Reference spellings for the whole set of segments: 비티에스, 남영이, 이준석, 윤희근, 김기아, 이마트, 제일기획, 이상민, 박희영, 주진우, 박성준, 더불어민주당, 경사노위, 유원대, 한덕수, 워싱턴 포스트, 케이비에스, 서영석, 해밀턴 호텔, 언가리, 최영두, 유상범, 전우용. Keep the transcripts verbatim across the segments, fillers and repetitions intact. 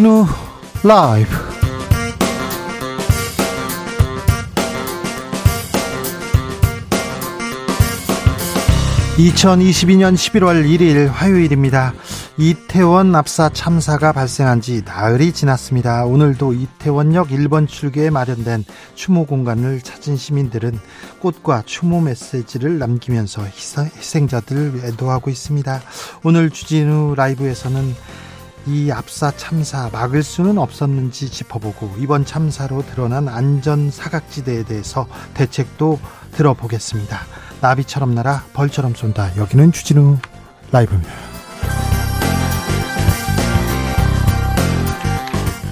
주진우 라이브 이천이십이년 십일월 일일 화요일입니다. 이태원 압사 참사가 발생한 지 나흘이 지났습니다. 오늘도 이태원역 일 번 출구에 마련된 추모 공간을 찾은 시민들은 꽃과 추모 메시지를 남기면서 희생자들을 애도하고 있습니다. 오늘 주진우 라이브에서는 이 압사 참사 막을 수는 없었는지 짚어보고 이번 참사로 드러난 안전 사각지대에 대해서 대책도 들어보겠습니다. 나비처럼 날아 벌처럼 쏜다. 여기는 주진우 라이브입니다.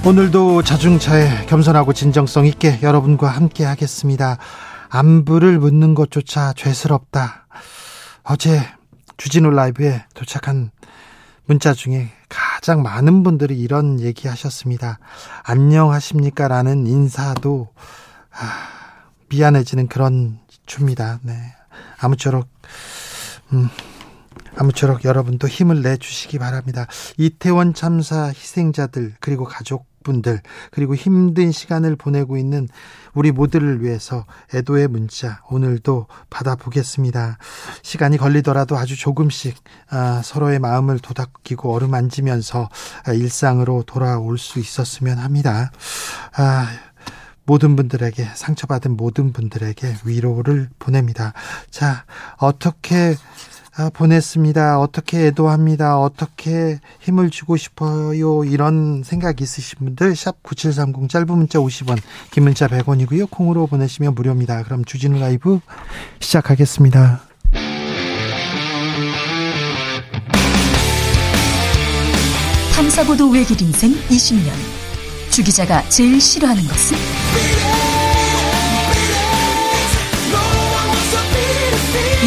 오늘도 자중차에 겸손하고 진정성 있게 여러분과 함께 하겠습니다. 안부를 묻는 것조차 죄스럽다. 어제 주진우 라이브에 도착한 문자 중에 가장 많은 분들이 이런 얘기 하셨습니다. 안녕하십니까 라는 인사도 아, 미안해지는 그런 주입니다. 네. 아무쪼록 음. 아무쪼록 여러분도 힘을 내주시기 바랍니다. 이태원 참사 희생자들 그리고 가족분들 그리고 힘든 시간을 보내고 있는 우리 모두를 위해서 애도의 문자 오늘도 받아보겠습니다. 시간이 걸리더라도 아주 조금씩 서로의 마음을 도닥기고 어루만지면서 일상으로 돌아올 수 있었으면 합니다. 아, 모든 분들에게 상처받은 모든 분들에게 위로를 보냅니다. 자, 어떻게 아, 보냈습니다. 어떻게 애도합니다. 어떻게 힘을 주고 싶어요. 이런 생각 있으신 분들 샵 구칠삼공 짧은 문자 오십 원 긴 문자 백 원이고요. 콩으로 보내시면 무료입니다. 그럼 주진우 라이브 시작하겠습니다. 탐사보도 외길 인생 이십 년 주 기자가 제일 싫어하는 것은? 이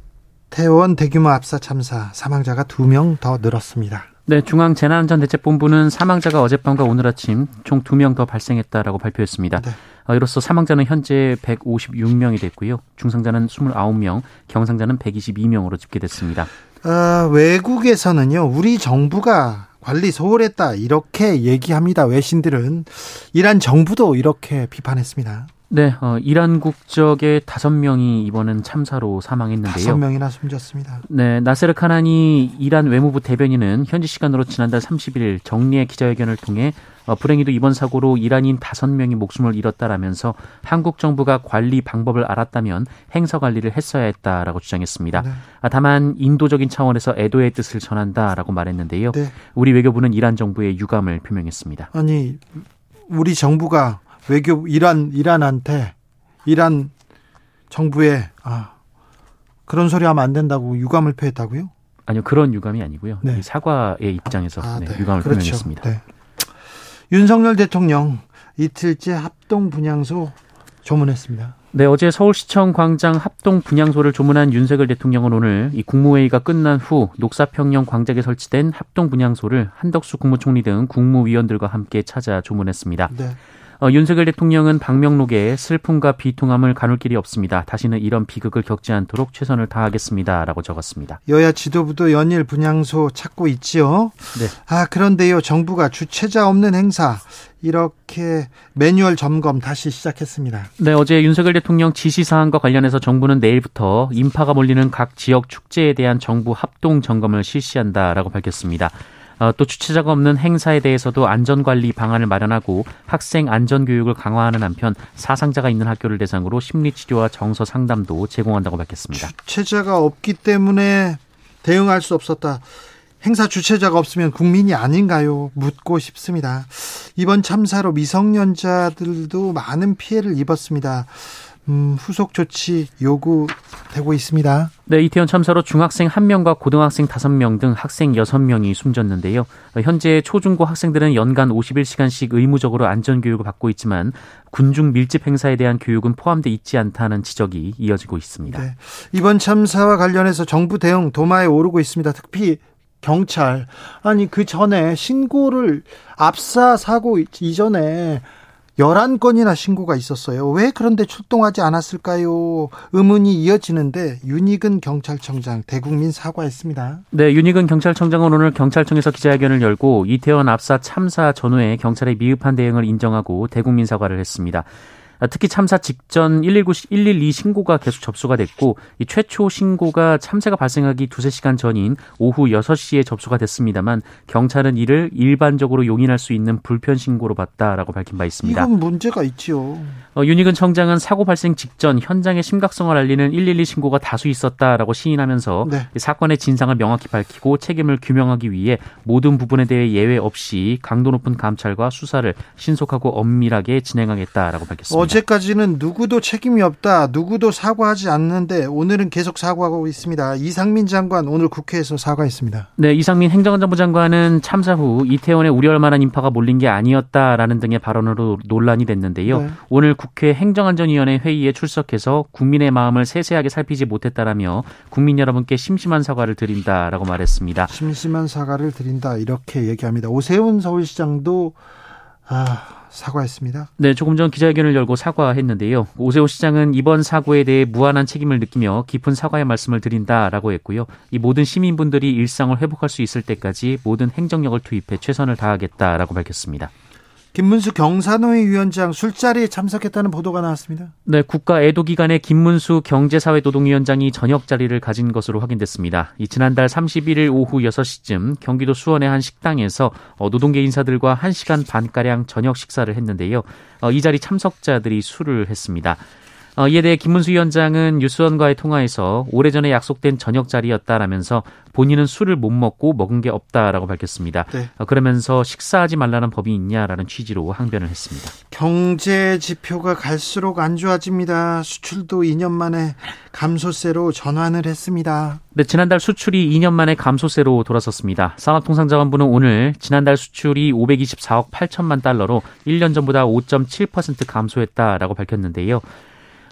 이태원 대규모 압사 참사 사망자가 두 명 더 늘었습니다. 네, 중앙재난안전대책본부는 사망자가 어젯밤과 오늘 아침 총 두 명 더 발생했다라고 발표했습니다. 네. 어, 이로써 사망자는 현재 백오십육 명이 됐고요. 중상자는 스물아홉 명, 경상자는 백이십이 명으로 집계됐습니다. 어, 외국에서는요, 우리 정부가 관리 소홀했다 이렇게 얘기합니다. 외신들은 이란 정부도 이렇게 비판했습니다. 네, 어, 이란 국적의 다섯 명이 이번엔 참사로 사망했는데요. 다섯 명이나 숨졌습니다. 네, 나세르 카나니 이란 외무부 대변인은 현지 시간으로 지난달 삼십일 정례 기자회견을 통해 어, 불행히도 이번 사고로 이란인 다섯 명이 목숨을 잃었다라면서 한국 정부가 관리 방법을 알았다면 행사 관리를 했어야 했다라고 주장했습니다. 네. 아, 다만 인도적인 차원에서 애도의 뜻을 전한다라고 말했는데요. 네. 우리 외교부는 이란 정부의 유감을 표명했습니다. 아니, 우리 정부가 외교 이란 이란한테 이란 정부에 아, 그런 소리 하면 안 된다고 유감을 표했다고요? 아니요, 그런 유감이 아니고요. 네. 이 사과의 입장에서 아, 네, 네. 유감을 그렇죠. 표명했습니다. 네. 윤석열 대통령 이틀째 합동 분향소 조문했습니다. 네, 어제 서울시청 광장 합동 분향소를 조문한 윤석열 대통령은 오늘 이 국무회의가 끝난 후 녹사평령 광장에 설치된 합동 분향소를 한덕수 국무총리 등 국무위원들과 함께 찾아 조문했습니다. 네. 어, 윤석열 대통령은 방명록에 슬픔과 비통함을 가눌 길이 없습니다. 다시는 이런 비극을 겪지 않도록 최선을 다하겠습니다라고 적었습니다. 여야 지도부도 연일 분향소 찾고 있지요. 네. 아, 그런데요, 정부가 주최자 없는 행사 이렇게 매뉴얼 점검 다시 시작했습니다. 네, 어제 윤석열 대통령 지시사항과 관련해서 정부는 내일부터 인파가 몰리는 각 지역 축제에 대한 정부 합동 점검을 실시한다라고 밝혔습니다. 또 주최자가 없는 행사에 대해서도 안전관리 방안을 마련하고 학생 안전교육을 강화하는 한편 사상자가 있는 학교를 대상으로 심리치료와 정서 상담도 제공한다고 밝혔습니다. 주최자가 없기 때문에 대응할 수 없었다. 행사 주최자가 없으면 국민이 아닌가요? 묻고 싶습니다. 이번 참사로 미성년자들도 많은 피해를 입었습니다. 음, 후속 조치 요구되고 있습니다. 네, 이태원 참사로 중학생 한 명과 고등학생 다섯 명 등 학생 여섯 명이 숨졌는데요. 현재 초중고 학생들은 연간 오십일 시간씩 의무적으로 안전교육을 받고 있지만 군중 밀집 행사에 대한 교육은 포함돼 있지 않다는 지적이 이어지고 있습니다. 네, 이번 참사와 관련해서 정부 대응 도마에 오르고 있습니다. 특히 경찰, 아니 그 전에 신고를, 압사 사고 이전에 열한 건이나 신고가 있었어요. 왜 그런데 출동하지 않았을까요? 의문이 이어지는데 윤희근 경찰청장 대국민 사과했습니다. 네, 윤희근 경찰청장은 오늘 경찰청에서 기자회견을 열고 이태원 압사 참사 전후에 경찰의 미흡한 대응을 인정하고 대국민 사과를 했습니다. 특히 참사 직전 일일구, 일일이 신고가 계속 접수가 됐고, 이 최초 신고가 참사가 발생하기 두세 시간 전인 오후 여섯 시에 접수가 됐습니다만 경찰은 이를 일반적으로 용인할 수 있는 불편 신고로 봤다라고 밝힌 바 있습니다. 이건 문제가 있지요. 어, 윤희근 청장은 사고 발생 직전 현장의 심각성을 알리는 일일이 신고가 다수 있었다라고 시인하면서, 네, 사건의 진상을 명확히 밝히고 책임을 규명하기 위해 모든 부분에 대해 예외 없이 강도 높은 감찰과 수사를 신속하고 엄밀하게 진행하겠다라고 밝혔습니다. 어, 어제까지는 누구도 책임이 없다, 누구도 사과하지 않는데 오늘은 계속 사과하고 있습니다. 이상민 장관 오늘 국회에서 사과했습니다. 네, 이상민 행정안전부 장관은 참사 후 이태원에 우려할 만한 인파가 몰린 게 아니었다라는 등의 발언으로 논란이 됐는데요. 네, 오늘 국회 행정안전위원회 회의에 출석해서 국민의 마음을 세세하게 살피지 못했다라며 국민 여러분께 심심한 사과를 드린다라고 말했습니다. 심심한 사과를 드린다, 이렇게 얘기합니다. 오세훈 서울시장도 아... 사과했습니다. 네, 조금 전 기자회견을 열고 사과했는데요. 오세훈 시장은 이번 사고에 대해 무한한 책임을 느끼며 깊은 사과의 말씀을 드린다라고 했고요. 이 모든 시민분들이 일상을 회복할 수 있을 때까지 모든 행정력을 투입해 최선을 다하겠다라고 밝혔습니다. 김문수 경사노위 위원장 술자리에 참석했다는 보도가 나왔습니다. 네, 국가 애도기간에 김문수 경제사회노동위원장이 저녁 자리를 가진 것으로 확인됐습니다. 이 지난달 삼십일 일 오후 여섯 시쯤 경기도 수원의 한 식당에서 노동계 인사들과 한 시간 반가량 저녁 식사를 했는데요. 이 자리 참석자들이 술을 했습니다. 어, 이에 대해 김문수 위원장은 뉴스원과의 통화에서 오래전에 약속된 저녁 자리였다라면서 본인은 술을 못 먹고 먹은 게 없다라고 밝혔습니다. 네, 어, 그러면서 식사하지 말라는 법이 있냐라는 취지로 항변을 했습니다. 경제 지표가 갈수록 안 좋아집니다. 수출도 이 년 만에 감소세로 전환을 했습니다. 네, 지난달 수출이 이 년 만에 감소세로 돌아섰습니다. 산업통상자원부는 오늘 지난달 수출이 오백이십사억 팔천만 달러로 일 년 전보다 오 점 칠 퍼센트 감소했다라고 밝혔는데요.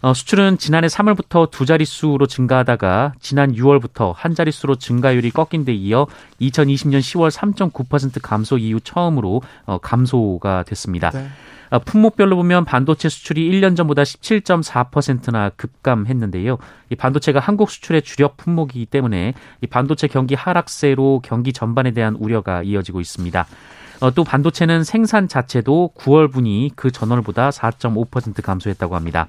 어, 수출은 지난해 삼월부터 두 자릿수로 증가하다가 지난 유월부터 한 자릿수로 증가율이 꺾인 데 이어 이천이십 년 시월 삼 점 구 퍼센트 감소 이후 처음으로 어, 감소가 됐습니다. 네, 어, 품목별로 보면 반도체 수출이 일 년 전보다 십칠 점 사 퍼센트나 급감했는데요. 이 반도체가 한국 수출의 주력 품목이기 때문에 이 반도체 경기 하락세로 경기 전반에 대한 우려가 이어지고 있습니다. 어, 또 반도체는 생산 자체도 구월분이 그 전월보다 사 점 오 퍼센트 감소했다고 합니다.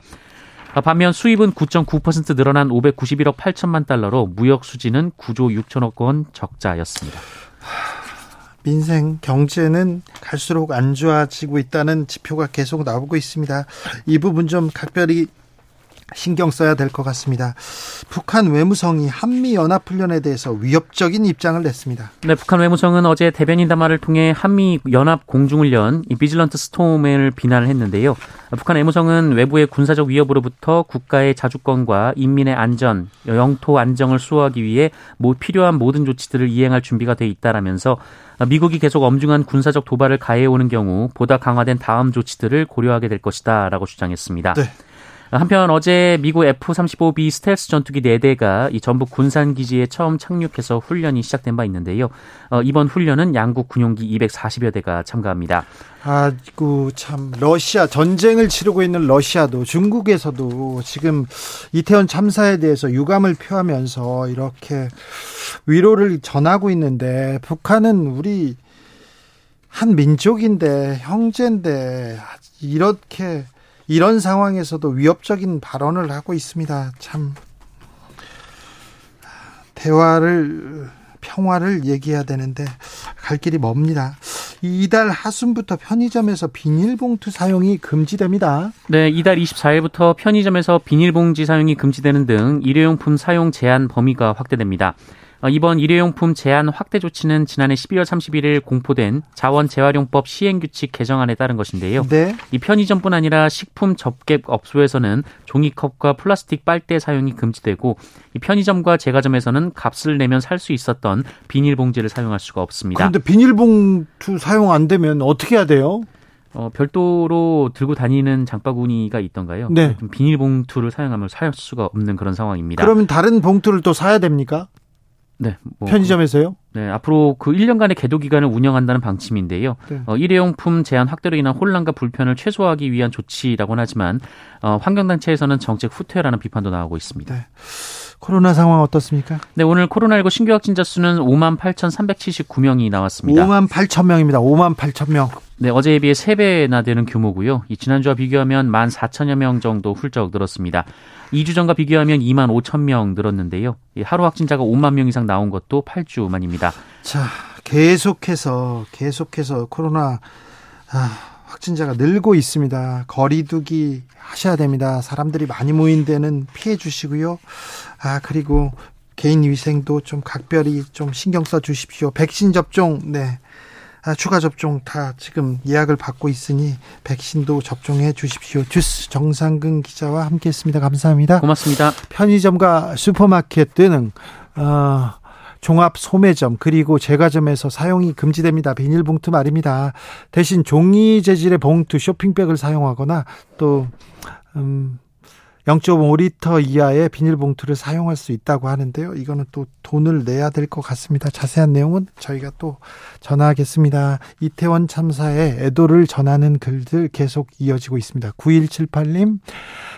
반면 수입은 구 점 구 퍼센트 늘어난 오백구십일억 팔천만 달러로 무역 수지는 구조 육천억 원 적자였습니다. 민생 경제는 갈수록 안 좋아지고 있다는 지표가 계속 나오고 있습니다. 이 부분 좀 각별히 신경 써야 될 것 같습니다. 북한 외무성이 한미연합훈련에 대해서 위협적인 입장을 냈습니다. 네, 북한 외무성은 어제 대변인 담화를 통해 한미연합공중훈련 비질런트 스톰을 비난을 했는데요. 북한 외무성은 외부의 군사적 위협으로부터 국가의 자주권과 인민의 안전, 영토 안정을 수호하기 위해 필요한 모든 조치들을 이행할 준비가 돼 있다라면서 미국이 계속 엄중한 군사적 도발을 가해오는 경우 보다 강화된 다음 조치들을 고려하게 될 것이다 라고 주장했습니다. 네, 한편 어제 미국 에프 삼십오 비 스텔스 전투기 네 대가 이 전북 군산기지에 처음 착륙해서 훈련이 시작된 바 있는데요. 어, 이번 훈련은 양국 군용기 이백사십여 대가 참가합니다. 아이고 참, 러시아 전쟁을 치르고 있는 러시아도, 중국에서도 지금 이태원 참사에 대해서 유감을 표하면서 이렇게 위로를 전하고 있는데, 북한은 우리 한 민족인데, 형제인데 이렇게 이런 상황에서도 위협적인 발언을 하고 있습니다. 참, 대화를, 평화를 얘기해야 되는데 갈 길이 멉니다. 이달 하순부터 편의점에서 비닐봉투 사용이 금지됩니다. 네, 이달 이십사일부터 편의점에서 비닐봉지 사용이 금지되는 등 일회용품 사용 제한 범위가 확대됩니다. 이번 일회용품 제한 확대 조치는 지난해 십이월 삼십일일 공포된 자원재활용법 시행규칙 개정안에 따른 것인데요. 네. 이 편의점뿐 아니라 식품 접객 업소에서는 종이컵과 플라스틱 빨대 사용이 금지되고 이 편의점과 제과점에서는 값을 내면 살 수 있었던 비닐봉지를 사용할 수가 없습니다. 그런데 비닐봉투 사용 안 되면 어떻게 해야 돼요? 어, 별도로 들고 다니는 장바구니가 있던가요? 네. 비닐봉투를 사용하면 살 수가 없는 그런 상황입니다. 그러면 다른 봉투를 또 사야 됩니까? 네, 뭐 편의점에서요? 네, 앞으로 그 일 년간의 계도 기간을 운영한다는 방침인데요. 네. 어, 일회용품 제한 확대로 인한 혼란과 불편을 최소화하기 위한 조치라고는 하지만 어, 환경단체에서는 정책 후퇴라는 비판도 나오고 있습니다. 네. 코로나 상황 어떻습니까? 네, 오늘 코로나십구 신규 확진자 수는 오만 팔천삼백칠십구 명이 나왔습니다. 오만 팔천 명입니다. 오만 팔천 명. 네, 어제에 비해 세 배나 되는 규모고요. 이 지난주와 비교하면 만 사천여 명 정도 훌쩍 늘었습니다. 이 주 전과 비교하면 이만 오천 명 늘었는데요. 하루 확진자가 오만 명 이상 나온 것도 팔 주 만입니다. 자, 계속해서 계속해서 코로나 아, 확진자가 늘고 있습니다. 거리두기 하셔야 됩니다. 사람들이 많이 모인 데는 피해 주시고요. 아, 그리고 개인 위생도 좀 각별히 좀 신경 써 주십시오. 백신 접종, 네. 아, 추가 접종 다 지금 예약을 받고 있으니 백신도 접종해 주십시오. 주스 정상근 기자와 함께했습니다. 감사합니다. 고맙습니다. 편의점과 슈퍼마켓 등 어, 종합 소매점 그리고 제과점에서 사용이 금지됩니다. 비닐봉투 말입니다. 대신 종이 재질의 봉투 쇼핑백을 사용하거나 또 음, 영점오 리터 이하의 비닐봉투를 사용할 수 있다고 하는데요. 이거는 또 돈을 내야 될 것 같습니다. 자세한 내용은 저희가 또 전화하겠습니다. 이태원 참사의 애도를 전하는 글들 계속 이어지고 있습니다. 구일칠팔 님,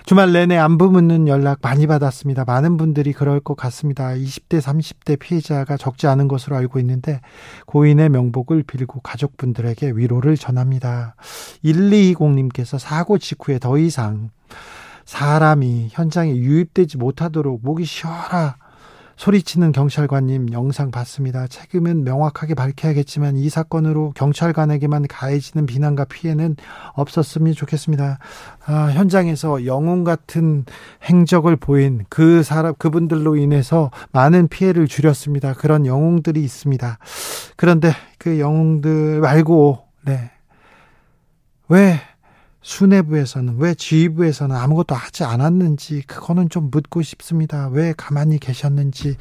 주말 내내 안부 묻는 연락 많이 받았습니다. 많은 분들이 그럴 것 같습니다. 이십대 삼십대 피해자가 적지 않은 것으로 알고 있는데 고인의 명복을 빌고 가족분들에게 위로를 전합니다. 일이이공 님께서 사고 직후에 더 이상 사람이 현장에 유입되지 못하도록 목이 쉬어라 소리치는 경찰관님 영상 봤습니다. 책임은 명확하게 밝혀야겠지만 이 사건으로 경찰관에게만 가해지는 비난과 피해는 없었으면 좋겠습니다. 아, 현장에서 영웅 같은 행적을 보인 그 사람, 그분들로 인해서 많은 피해를 줄였습니다. 그런 영웅들이 있습니다. 그런데 그 영웅들 말고 네. 왜 수뇌부에서는 왜 지휘부에서는 아무것도 하지 않았는지 그거는 좀 묻고 싶습니다. 왜 가만히 계셨는지.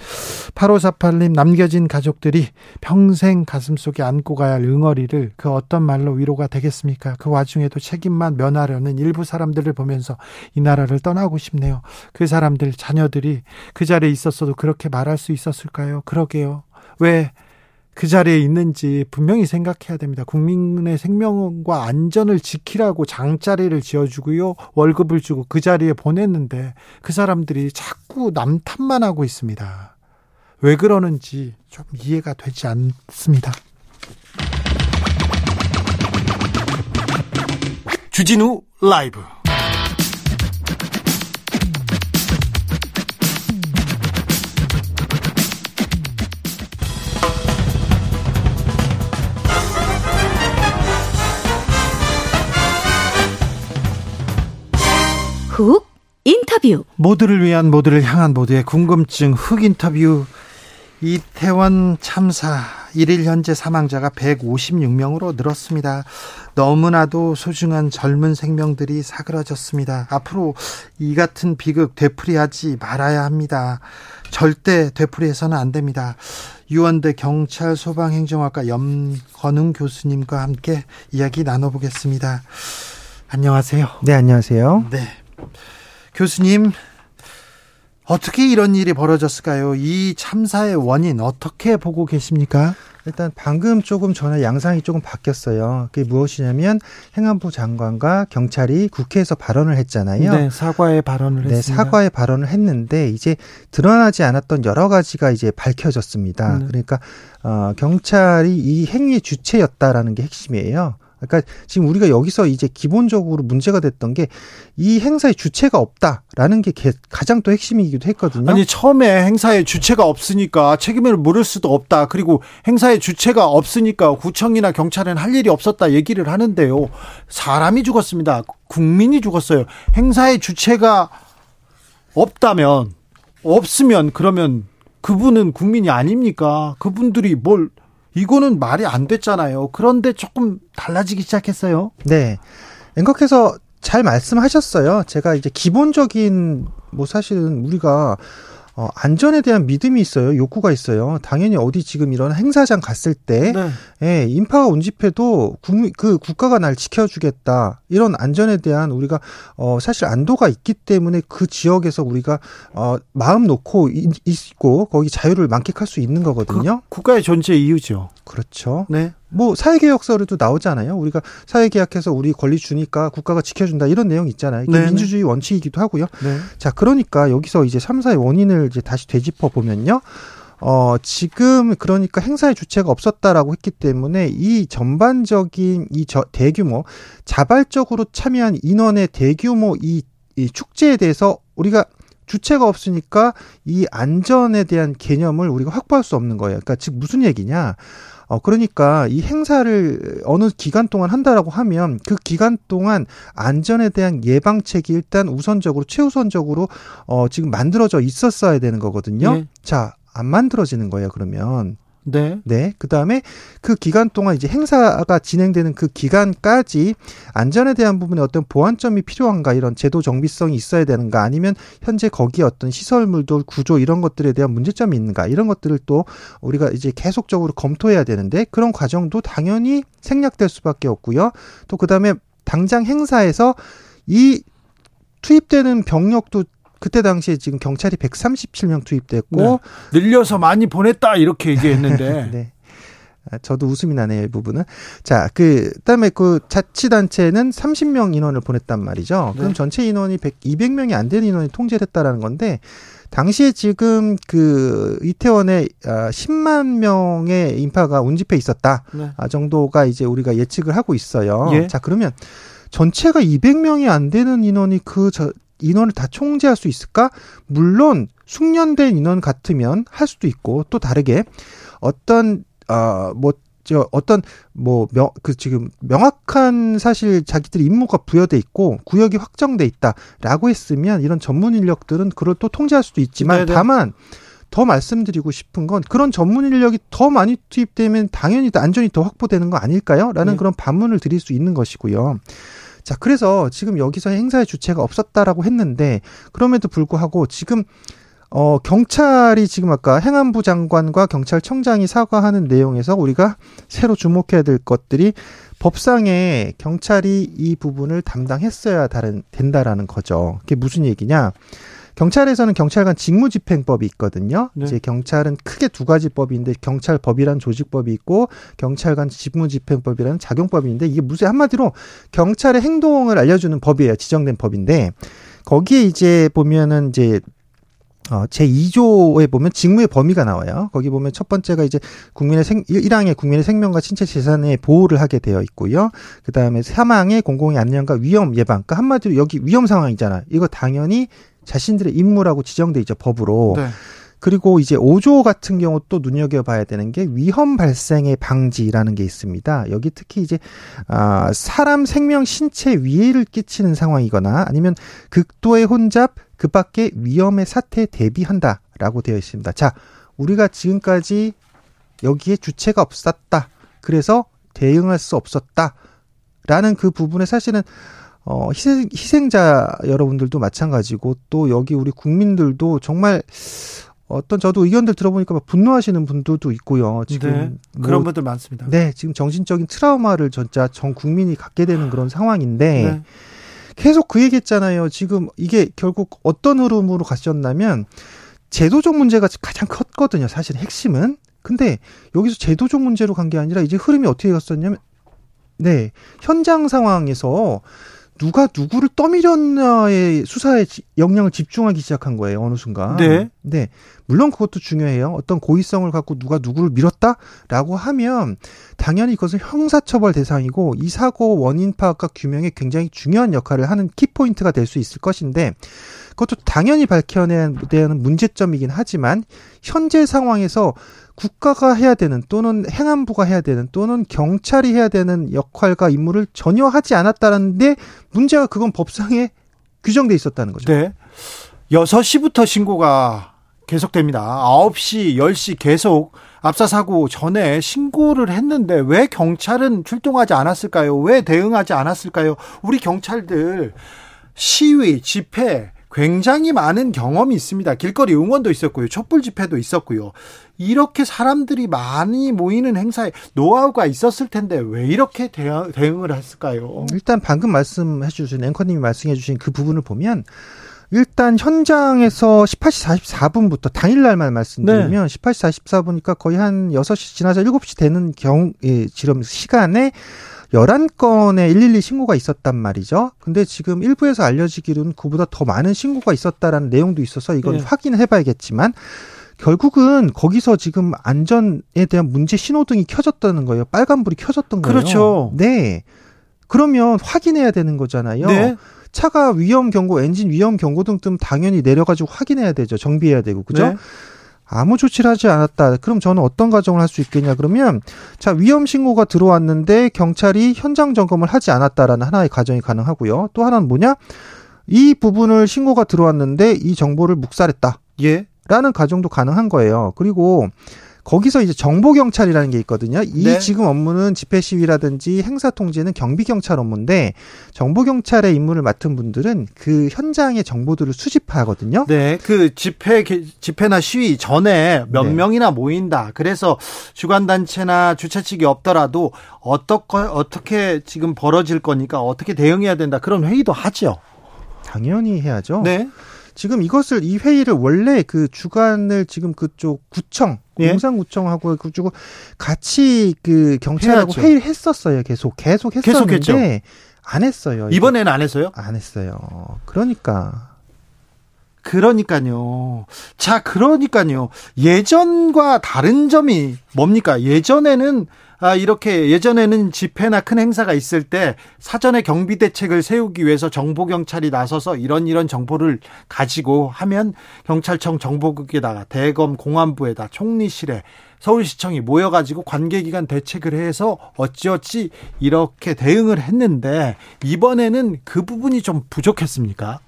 팔오사팔 님, 남겨진 가족들이 평생 가슴속에 안고 가야 할 응어리를 그 어떤 말로 위로가 되겠습니까? 그 와중에도 책임만 면하려는 일부 사람들을 보면서 이 나라를 떠나고 싶네요. 그 사람들 자녀들이 그 자리에 있었어도 그렇게 말할 수 있었을까요? 그러게요. 왜 그 자리에 있는지 분명히 생각해야 됩니다. 국민의 생명과 안전을 지키라고 장자리를 지어주고요. 월급을 주고 그 자리에 보냈는데 그 사람들이 자꾸 남 탓만 하고 있습니다. 왜 그러는지 좀 이해가 되지 않습니다. 주진우 라이브 흑 인터뷰. 모두를 위한, 모두를 향한, 모두의 궁금증 흑 인터뷰. 이태원 참사 일 일 현재 사망자가 백오십육 명으로 늘었습니다. 너무나도 소중한 젊은 생명들이 사그러졌습니다. 앞으로 이 같은 비극 되풀이하지 말아야 합니다. 절대 되풀이해서는 안 됩니다. 유원대 경찰 소방행정학과 염건웅 교수님과 함께 이야기 나눠보겠습니다. 안녕하세요. 네, 안녕하세요. 네. 교수님, 어떻게 이런 일이 벌어졌을까요? 이 참사의 원인 어떻게 보고 계십니까? 일단 방금 조금 전에 양상이 조금 바뀌었어요. 그게 무엇이냐면 행안부 장관과 경찰이 국회에서 발언을 했잖아요. 네, 사과의 발언을 네, 했습니다. 사과의 발언을 했는데 이제 드러나지 않았던 여러 가지가 이제 밝혀졌습니다. 네. 그러니까 어, 경찰이 이 행위의 주체였다라는 게 핵심이에요. 그러니까 지금 우리가 여기서 이제 기본적으로 문제가 됐던 게 이 행사의 주체가 없다라는 게 가장 또 핵심이기도 했거든요. 아니, 처음에 행사의 주체가 없으니까 책임을 물을 수도 없다. 그리고 행사의 주체가 없으니까 구청이나 경찰은 할 일이 없었다 얘기를 하는데요. 사람이 죽었습니다. 국민이 죽었어요. 행사의 주체가 없다면, 없으면 그러면 그분은 국민이 아닙니까? 그분들이 뭘, 이거는 말이 안 됐잖아요. 그런데 조금 달라지기 시작했어요. 네. 앵커께서 잘 말씀하셨어요. 제가 이제 기본적인, 뭐 사실은 우리가, 어, 안전에 대한 믿음이 있어요. 욕구가 있어요. 당연히 어디 지금 이런 행사장 갔을 때, 네. 예, 인파가 온 집회도 국민, 그 국가가 날 지켜주겠다. 이런 안전에 대한 우리가, 어, 사실 안도가 있기 때문에 그 지역에서 우리가, 어, 마음 놓고 있고, 거기 자유를 만끽할 수 있는 거거든요. 그 국가의 존재 이유죠. 그렇죠. 네. 뭐 사회계약서에도 나오잖아요. 우리가 사회계약해서 우리 권리 주니까 국가가 지켜준다 이런 내용이 있잖아요. 이게 네네. 민주주의 원칙이기도 하고요. 네. 자, 그러니까 여기서 이제 삼 사의 원인을 이제 다시 되짚어 보면요. 어, 지금 그러니까 행사의 주체가 없었다라고 했기 때문에 이 전반적인 이 저, 대규모 자발적으로 참여한 인원의 대규모 이, 이 축제에 대해서 우리가 주체가 없으니까 이 안전에 대한 개념을 우리가 확보할 수 없는 거예요. 그러니까 즉 무슨 얘기냐? 어, 그러니까 이 행사를 어느 기간 동안 한다라고 하면 그 기간 동안 안전에 대한 예방책이 일단 우선적으로, 최우선적으로, 어, 지금 만들어져 있었어야 되는 거거든요. 네. 자, 안 만들어지는 거예요, 그러면. 네. 네. 그 다음에 그 기간 동안 이제 행사가 진행되는 그 기간까지 안전에 대한 부분에 어떤 보완점이 필요한가, 이런 제도 정비성이 있어야 되는가, 아니면 현재 거기에 어떤 시설물들 구조 이런 것들에 대한 문제점이 있는가, 이런 것들을 또 우리가 이제 계속적으로 검토해야 되는데 그런 과정도 당연히 생략될 수밖에 없고요. 또 그 다음에 당장 행사에서 이 투입되는 병력도 그때 당시에 지금 경찰이 백삼십칠 명 투입됐고. 네. 늘려서 많이 보냈다, 이렇게 얘기했는데. 네. 저도 웃음이 나네요, 이 부분은. 자, 그, 다음에 그 자치단체는 삼십 명 인원을 보냈단 말이죠. 네. 그럼 전체 인원이 백, 이백 명이 안 되는 인원이 통제를 했다라는 건데, 당시에 지금 그 이태원에 십만 명의 인파가 운집해 있었다. 네. 정도가 이제 우리가 예측을 하고 있어요. 예. 자, 그러면 전체가 이백 명이 안 되는 인원이 그, 저, 인원을 다 총재할 수 있을까? 물론 숙련된 인원 같으면 할 수도 있고, 또 다르게 어떤 어, 뭐 저 어떤 뭐 명 그 지금 명확한 사실 자기들이 임무가 부여돼 있고 구역이 확정돼 있다라고 했으면 이런 전문 인력들은 그걸 또 통제할 수도 있지만, 네네. 다만 더 말씀드리고 싶은 건 그런 전문 인력이 더 많이 투입되면 당연히 안전이 더 확보되는 거 아닐까요? 라는, 네. 그런 반문을 드릴 수 있는 것이고요. 자, 그래서 지금 여기서 행사의 주체가 없었다라고 했는데, 그럼에도 불구하고 지금 어 경찰이 지금 아까 행안부 장관과 경찰청장이 사과하는 내용에서 우리가 새로 주목해야 될 것들이, 법상에 경찰이 이 부분을 담당했어야 다른, 된다라는 거죠. 그게 무슨 얘기냐? 경찰에서는 경찰관 직무집행법이 있거든요. 네. 이제 경찰은 크게 두 가지 법인데, 경찰법이란 조직법이 있고 경찰관 직무집행법이라는 작용법인데, 이게 무슨, 한마디로 경찰의 행동을 알려주는 법이에요. 지정된 법인데, 거기에 이제 보면은 이제 어, 제이 조에 보면 직무의 범위가 나와요. 거기 보면 첫 번째가 이제 국민의 생, 일 항에 국민의 생명과 신체 재산의 보호를 하게 되어 있고요. 그 다음에 삼 항에 공공의 안녕과 위험 예방. 그러니까 한마디로 여기 위험 상황이잖아. 이거 당연히 자신들의 임무라고 지정돼 있죠, 법으로. 네. 그리고 이제 오 조 같은 경우 또 눈여겨봐야 되는 게 위험 발생의 방지라는 게 있습니다. 여기 특히 이제 아, 사람 생명 신체 위해를 끼치는 상황이거나 아니면 극도의 혼잡 그 밖에 위험의 사태에 대비한다라고 되어 있습니다. 자, 우리가 지금까지 여기에 주체가 없었다, 그래서 대응할 수 없었다라는 그 부분에 사실은 어, 희생, 희생자 여러분들도 마찬가지고, 또 여기 우리 국민들도 정말 어떤, 저도 의견들 들어보니까 막 분노하시는 분들도 있고요. 지금 네, 뭐, 그런 분들 많습니다. 네, 지금 정신적인 트라우마를 진짜 전 국민이 갖게 되는 그런 상황인데, 네. 계속 그 얘기했잖아요. 지금 이게 결국 어떤 흐름으로 갔었냐면 제도적 문제가 가장 컸거든요, 사실 핵심은. 근데 여기서 제도적 문제로 간 게 아니라 이제 흐름이 어떻게 갔었냐면, 네, 현장 상황에서 누가 누구를 떠밀었냐의 수사에 역량을 집중하기 시작한 거예요, 어느 순간. 네. 네. 물론 그것도 중요해요. 어떤 고의성을 갖고 누가 누구를 밀었다라고 하면 당연히 이것은 형사처벌 대상이고, 이 사고 원인 파악과 규명에 굉장히 중요한 역할을 하는 키포인트가 될 수 있을 것인데, 그것도 당연히 밝혀내야 되는 문제점이긴 하지만, 현재 상황에서 국가가 해야 되는, 또는 행안부가 해야 되는, 또는 경찰이 해야 되는 역할과 임무를 전혀 하지 않았다는데, 문제가 그건 법상에 규정돼 있었다는 거죠. 네. 여섯 시부터 신고가 계속됩니다. 아홉 시, 열 시 계속 압사사고 전에 신고를 했는데 왜 경찰은 출동하지 않았을까요? 왜 대응하지 않았을까요? 우리 경찰들 시위, 집회 굉장히 많은 경험이 있습니다. 길거리 응원도 있었고요. 촛불 집회도 있었고요. 이렇게 사람들이 많이 모이는 행사에 노하우가 있었을 텐데 왜 이렇게 대응, 대응을 했을까요? 일단 방금 말씀해 주신 앵커님이 말씀해 주신 그 부분을 보면 일단 현장에서 열여덟 시 사십사 분부터 당일날만 말씀드리면 네. 열여덟 시 사십사 분이니까 거의 한 여섯 시 지나서 일곱 시 되는 경, 예, 지름 시간에 열한 건의 일일이 신고가 있었단 말이죠. 근데 지금 일부에서 알려지기로는 그보다 더 많은 신고가 있었다라는 내용도 있어서 이건 네. 확인해 봐야겠지만 결국은 거기서 지금 안전에 대한 문제 신호등이 켜졌다는 거예요. 빨간불이 켜졌던 거예요. 그렇죠. 네. 그러면 확인해야 되는 거잖아요. 네. 차가 위험 경고, 엔진 위험 경고등 뜨면 당연히 내려가지고 확인해야 되죠. 정비해야 되고. 그죠? 네. 아무 조치를 하지 않았다. 그럼 저는 어떤 가정을 할 수 있겠냐. 그러면 자, 위험 신고가 들어왔는데 경찰이 현장 점검을 하지 않았다라는 하나의 가정이 가능하고요. 또 하나는 뭐냐? 이 부분을 신고가 들어왔는데 이 정보를 묵살했다. 예. 라는 가정도 가능한 거예요. 그리고 거기서 이제 정보경찰이라는 게 있거든요. 이 네. 지금 업무는 집회시위라든지 행사통제는 경비경찰 업무인데 정보경찰의 임무를 맡은 분들은 그 현장의 정보들을 수집하거든요. 네. 그 집회, 집회나 시위 전에 몇 네. 명이나 모인다. 그래서 주관단체나 주최 측이 없더라도 어떻게, 어떻게 지금 벌어질 거니까 어떻게 대응해야 된다. 그런 회의도 하죠. 당연히 해야죠. 네. 지금 이것을 이 회의를 원래 그 주관을 지금 그쪽 구청, 예? 용산구청하고 그쪽 같이 그 경찰하고 해야죠. 회의를 했었어요. 계속 계속 했었는데 계속 안 했어요. 이거. 이번에는 안 했어요? 안 했어요. 그러니까. 그러니까요. 자, 그러니까요. 예전과 다른 점이 뭡니까? 예전에는 아, 이렇게 예전에는 집회나 큰 행사가 있을 때 사전에 경비 대책을 세우기 위해서 정보 경찰이 나서서 이런 이런 정보를 가지고 하면 경찰청 정보국에다가 대검 공안부에다 총리실에 서울시청이 모여가지고 관계기관 대책을 해서 어찌어찌 이렇게 대응을 했는데 이번에는 그 부분이 좀 부족했습니까?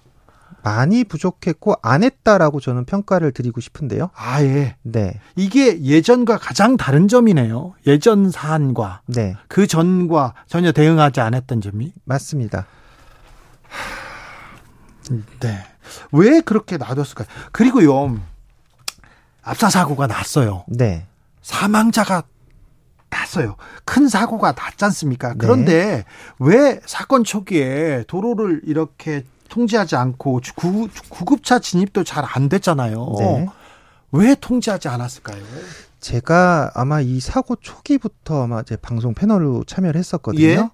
많이 부족했고 안 했다라고 저는 평가를 드리고 싶은데요. 아, 예. 네. 이게 예전과 가장 다른 점이네요. 예전 사안과 네. 그 전과 전혀 대응하지 않았던 점이. 맞습니다. 하... 네. 왜 그렇게 놔뒀을까요? 그리고요. 압사 사고가 났어요. 네. 사망자가 났어요. 큰 사고가 났지 않습니까? 그런데 네. 왜 사건 초기에 도로를 이렇게 통제하지 않고 구, 구급차 진입도 잘 안 됐잖아요. 네. 왜 통제하지 않았을까요? 제가 아마 이 사고 초기부터 아마 제 방송 패널로 참여를 했었거든요. 예?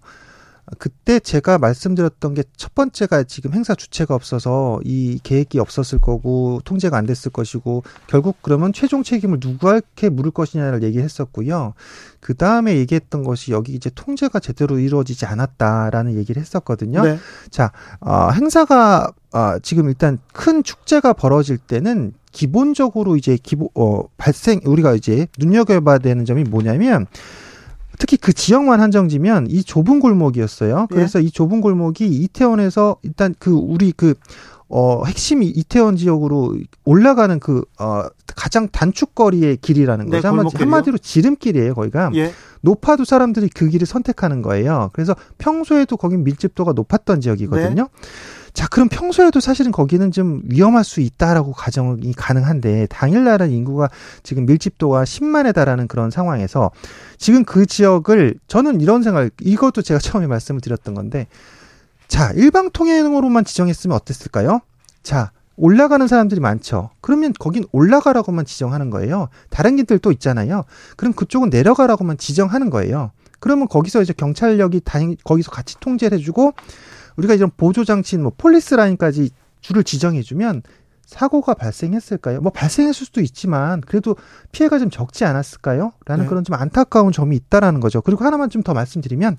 그때 제가 말씀드렸던 게 첫 번째가 지금 행사 주체가 없어서 이 계획이 없었을 거고 통제가 안 됐을 것이고 결국 그러면 최종 책임을 누구한테 물을 것이냐를 얘기했었고요. 그 다음에 얘기했던 것이 여기 이제 통제가 제대로 이루어지지 않았다라는 얘기를 했었거든요. 네. 자, 어, 행사가 어, 지금 일단 큰 축제가 벌어질 때는 기본적으로 이제 기본 어, 발생 우리가 이제 눈여겨봐야 되는 점이 뭐냐면. 특히 그 지역만 한정지면 이 좁은 골목이었어요. 그래서 예? 이 좁은 골목이 이태원에서 일단 그 우리 그, 어, 핵심이 이태원 지역으로 올라가는 그, 어, 가장 단축거리의 길이라는 거죠. 네, 한마디로 지름길이에요, 거기가. 예? 높아도 사람들이 그 길을 선택하는 거예요. 그래서 평소에도 거긴 밀집도가 높았던 지역이거든요. 네? 자, 그럼 평소에도 사실은 거기는 좀 위험할 수 있다라고 가정이 가능한데 당일날은 인구가 지금 밀집도가 십만에 달하는 그런 상황에서 지금 그 지역을 저는 이런 생각, 이것도 제가 처음에 말씀을 드렸던 건데 자, 일방통행으로만 지정했으면 어땠을까요? 자, 올라가는 사람들이 많죠. 그러면 거긴 올라가라고만 지정하는 거예요. 다른 길들도 있잖아요. 그럼 그쪽은 내려가라고만 지정하는 거예요. 그러면 거기서 이제 경찰력이 다행, 거기서 같이 통제를 해주고 우리가 이런 보조장치인 뭐 폴리스 라인까지 줄을 지정해주면 사고가 발생했을까요? 뭐 발생했을 수도 있지만 그래도 피해가 좀 적지 않았을까요? 라는 네. 그런 좀 안타까운 점이 있다라는 거죠. 그리고 하나만 좀 더 말씀드리면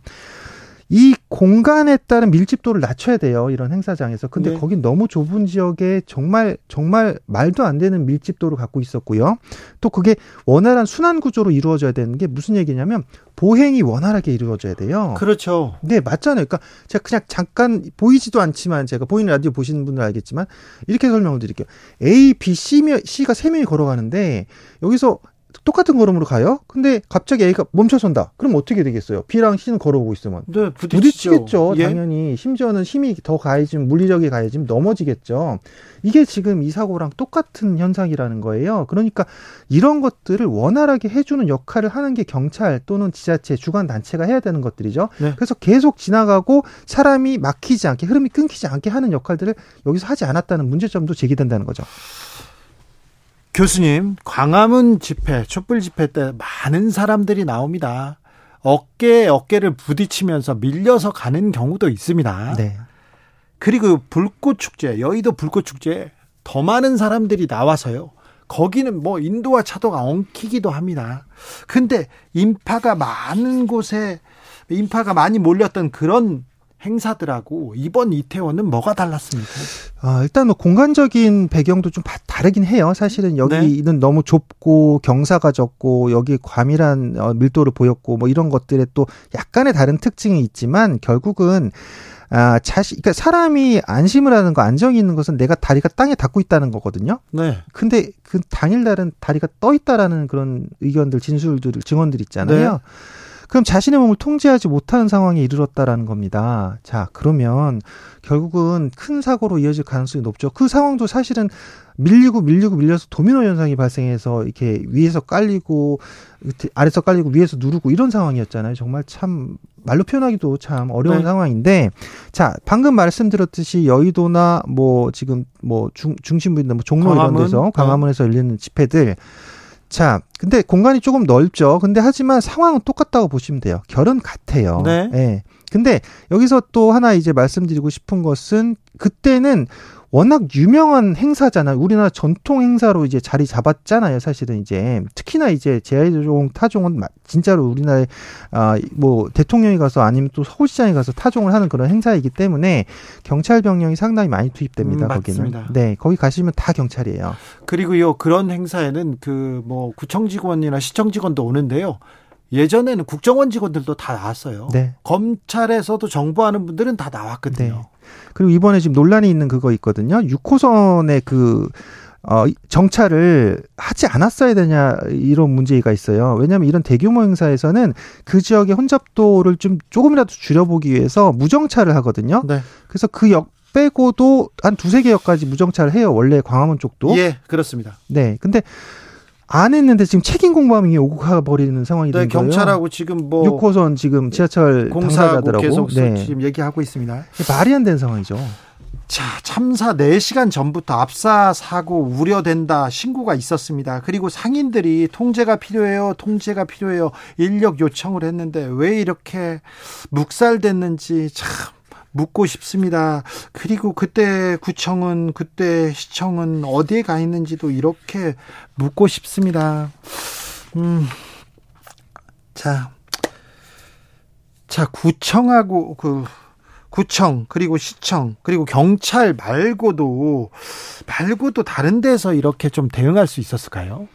이 공간에 따른 밀집도를 낮춰야 돼요, 이런 행사장에서. 근데 네. 거긴 너무 좁은 지역에 정말 정말 말도 안 되는 밀집도를 갖고 있었고요. 또 그게 원활한 순환 구조로 이루어져야 되는 게 무슨 얘기냐면 보행이 원활하게 이루어져야 돼요. 그렇죠. 네, 맞잖아요. 그러니까 제가 그냥 잠깐 보이지도 않지만, 제가 보이는 라디오 보시는 분들 알겠지만 이렇게 설명을 드릴게요. A, B, C가 세 명이 걸어가는데 여기서 똑같은 걸음으로 가요. 근데 갑자기 A가 멈춰선다. 그럼 어떻게 되겠어요? B랑 C는 걸어오고 있으면. 네, 부딪히죠. 부딪히겠죠. 예? 당연히. 심지어는 힘이 더 가해지면, 물리적이 가해지면 넘어지겠죠. 이게 지금 이 사고랑 똑같은 현상이라는 거예요. 그러니까 이런 것들을 원활하게 해주는 역할을 하는 게 경찰 또는 지자체, 주관단체가 해야 되는 것들이죠. 네. 그래서 계속 지나가고 사람이 막히지 않게, 흐름이 끊기지 않게 하는 역할들을 여기서 하지 않았다는 문제점도 제기된다는 거죠. 교수님, 광화문 집회, 촛불 집회 때 많은 사람들이 나옵니다. 어깨에 어깨를 부딪히면서 밀려서 가는 경우도 있습니다. 네. 그리고 불꽃축제, 여의도 불꽃축제 더 많은 사람들이 나와서요. 거기는 뭐 인도와 차도가 엉키기도 합니다. 근데 인파가 많은 곳에, 인파가 많이 몰렸던 그런 행사들하고 이번 이태원은 뭐가 달랐습니까? 아, 일단 뭐 공간적인 배경도 좀 다르긴 해요. 사실은 여기는 네. 너무 좁고 경사가 적고 여기 과밀한 밀도를 보였고 뭐 이런 것들에 또 약간의 다른 특징이 있지만 결국은 아, 자시, 그러니까 사람이 안심을 하는 거, 안정이 있는 것은 내가 다리가 땅에 닿고 있다는 거거든요. 네. 근데 그 당일날은 다리가 떠 있다라는 그런 의견들, 진술들, 증언들 있잖아요. 네. 그럼 자신의 몸을 통제하지 못하는 상황에 이르렀다라는 겁니다. 자, 그러면 결국은 큰 사고로 이어질 가능성이 높죠. 그 상황도 사실은 밀리고 밀리고 밀려서 도미노 현상이 발생해서 이렇게 위에서 깔리고 아래서 깔리고 위에서 누르고 이런 상황이었잖아요. 정말 참 말로 표현하기도 참 어려운 네. 상황인데, 자, 방금 말씀드렸듯이 여의도나 뭐 지금 뭐 중, 중심부인데 뭐 종로 광화문? 이런 데서 광화문에서 열리는 집회들. 자, 근데 공간이 조금 넓죠. 근데 하지만 상황은 똑같다고 보시면 돼요. 결은 같아요. 네. 예. 근데 여기서 또 하나 이제 말씀드리고 싶은 것은, 그때는 워낙 유명한 행사잖아요. 우리나라 전통 행사로 이제 자리 잡았잖아요. 사실은 이제 특히나 이제 재활용 타종은 진짜로 우리나라에 아, 뭐 대통령이 가서 아니면 또 서울시장이 가서 타종을 하는 그런 행사이기 때문에 경찰 병력이 상당히 많이 투입됩니다. 음, 거기는. 맞습니다. 네, 거기 가시면 다 경찰이에요. 그리고요, 그런 행사에는 그 뭐 구청 직원이나 시청 직원도 오는데요. 예전에는 국정원 직원들도 다 나왔어요. 네. 검찰에서도 정보하는 분들은 다 나왔거든요. 네. 그리고 이번에 지금 논란이 있는 그거 있거든요. 육 호선의 그 어, 정찰을 하지 않았어야 되냐, 이런 문제가 있어요. 왜냐하면 이런 대규모 행사에서는 그 지역의 혼잡도를 좀 조금이라도 줄여보기 위해서 무정찰을 하거든요. 네. 그래서 그 역 빼고도 한 두세 개 역까지 무정찰을 해요. 원래 광화문 쪽도. 예, 그렇습니다. 네, 근데 안 했는데 지금 책임 공방이 오고 가버리는 상황이 된 네, 거예요. 경찰하고 지금 뭐 육 호선 지금 지하철 공사자들하고 계속 네. 지금 얘기하고 있습니다. 말이 안 되는 상황이죠. 자, 참사 네 시간 전부터 압사 사고 우려된다 신고가 있었습니다. 그리고 상인들이 통제가 필요해요, 통제가 필요해요, 인력 요청을 했는데 왜 이렇게 묵살됐는지 참 묻고 싶습니다. 그리고 그때 구청은, 그때 시청은 어디에 가 있는지도 이렇게 묻고 싶습니다. 음, 자, 자 구청하고 그 구청 그리고 시청 그리고 경찰 말고도 말고도 다른 데서 이렇게 좀 대응할 수 있었을까요?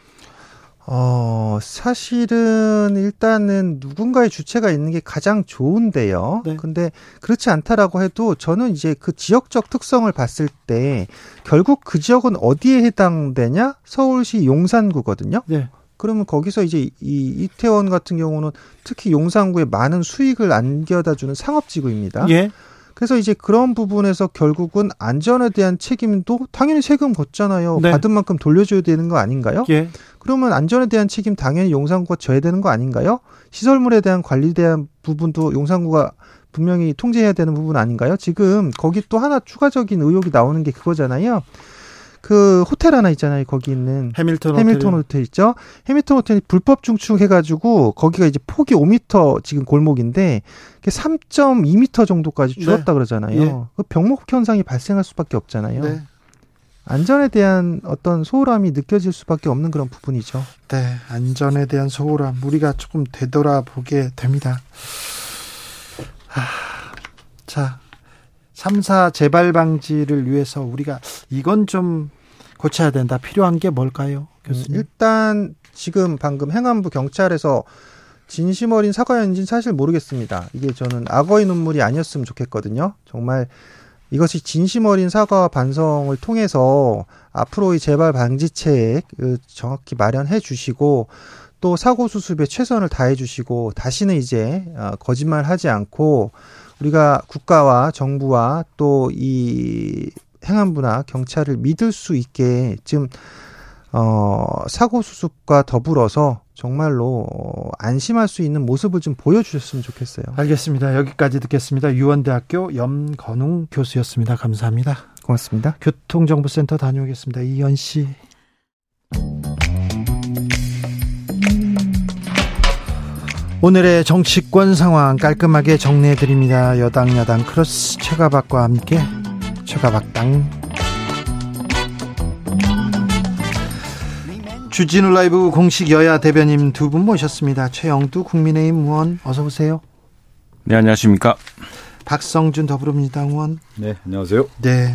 어, 사실은 일단은 누군가의 주체가 있는 게 가장 좋은데요. 네. 근데 그렇지 않다라고 해도 저는 이제 그 지역적 특성을 봤을 때 결국 그 지역은 어디에 해당되냐? 서울시 용산구거든요. 네. 그러면 거기서 이제 이 이태원 같은 경우는 특히 용산구에 많은 수익을 안겨다주는 상업지구입니다. 예. 그래서 이제 그런 부분에서 결국은 안전에 대한 책임도 당연히 세금 걷잖아요. 네. 받은 만큼 돌려줘야 되는 거 아닌가요? 예. 그러면 안전에 대한 책임 당연히 용산구가 져야 되는 거 아닌가요? 시설물에 대한 관리에 대한 부분도 용산구가 분명히 통제해야 되는 부분 아닌가요? 지금 거기 또 하나 추가적인 의혹이 나오는 게 그거잖아요. 그 호텔 하나 있잖아요. 거기 있는 해밀턴, 해밀턴 호텔. 호텔 있죠. 해밀턴 호텔이 불법 중축해가지고 거기가 이제 폭이 오 미터 지금 골목인데 삼 점 이 미터 정도까지 줄었다 네. 그러잖아요. 예. 그 병목 현상이 발생할 수밖에 없잖아요. 네. 안전에 대한 어떤 소홀함이 느껴질 수밖에 없는 그런 부분이죠. 네, 안전에 대한 소홀함 우리가 조금 되돌아보게 됩니다. 아, 자, 삼 사 재발 방지를 위해서 우리가 이건 좀 고쳐야 된다. 필요한 게 뭘까요, 교수님? 음, 일단 지금 방금 행안부 경찰에서 진심 어린 사과였는지는 사실 모르겠습니다. 이게 저는 악어의 눈물이 아니었으면 좋겠거든요. 정말 이것이 진심 어린 사과와 반성을 통해서 앞으로의 재발 방지책 정확히 마련해 주시고 또 사고 수습에 최선을 다해 주시고 다시는 이제 거짓말하지 않고 우리가 국가와 정부와 또 이 행안부나 경찰을 믿을 수 있게 지금 어, 사고 수습과 더불어서 정말로 안심할 수 있는 모습을 좀 보여주셨으면 좋겠어요. 알겠습니다. 여기까지 듣겠습니다. 유원대학교 염건웅 교수였습니다. 감사합니다. 고맙습니다. 교통정보센터 다녀오겠습니다. 이현 씨. 오늘의 정치권 상황 깔끔하게 정리해드립니다. 여당 야당 크로스 최가박과 함께 최가박당. 주진우 라이브 공식 여야 대변인 두 분 모셨습니다. 최영두 국민의힘 의원 어서 오세요. 네, 안녕하십니까. 박성준 더불어민주당 의원. 네, 안녕하세요. 네.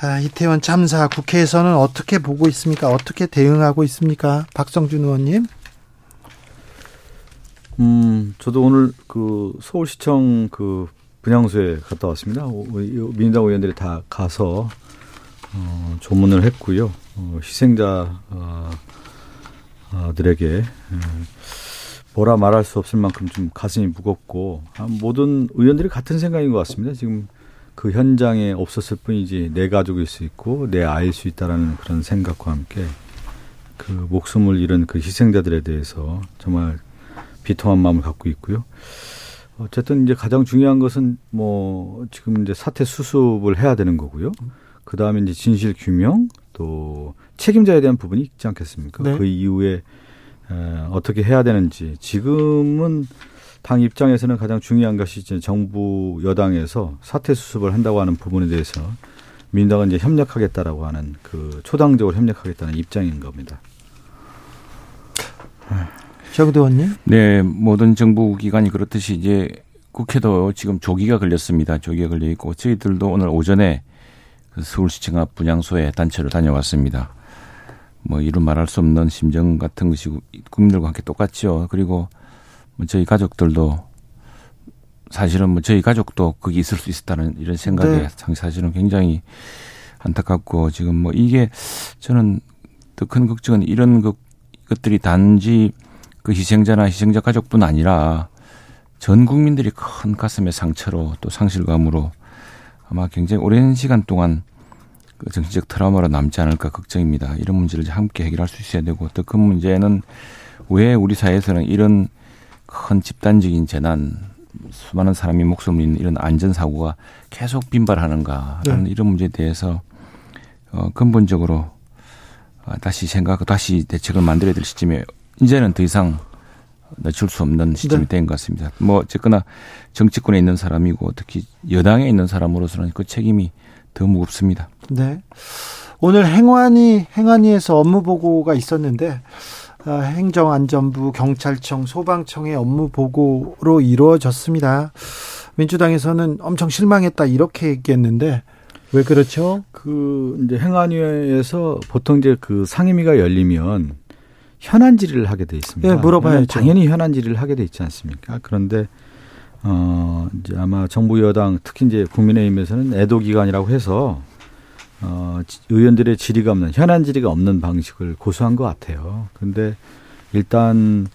아, 이태원 참사 국회에서는 어떻게 보고 있습니까? 어떻게 대응하고 있습니까? 박성준 의원님. 음, 저도 오늘 그 서울시청 그 분향소에 갔다 왔습니다. 민주당 의원들이 다 가서 어, 조문을 했고요. 어, 희생자들에게 뭐라 말할 수 없을 만큼 좀 가슴이 무겁고 모든 의원들이 같은 생각인 것 같습니다. 지금 그 현장에 없었을 뿐이지 내 가족일 수 있고 내 아이일 수 있다라는 그런 생각과 함께 그 목숨을 잃은 그 희생자들에 대해서 정말 비통한 마음을 갖고 있고요. 어쨌든 이제 가장 중요한 것은 뭐 지금 이제 사태 수습을 해야 되는 거고요. 그 다음에 이제 진실 규명 또 책임자에 대한 부분이 있지 않겠습니까? 네. 그 이후에 어떻게 해야 되는지 지금은 당 입장에서는 가장 중요한 것이 이제 정부 여당에서 사태 수습을 한다고 하는 부분에 대해서 민당은 이제 협력하겠다라고 하는 그 초당적으로 협력하겠다는 입장인 겁니다. 최영두 의원님. 네, 모든 정부 기관이 그렇듯이 이제 국회도 지금 조기가 걸렸습니다. 조기가 걸려 있고 저희들도 오늘 오전에 서울시청 앞 분향소에 단체로 다녀왔습니다. 뭐 이루 말할 수 없는 심정 같은 것이 국민들과 함께 똑같죠. 그리고 뭐 저희 가족들도 사실은 뭐 저희 가족도 거기 있을 수 있었다는 이런 생각에 네. 사실은 굉장히 안타깝고 지금 뭐 이게 저는 더 큰 걱정은 이런 것들이 단지 그 희생자나 희생자 가족뿐 아니라 전 국민들이 큰 가슴의 상처로 또 상실감으로 아마 굉장히 오랜 시간 동안 그 정치적 트라우마로 남지 않을까 걱정입니다. 이런 문제를 함께 해결할 수 있어야 되고 더 큰 문제는 왜 우리 사회에서는 이런 큰 집단적인 재난, 수많은 사람이 목숨을 잃는 이런 안전사고가 계속 빈발하는가라는 네. 이런 문제에 대해서 어, 근본적으로 다시 생각하고 다시 대책을 만들어야 될 시점에 이제는 더 이상 낮출 수 없는 시점이 네. 된 것 같습니다. 뭐 어쨌거나 정치권에 있는 사람이고 특히 여당에 있는 사람으로서는 그 책임이 더 무겁습니다. 네. 오늘 행안위 행안위에서 업무 보고가 있었는데 어, 행정안전부, 경찰청, 소방청의 업무 보고로 이루어졌습니다. 민주당에서는 엄청 실망했다 이렇게 얘기했는데 왜 그렇죠? 그 이제 행안위에서 보통 이제 그 상임위가 열리면 현안 질의를 하게 돼 있습니다. 네, 물어봐야죠. 당연히 현안 질의를 하게 돼 있지 않습니까? 그런데 어 이제 아마 정부 여당 특히 이제 국민의힘에서는 애도 기간이라고 해서 어 의원들의 질의가 없는 현안 질의가 없는 방식을 고수한 것 같아요. 그런데 일단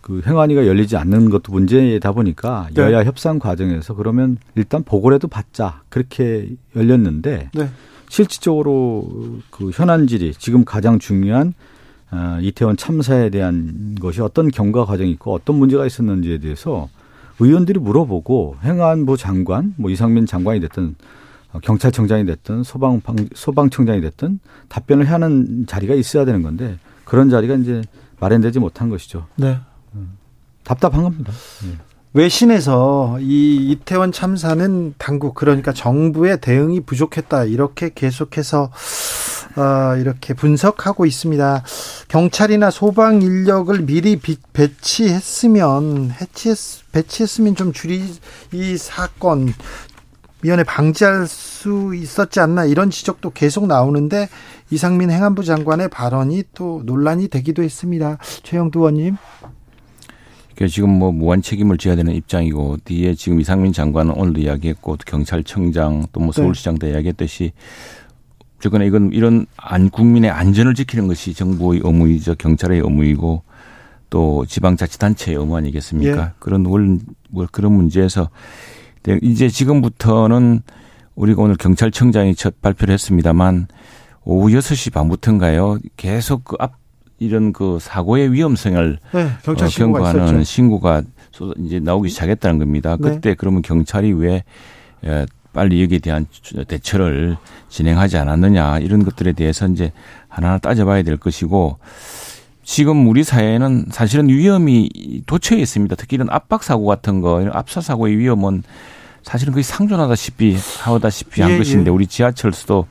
그 행안위가 열리지 않는 것도 문제다 보니까 네. 여야 협상 과정에서 그러면 일단 보고라도 받자 그렇게 열렸는데 네. 실질적으로 그 현안 질의 지금 가장 중요한 어, 이태원 참사에 대한 것이 어떤 경과 과정이 있고 어떤 문제가 있었는지에 대해서 의원들이 물어보고 행안부 장관, 뭐 이상민 장관이 됐든 경찰청장이 됐든 소방 소방청장이 됐든 답변을 하는 자리가 있어야 되는 건데 그런 자리가 이제 마련되지 못한 것이죠. 네, 음, 답답한 겁니다. 네. 외신에서 이 이태원 참사는 당국 그러니까 정부의 대응이 부족했다 이렇게 계속해서 어, 이렇게 분석하고 있습니다. 경찰이나 소방 인력을 미리 비, 배치했으면 해치, 배치했으면 좀 줄이 이 사건 미연에 방지할 수 있었지 않나, 이런 지적도 계속 나오는데 이상민 행안부 장관의 발언이 또 논란이 되기도 했습니다. 최영두 의원님. 지금 뭐 무한 책임을 져야 되는 입장이고, 뒤에 지금 이상민 장관은 오늘도 이야기했고 또 경찰청장 또 뭐 서울시장도 네. 이야기했듯이 최근에 이건 이런 안 국민의 안전을 지키는 것이 정부의 의무이죠. 경찰의 의무이고 또 지방자치단체의 의무 아니겠습니까? 예. 그런 원 그런 문제에서 이제 지금부터는 우리가 오늘 경찰청장이 첫 발표를 했습니다만 오후 여섯 시 반부터인가요? 계속 그 앞 이런 그 사고의 위험성을 네, 경찰 어, 경고하는 있었죠. 신고가 이제 나오기 시작했다는 겁니다. 네. 그때 그러면 경찰이 왜 빨리 여기에 대한 대처를 진행하지 않았느냐, 이런 것들에 대해서 이제 하나하나 따져봐야 될 것이고, 지금 우리 사회는 사실은 위험이 도처에 있습니다. 특히 이런 압박 사고 같은 거, 이런 압사 사고의 위험은 사실은 거의 상존하다시피 하다시피 한 예, 것인데 예. 우리 지하철도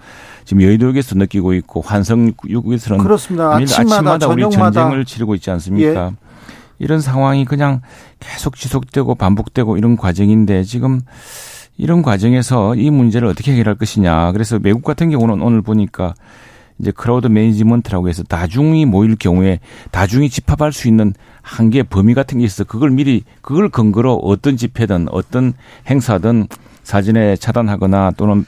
지금 여의도역에서 느끼고 있고 환성역에서는 그렇습니다. 아침마다, 아침마다 우리 전쟁을 치르고 있지 않습니까? 예. 이런 상황이 그냥 계속 지속되고 반복되고 이런 과정인데, 지금 이런 과정에서 이 문제를 어떻게 해결할 것이냐. 그래서 미국 같은 경우는 오늘 보니까 이제 크라우드 매니지먼트라고 해서 다중이 모일 경우에 다중이 집합할 수 있는 한계 범위 같은 게 있어, 그걸 미리 그걸 근거로 어떤 집회든 어떤 행사든 사전에 차단하거나 또는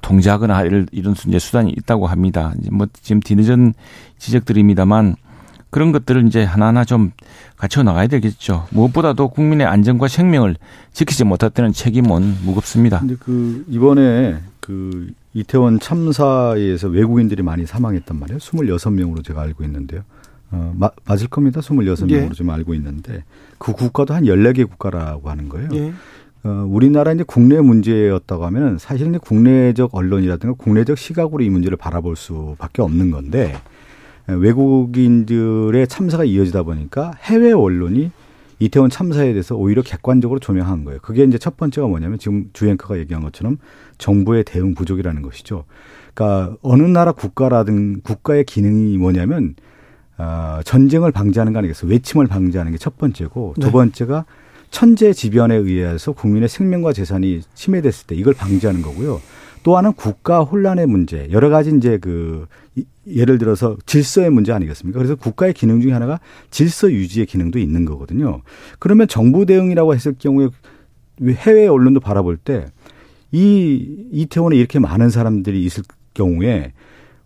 통제하거나 이런 이제 수단이 있다고 합니다. 이제 뭐 지금 뒤늦은 지적들입니다만 그런 것들을 이제 하나하나 좀 갖춰 나가야 되겠죠. 무엇보다도 국민의 안전과 생명을 지키지 못했다는 책임은 무겁습니다. 근데 그 이번에 그 이태원 참사에서 외국인들이 많이 사망했단 말이에요. 스물여섯 명으로 제가 알고 있는데요. 어, 마, 맞을 겁니다. 스물여섯 명으로 예. 좀 알고 있는데 그 국가도 한 열네 개 국가라고 하는 거예요. 예. 어, 우리나라 이제 국내 문제였다고 하면 사실은 국내적 언론이라든가 국내적 시각으로 이 문제를 바라볼 수밖에 없는 건데, 외국인들의 참사가 이어지다 보니까 해외 언론이 이태원 참사에 대해서 오히려 객관적으로 조명한 거예요. 그게 이제 첫 번째가 뭐냐면 지금 주앵커가 얘기한 것처럼 정부의 대응 부족이라는 것이죠. 그러니까 어느 나라 국가라든 국가의 기능이 뭐냐면 어, 전쟁을 방지하는 거 아니겠어요. 외침을 방지하는 게 첫 번째고, 두 번째가 천재지변에 의해서 국민의 생명과 재산이 침해됐을 때 이걸 방지하는 거고요. 또 하나는 국가 혼란의 문제, 여러 가지 이제 그 예를 들어서 질서의 문제 아니겠습니까? 그래서 국가의 기능 중에 하나가 질서 유지의 기능도 있는 거거든요. 그러면 정부 대응이라고 했을 경우에 해외 언론도 바라볼 때 이 이태원에 이렇게 많은 사람들이 있을 경우에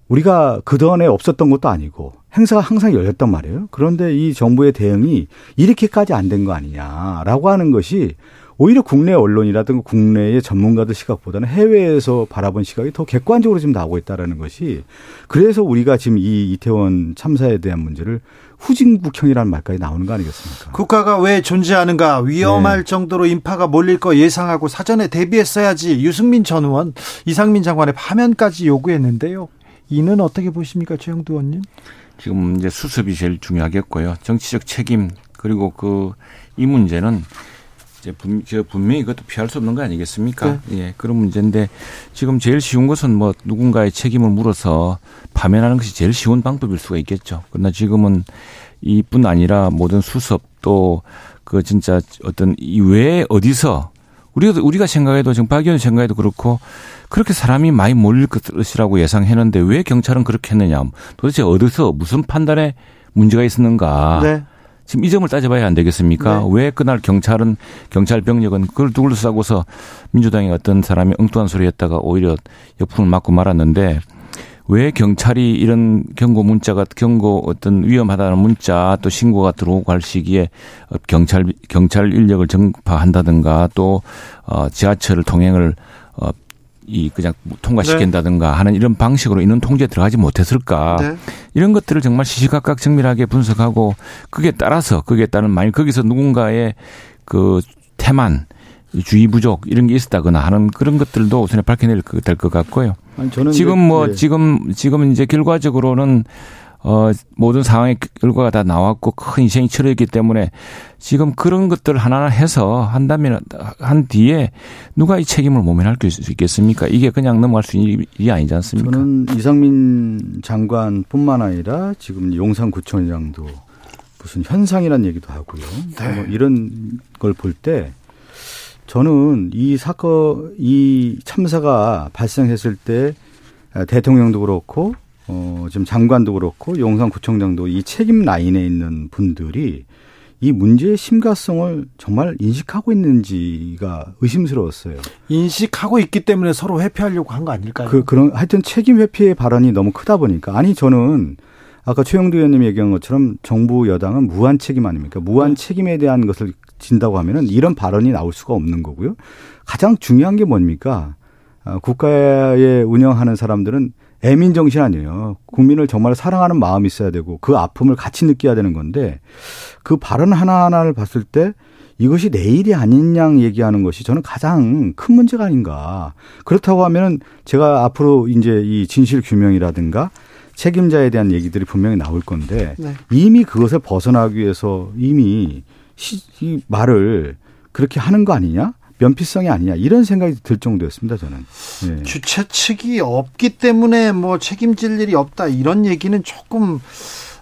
우리가 그전에 없었던 것도 아니고 행사가 항상 열렸단 말이에요. 그런데 이 정부의 대응이 이렇게까지 안 된 거 아니냐라고 하는 것이 오히려 국내 언론이라든가 국내의 전문가들 시각보다는 해외에서 바라본 시각이 더 객관적으로 지금 나오고 있다는 것이, 그래서 우리가 지금 이 이태원 참사에 대한 문제를 후진국형이라는 말까지 나오는 거 아니겠습니까? 국가가 왜 존재하는가, 위험할 네. 정도로 인파가 몰릴 거 예상하고 사전에 대비했어야지, 유승민 전 의원, 이상민 장관의 파면까지 요구했는데요. 이는 어떻게 보십니까, 최영두 의원님? 지금 이제 수습이 제일 중요하겠고요. 정치적 책임, 그리고 그 이 문제는 분명히 그것도 피할 수 없는 거 아니겠습니까? 네. 예, 그런 문제인데 지금 제일 쉬운 것은 뭐 누군가의 책임을 물어서 파면하는 것이 제일 쉬운 방법일 수가 있겠죠. 그러나 지금은 이뿐 아니라 모든 수습 또 그 진짜 어떤 이외에 어디서 우리가 우리가 생각해도 지금 박 의원 생각해도 그렇고 그렇게 사람이 많이 몰릴 것이라고 예상했는데 왜 경찰은 그렇게 했느냐, 도대체 어디서 무슨 판단에 문제가 있었는가? 네. 지금 이 점을 따져봐야 안 되겠습니까? 네. 왜 그날 경찰은, 경찰 병력은 그걸 둘러싸고서 민주당의 어떤 사람이 엉뚱한 소리 했다가 오히려 역풍을 맞고 말았는데, 왜 경찰이 이런 경고 문자가, 경고 어떤 위험하다는 문자 또 신고가 들어오고 할 시기에 경찰, 경찰 인력을 정파한다든가 또, 어, 지하철을 통행을, 어, 이 그냥 통과시킨다든가 네. 하는 이런 방식으로 인원 통제에 들어가지 못했을까. 네. 이런 것들을 정말 시시각각 정밀하게 분석하고 그게 따라서 그게 따른 만약 거기서 누군가의 그 태만, 주의 부족 이런 게 있었다거나 하는 그런 것들도 우선에 밝혀낼 될 것 같고요. 아니, 저는 지금 뭐 네. 지금 지금 이제 결과적으로는 어, 모든 상황의 결과가 다 나왔고 큰 희생이 치러졌기 때문에 지금 그런 것들 하나하나 해서 한다면 한 뒤에 누가 이 책임을 모면할 수 있겠습니까? 이게 그냥 넘어갈 수 있는 일이 아니지 않습니까? 저는 이상민 장관뿐만 아니라 지금 용산구청장도 무슨 현상이라는 얘기도 하고요. 네. 뭐 이런 걸 볼 때 저는 이 사건, 이 참사가 발생했을 때 대통령도 그렇고 어, 지금 장관도 그렇고 용산구청장도 이 책임 라인에 있는 분들이 이 문제의 심각성을 정말 인식하고 있는지가 의심스러웠어요. 인식하고 있기 때문에 서로 회피하려고 한 거 아닐까요? 그, 그런, 하여튼 책임 회피의 발언이 너무 크다 보니까. 아니, 저는 아까 최영두 의원님이 얘기한 것처럼 정부 여당은 무한 책임 아닙니까? 무한 책임에 대한 것을 진다고 하면은 이런 발언이 나올 수가 없는 거고요. 가장 중요한 게 뭡니까? 아, 국가에 운영하는 사람들은 애민 정신 아니에요. 국민을 정말 사랑하는 마음이 있어야 되고 그 아픔을 같이 느껴야 되는 건데 그 발언 하나하나를 봤을 때 이것이 내일이 아닌 양 얘기하는 것이 저는 가장 큰 문제가 아닌가. 그렇다고 하면은 제가 앞으로 이제 이 진실 규명이라든가 책임자에 대한 얘기들이 분명히 나올 건데 네. 이미 그것을 벗어나기 위해서 이미 시, 이 말을 그렇게 하는 거 아니냐? 면피성이 아니냐 이런 생각이 들 정도였습니다. 저는 예. 주최 측이 없기 때문에 뭐 책임질 일이 없다 이런 얘기는 조금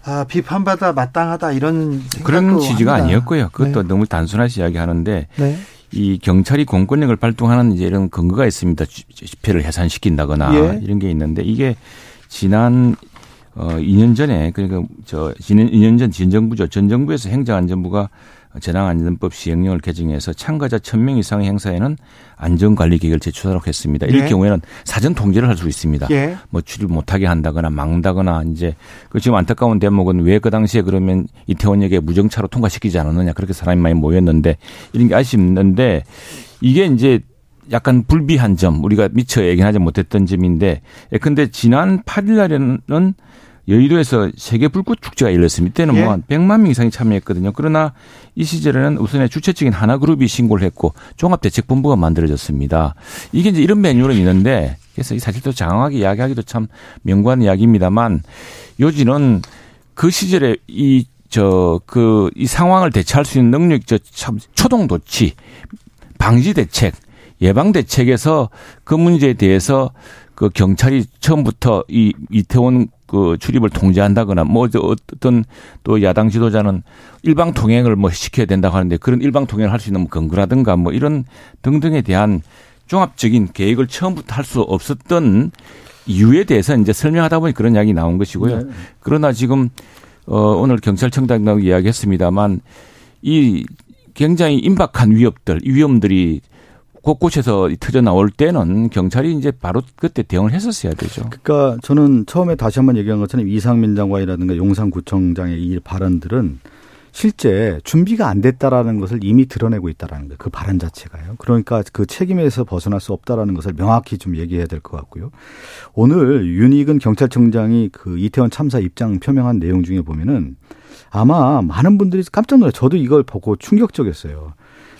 아, 비판받아 마땅하다 이런 생각도 그런 취지가 합니다. 아니었고요. 그것도 네. 너무 단순하게 이야기하는데 네. 이 경찰이 공권력을 발동하는 이제 이런 근거가 있습니다. 집회를 해산시킨다거나 예. 이런 게 있는데 이게 지난 어, 이 년 전에 그러니까 저 지난 이 년 전 진 정부죠. 전 정부에서 행정안전부가 재난안전법 시행령을 개정해서 참가자 천 명 이상의 행사에는 안전관리계획을 제출하도록 했습니다. 이럴 예. 경우에는 사전 통제를 할 수 있습니다. 예. 뭐 출입 못하게 한다거나 막는다거나 이제 그 지금 안타까운 대목은 왜 그 당시에 그러면 이태원역에 무정차로 통과시키지 않았느냐 그렇게 사람이 많이 모였는데 이런 게 아쉽는데 이게 이제 약간 불비한 점 우리가 미처 얘기하지 못했던 점인데 근데 지난 팔 일 날에는 여의도에서 세계 불꽃 축제가 열렸습니다. 이때는 예. 뭐 한 백만 명 이상이 참여했거든요. 그러나 이 시절에는 우선의 주최측인 하나그룹이 신고를 했고 종합대책본부가 만들어졌습니다. 이게 이제 이런 매뉴얼은 있는데 그래서 사실 또 장황하게 이야기하기도 참 명구한 이야기입니다만 요지는 그 시절에 이 저 그 이 상황을 대처할 수 있는 능력 저 참 초동도치 방지 대책 예방 대책에서 그 문제에 대해서 그 경찰이 처음부터 이 이태원 그 출입을 통제한다거나 뭐 어떤 또 야당 지도자는 일방 통행을 뭐 시켜야 된다고 하는데 그런 일방 통행을 할 수 있는 근거라든가 뭐 이런 등등에 대한 종합적인 계획을 처음부터 할 수 없었던 이유에 대해서 이제 설명하다 보니 그런 이야기 나온 것이고요. 네. 그러나 지금 어 오늘 경찰청장하고 이야기했습니다만 이 굉장히 임박한 위협들 위험들이 곳곳에서 터져 나올 때는 경찰이 이제 바로 그때 대응을 했었어야 되죠. 그러니까 저는 처음에 다시 한번 얘기한 것처럼 이상민 장관이라든가 용산구청장의 이 발언들은 실제 준비가 안 됐다라는 것을 이미 드러내고 있다라는 거예요. 그 발언 자체가요. 그러니까 그 책임에서 벗어날 수 없다라는 것을 명확히 좀 얘기해야 될 것 같고요. 오늘 윤희근 경찰청장이 그 이태원 참사 입장 표명한 내용 중에 보면은 아마 많은 분들이 깜짝 놀라요. 저도 이걸 보고 충격적이었어요.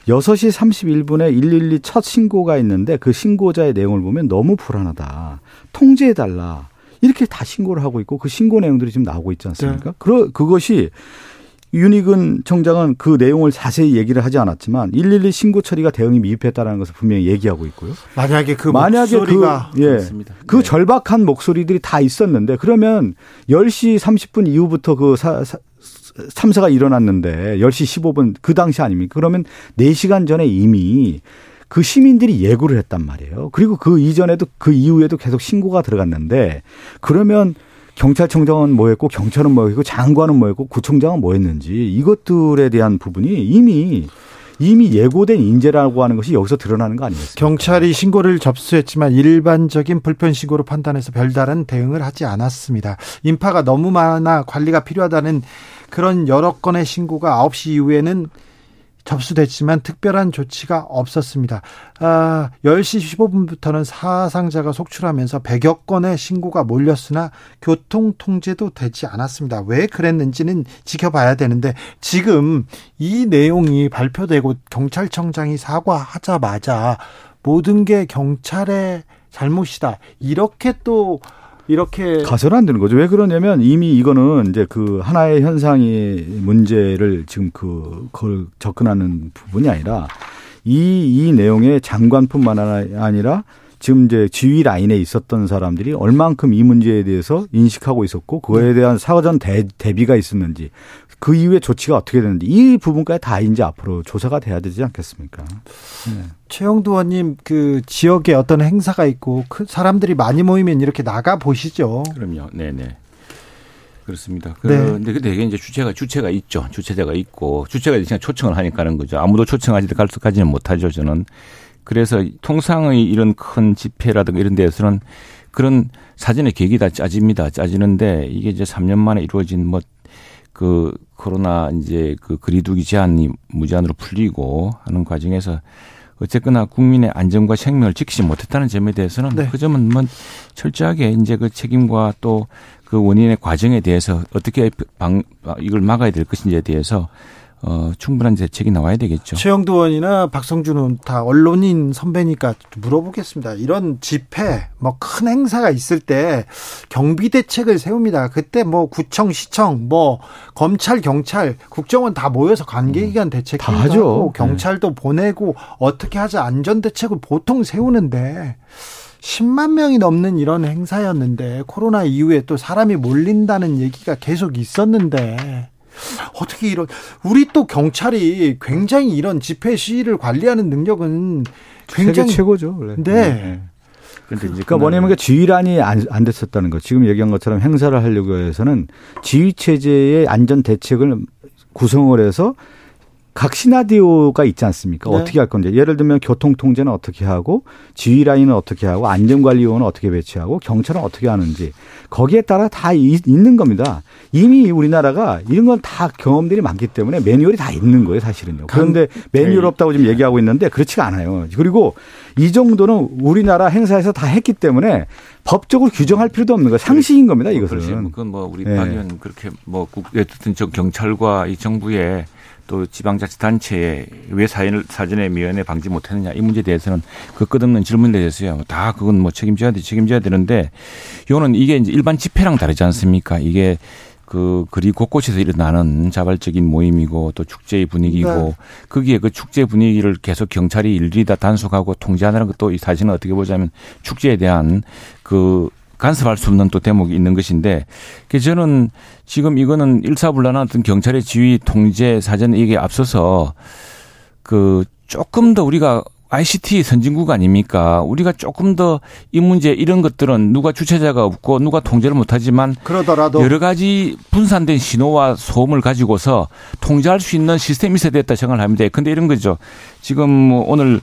여섯 시 삼십일 분에 일일이 첫 신고가 있는데 그 신고자의 내용을 보면 너무 불안하다. 통제해달라. 이렇게 다 신고를 하고 있고 그 신고 내용들이 지금 나오고 있지 않습니까? 네. 그러, 그것이 윤희근 청장은 그 내용을 자세히 얘기를 하지 않았지만 일일이 신고 처리가 대응이 미흡했다는 것을 분명히 얘기하고 있고요. 만약에 그 만약에 목소리가 그, 예, 있습니다. 그 네. 절박한 목소리들이 다 있었는데 그러면 열 시 삼십 분 이후부터 그 사, 사, 참사가 일어났는데 열 시 십오 분 그 당시 아닙니까? 그러면 네 시간 전에 이미 그 시민들이 예고를 했단 말이에요. 그리고 그 이전에도 그 이후에도 계속 신고가 들어갔는데 그러면 경찰청장은 뭐 했고 경찰은 뭐 했고 장관은 뭐 했고 구청장은 뭐 했는지 이것들에 대한 부분이 이미 이미 예고된 인재라고 하는 것이 여기서 드러나는 거 아니겠습니까? 경찰이 신고를 접수했지만 일반적인 불편 신고로 판단해서 별다른 대응을 하지 않았습니다. 인파가 너무 많아 관리가 필요하다는 그런 여러 건의 신고가 아홉 시 이후에는 접수됐지만 특별한 조치가 없었습니다. 아, 열 시 십오 분부터는 사상자가 속출하면서 백여 건의 신고가 몰렸으나 교통통제도 되지 않았습니다. 왜 그랬는지는 지켜봐야 되는데 지금 이 내용이 발표되고 경찰청장이 사과하자마자 모든 게 경찰의 잘못이다. 이렇게 또 이렇게 가서는 안 되는 거죠. 왜 그러냐면 이미 이거는 이제 그 하나의 현상이 문제를 지금 그 그걸 접근하는 부분이 아니라 이, 이 내용의 장관뿐만 아니라 지금 이제 지휘 라인에 있었던 사람들이 얼만큼 이 문제에 대해서 인식하고 있었고 그거에 대한 사전 대, 대비가 있었는지 그 이후에 조치가 어떻게 되는지 이 부분까지 다 이제 앞으로 조사가 돼야 되지 않겠습니까? 네. 최영두 의원님, 그 지역에 어떤 행사가 있고 그 사람들이 많이 모이면 이렇게 나가 보시죠. 그럼요. 네네. 그렇습니다. 그런데 네. 되게 이제 주체가 주체가 있죠. 주체자가 있고 주체가 그냥 초청을 하니까는 거죠. 아무도 초청하지도 갈 수까지는 못하죠. 저는 그래서 통상의 이런 큰 집회라든가 이런 데에서는 그런 사전의 계획이 다 짜집니다. 짜지는데 이게 이제 삼 년 만에 이루어진 뭐 그 코로나 이제 그 거리두기 제한이 무제한으로 풀리고 하는 과정에서. 어쨌거나 국민의 안전과 생명을 지키지 못했다는 점에 대해서는 네. 그 점은 뭐 철저하게 이제 그 책임과 또 그 원인의 과정에 대해서 어떻게 방, 이걸 막아야 될 것인지에 대해서 어, 충분한 대책이 나와야 되겠죠. 최영두 의원이나 박성준 의원 다 언론인 선배니까 물어보겠습니다. 이런 집회, 뭐 큰 행사가 있을 때 경비 대책을 세웁니다. 그때 뭐 구청, 시청, 뭐 검찰, 경찰, 국정원 다 모여서 관계기관 대책을 다 하고 경찰도 네. 보내고 어떻게 하자 안전 대책을 보통 세우는데 십만 명이 넘는 이런 행사였는데 코로나 이후에 또 사람이 몰린다는 얘기가 계속 있었는데. 어떻게 이런 우리 또 경찰이 굉장히 이런 집회 시위를 관리하는 능력은 굉장히 세계 최고죠. 원래. 네. 네. 그런데 이제 그러니까 뭐냐면 네. 지휘란이 안, 안 됐었다는 거. 지금 얘기한 것처럼 행사를 하려고 해서는 지휘 체제의 안전 대책을 구성을 해서 각 시나리오가 있지 않습니까? 네. 어떻게 할 건지. 예를 들면 교통 통제는 어떻게 하고 지휘 라인은 어떻게 하고 안전관리원은 어떻게 배치하고 경찰은 어떻게 하는지 거기에 따라 다 있는 겁니다. 이미 우리나라가 이런 건 다 경험들이 많기 때문에 매뉴얼이 다 있는 거예요, 사실은요. 그런데 매뉴얼 없다고 지금 얘기하고 있는데 그렇지가 않아요. 그리고 이 정도는 우리나라 행사에서 다 했기 때문에 법적으로 규정할 필요도 없는 거 상식인 겁니다, 이것은. 그렇지. 그건 뭐 우리 박 의원 네. 그렇게 뭐 어쨌든 경찰과 이 정부의 또 지방자치단체에 왜 사인을 사전에 미연에 방지 못했느냐 이 문제에 대해서는 그 끝없는 질문에 대해서요 다 그건 뭐 책임져야 돼 책임져야 되는데 요는 이게 이제 일반 집회랑 다르지 않습니까? 이게 그 거리 곳곳에서 일어나는 자발적인 모임이고 또 축제의 분위기고 네. 거기에 그 축제 분위기를 계속 경찰이 일일이 다 단속하고 통제하는 것도 이 사실은 어떻게 보자면 축제에 대한 그 간섭할 수 없는 또 대목이 있는 것인데, 그 저는 지금 이거는 일사불란한 어떤 경찰의 지휘 통제 사전 이게 앞서서 그 조금 더 우리가 아이씨티 선진국 아닙니까? 우리가 조금 더 이 문제 이런 것들은 누가 주체자가 없고 누가 통제를 못하지만 그러더라도 여러 가지 분산된 신호와 소음을 가지고서 통제할 수 있는 시스템이 있어야 됐다 생각을 합니다. 그런데 이런 거죠. 지금 오늘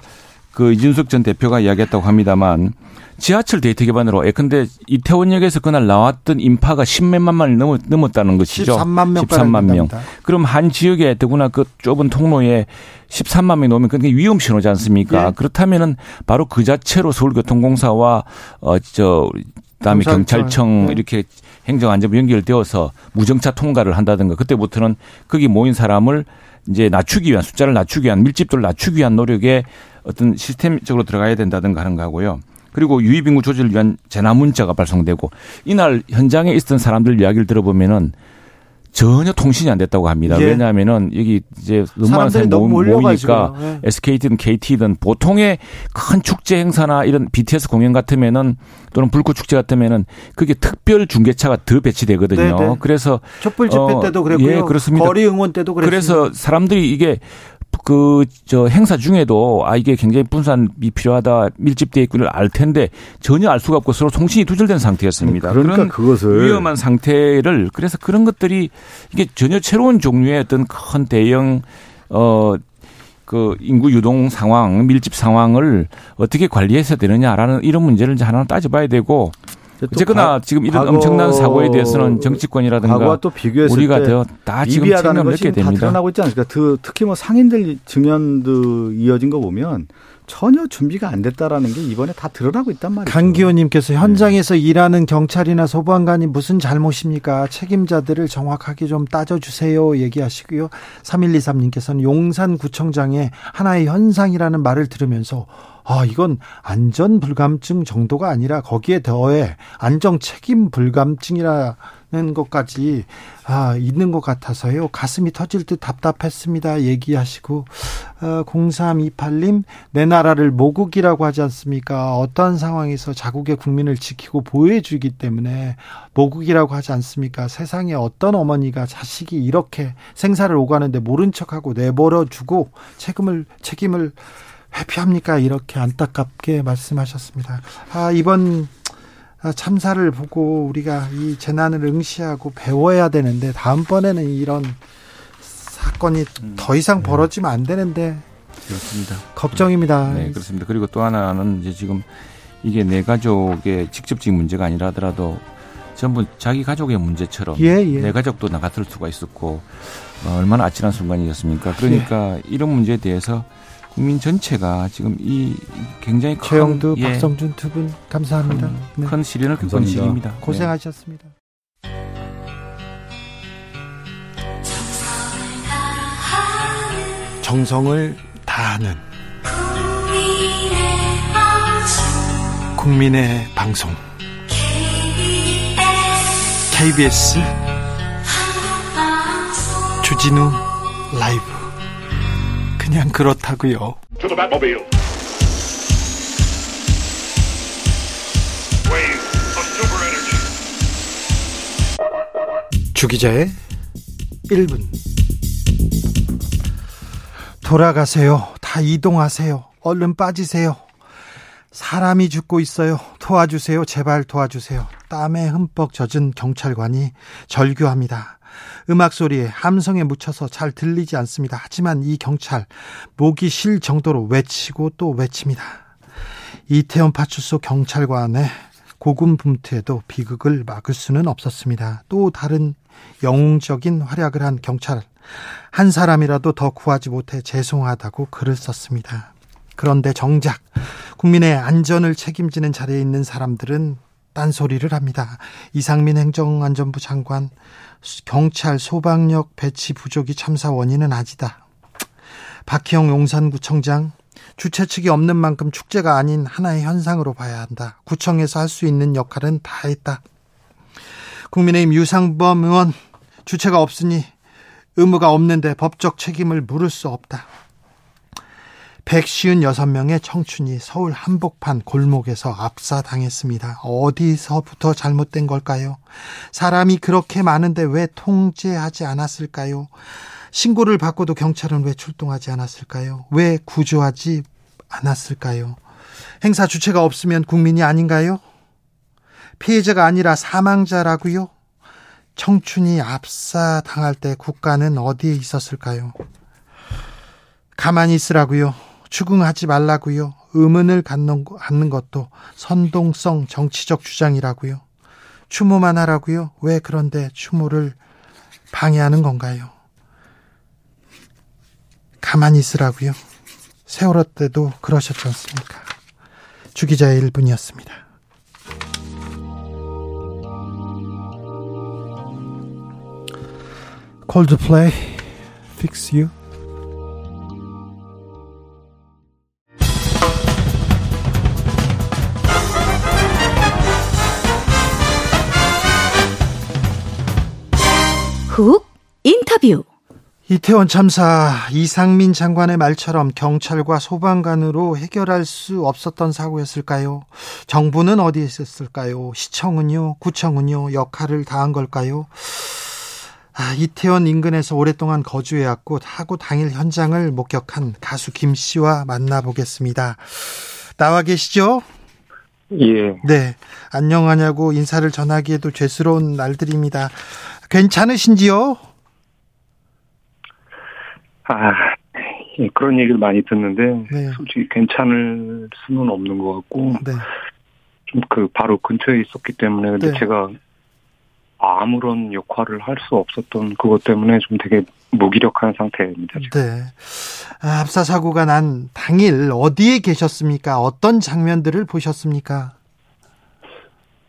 그 이준석 전 대표가 이야기했다고 합니다만 지하철 데이터 기반으로 예컨대 이태원역에서 그날 나왔던 인파가 십몇만 명이 넘었다는 것이죠. 십삼만 명. 십삼만 명. 그럼 한 지역에 되구나 그 좁은 통로에 십삼만 명이 넘으면 그게 위험 신호지 않습니까? 예. 그렇다면은 바로 그 자체로 서울교통공사와 어 저 그다음에 경찰청 네. 이렇게 행정안전부 연결되어서 무정차 통과를 한다든가 그때부터는 거기 모인 사람을 이제 낮추기 위한 숫자를 낮추기 위한 밀집도를 낮추기 위한 노력에 어떤 시스템적으로 들어가야 된다든가 하는 거고요. 그리고 유입인구 조절을 위한 재난 문자가 발송되고 이날 현장에 있던 사람들 이야기를 들어보면은 전혀 통신이 안 됐다고 합니다. 예. 왜냐하면은 여기 이제 너무 많은 사람들이 모임, 너무 모이니까 예. 에스케이티든 케이티든 보통의 큰 축제 행사나 이런 비티에스 공연 같으면은 또는 불꽃 축제 같으면은 그게 특별 중계차가 더 배치되거든요. 네네. 그래서 촛불 집회 어, 때도 그랬고요. 예, 그렇습니다. 거리 응원 때도 그랬습니다. 그래서 사람들이 이게 그, 저, 행사 중에도, 아, 이게 굉장히 분산이 필요하다, 밀집되어 있구나, 알 텐데, 전혀 알 수가 없고 서로 통신이 두절된 상태였습니다. 그러니까 그런 그것을. 위험한 상태를, 그래서 그런 것들이, 이게 전혀 새로운 종류의 어떤 큰 대형, 어, 그, 인구 유동 상황, 밀집 상황을 어떻게 관리해서 되느냐라는 이런 문제를 이제 하나 따져봐야 되고, 어쨌거나 지금 이런 엄청난 사고에 대해서는 정치권이라든가 또 우리가 더 다 지금 책임을 묻게 됩니다. 다 드러나고 있지 않습니까? 특히 뭐 상인들 증언도 이어진 거 보면 전혀 준비가 안 됐다라는 게 이번에 다 드러나고 있단 말이에요. 강기호님께서 현장에서 네. 일하는 경찰이나 소방관이 무슨 잘못입니까? 책임자들을 정확하게 좀 따져주세요 얘기하시고요. 삼일이삼 님께서는 용산구청장의 하나의 현상이라는 말을 들으면서 아, 이건 안전 불감증 정도가 아니라 거기에 더해 안정 책임 불감증이라는 것까지 아, 있는 것 같아서요. 가슴이 터질 듯 답답했습니다. 얘기하시고 어, 공삼이팔 님, 내 나라를 모국이라고 하지 않습니까? 어떤 상황에서 자국의 국민을 지키고 보호해주기 때문에 모국이라고 하지 않습니까? 세상에 어떤 어머니가 자식이 이렇게 생사를 오가는데 모른 척하고 내버려주고 책임을 책임을 회피합니까? 이렇게 안타깝게 말씀하셨습니다. 아, 이번 참사를 보고 우리가 이 재난을 응시하고 배워야 되는데 다음번에는 이런 사건이 음, 더 이상 네. 벌어지면 안 되는데 그렇습니다. 걱정입니다. 네, 그렇습니다. 그리고 또 하나는 이제 지금 이게 내 가족의 직접적인 문제가 아니라 하더라도 전부 자기 가족의 문제처럼 예, 예. 내 가족도 나 같을 수가 있었고 어, 얼마나 아찔한 순간이었습니까? 그러니까 예. 이런 문제에 대해서 국민 전체가 지금 이 굉장히 큰 최영두, 예. 박성준 두 분 감사합니다. 큰, 네. 큰 시련을 겪은 시기입니다. 고생하셨습니다. 네. 정성을 다하는 국민의 방송 케이비에스 주진우 라이브. 그냥 그렇다고요. 주 기자의 일 분. 돌아가세요. 다 이동하세요. 얼른 빠지세요. 사람이 죽고 있어요. 도와주세요. 제발 도와주세요. 땀에 흠뻑 젖은 경찰관이 절규합니다. 음악 소리에 함성에 묻혀서 잘 들리지 않습니다. 하지만 이 경찰 목이 쉴 정도로 외치고 또 외칩니다. 이태원 파출소 경찰관의 고군분투에도 비극을 막을 수는 없었습니다. 또 다른 영웅적인 활약을 한 경찰 한 사람이라도 더 구하지 못해 죄송하다고 글을 썼습니다. 그런데 정작 국민의 안전을 책임지는 자리에 있는 사람들은 딴소리를 합니다. 이상민 행정안전부 장관, 경찰 소방력 배치 부족이 참사 원인은 아니다. 박희영 용산구청장, 주최 측이 없는 만큼 축제가 아닌 하나의 현상으로 봐야 한다. 구청에서 할 수 있는 역할은 다 했다. 국민의힘 유상범 의원, 주체가 없으니 의무가 없는데 법적 책임을 물을 수 없다. 백오십육 명의 청춘이 서울 한복판 골목에서 압사당했습니다. 어디서부터 잘못된 걸까요? 사람이 그렇게 많은데 왜 통제하지 않았을까요? 신고를 받고도 경찰은 왜 출동하지 않았을까요? 왜 구조하지 않았을까요? 행사 주체가 없으면 국민이 아닌가요? 피해자가 아니라 사망자라고요? 청춘이 압사당할 때 국가는 어디에 있었을까요? 가만히 있으라고요. 추궁하지 말라고요. 의문을 갖는, 갖는 것도 선동성 정치적 주장이라고요. 추모만 하라고요. 왜 그런데 추모를 방해하는 건가요? 가만히 있으라고요. 세월호 때도 그러셨지 않습니까? 주 기자의 일 분이었습니다. 콜드플레이, Fix You. 훅 인터뷰. 이태원 참사, 이상민 장관의 말처럼 경찰과 소방관으로 해결할 수 없었던 사고였을까요? 정부는 어디에 있었을까요? 시청은요? 구청은요? 역할을 다한 걸까요? 아, 이태원 인근에서 오랫동안 거주해왔고 사고 당일 현장을 목격한 가수 김 씨와 만나보겠습니다. 나와 계시죠? 예. 네. 안녕하냐고 인사를 전하기에도 죄스러운 날들입니다. 괜찮으신지요? 아, 예, 그런 얘기를 많이 듣는데 네. 솔직히 괜찮을 수는 없는 것 같고 네. 좀 그 바로 근처에 있었기 때문에 근데 네. 제가 아무런 역할을 할 수 없었던 그것 때문에 좀 되게 무기력한 상태입니다. 지금. 네. 아, 압사 사고가 난 당일 어디에 계셨습니까? 어떤 장면들을 보셨습니까?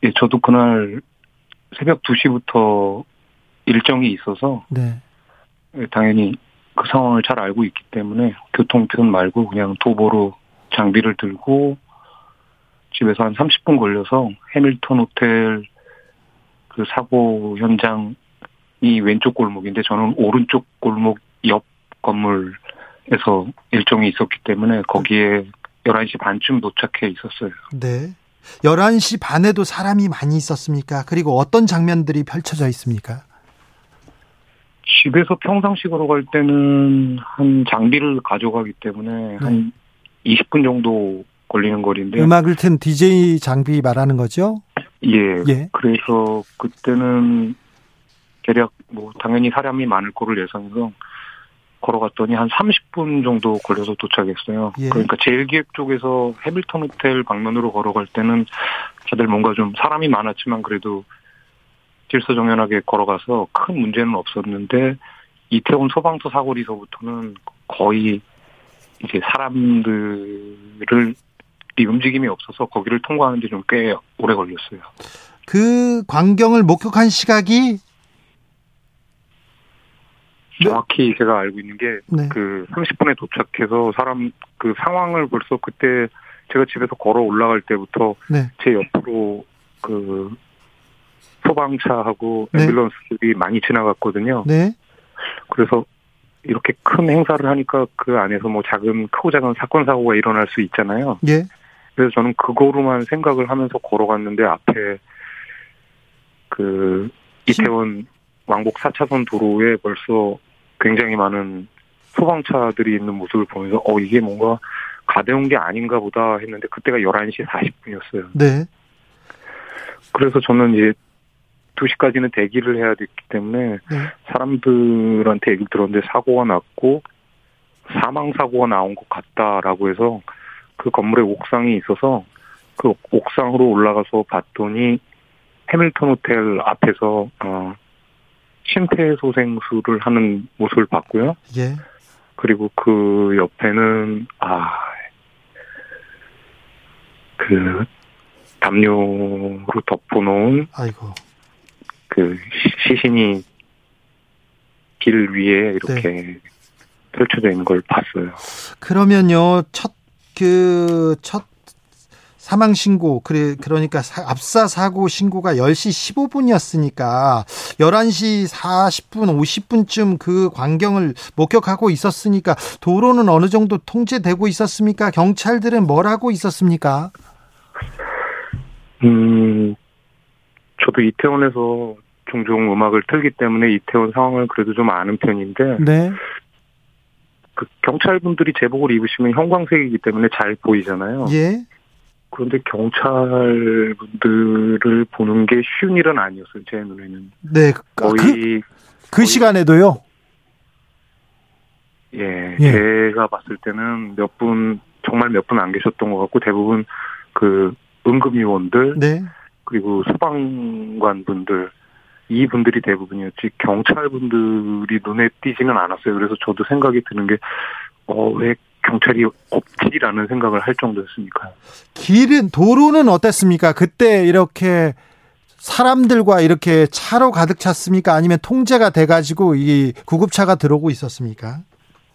예, 저도 그날 새벽 두 시부터 일정이 있어서 네. 당연히 그 상황을 잘 알고 있기 때문에 교통편 말고 그냥 도보로 장비를 들고 집에서 한 삼십 분 걸려서 해밀턴 호텔 그 사고 현장이 왼쪽 골목인데 저는 오른쪽 골목 옆 건물에서 일정이 있었기 때문에 거기에 열한 시 반쯤 도착해 있었어요. 네. 열한 시 반에도 사람이 많이 있었습니까? 그리고 어떤 장면들이 펼쳐져 있습니까? 집에서 평상식으로 갈 때는 한 장비를 가져가기 때문에 네. 한 이십 분 정도 걸리는 거리인데. 음악을 튼 디제이 장비 말하는 거죠? 예. 예. 그래서 그때는 대략 뭐 당연히 사람이 많을 거를 예상해서 걸어갔더니 한 삼십 분 정도 걸려서 도착했어요. 예. 그러니까 제일기획 쪽에서 해밀턴 호텔 방면으로 걸어갈 때는 다들 뭔가 좀 사람이 많았지만 그래도 질서정연하게 걸어가서 큰 문제는 없었는데 이태원 소방서 사거리서부터는 거의 이제 사람들을 이 움직임이 없어서 거기를 통과하는데 좀 꽤 오래 걸렸어요. 그 광경을 목격한 시각이 정확히 제가 알고 있는 게 그 네. 삼십 분에 도착해서 사람 그 상황을 벌써 그때 제가 집에서 걸어 올라갈 때부터 네. 제 옆으로 그 소방차하고 네. 앰뷸런스들이 많이 지나갔거든요. 네. 그래서 이렇게 큰 행사를 하니까 그 안에서 뭐 작은 크고 작은 사건 사고가 일어날 수 있잖아요. 예. 그래서 저는 그거로만 생각을 하면서 걸어갔는데 앞에 그 이태원 왕복 사 차선 도로에 벌써 굉장히 많은 소방차들이 있는 모습을 보면서 어 이게 뭔가 가벼운 게 아닌가 보다 했는데 그때가 열한 시 사십 분이었어요. 네. 그래서 저는 이제 두 시까지는 대기를 해야 됐기 때문에 네. 사람들한테 얘기를 들었는데 사고가 났고 사망사고가 나온 것 같다라고 해서 그 건물에 옥상이 있어서 그 옥상으로 올라가서 봤더니 해밀턴 호텔 앞에서 어 심폐소생술을 하는 모습을 봤고요. 예. 그리고 그 옆에는 아, 그 담요로 덮어놓은 아이고. 그 시신이 길 위에 이렇게 네. 펼쳐져 있는 걸 봤어요. 그러면요, 첫 그 첫 사망 신고 그래 그러니까 사, 압사 사고 신고가 열 시 십오 분이었으니까 열한 시 사십 분 오십 분쯤 그 광경을 목격하고 있었으니까 도로는 어느 정도 통제되고 있었습니까? 경찰들은 뭘 하고 있었습니까? 음. 저도 이태원에서 종종 음악을 틀기 때문에 이태원 상황을 그래도 좀 아는 편인데 네. 그 경찰분들이 제복을 입으시면 형광색이기 때문에 잘 보이잖아요. 예. 그런데 경찰분들을 보는 게 쉬운 일은 아니었어요. 제 눈에는. 네. 거의 그, 그 거의 시간에도요? 예, 예. 제가 봤을 때는 몇 분 정말 몇 분 안 계셨던 것 같고 대부분 그 응급요원들 네. 그리고 소방관분들 이분들이 대부분이었지 경찰분들이 눈에 띄지는 않았어요. 그래서 저도 생각이 드는 게 어, 왜 경찰이 없지라는 생각을 할 정도였으니까. 길은 도로는 어땠습니까? 그때 이렇게 사람들과 이렇게 차로 가득 찼습니까? 아니면 통제가 돼가지고 이 구급차가 들어오고 있었습니까?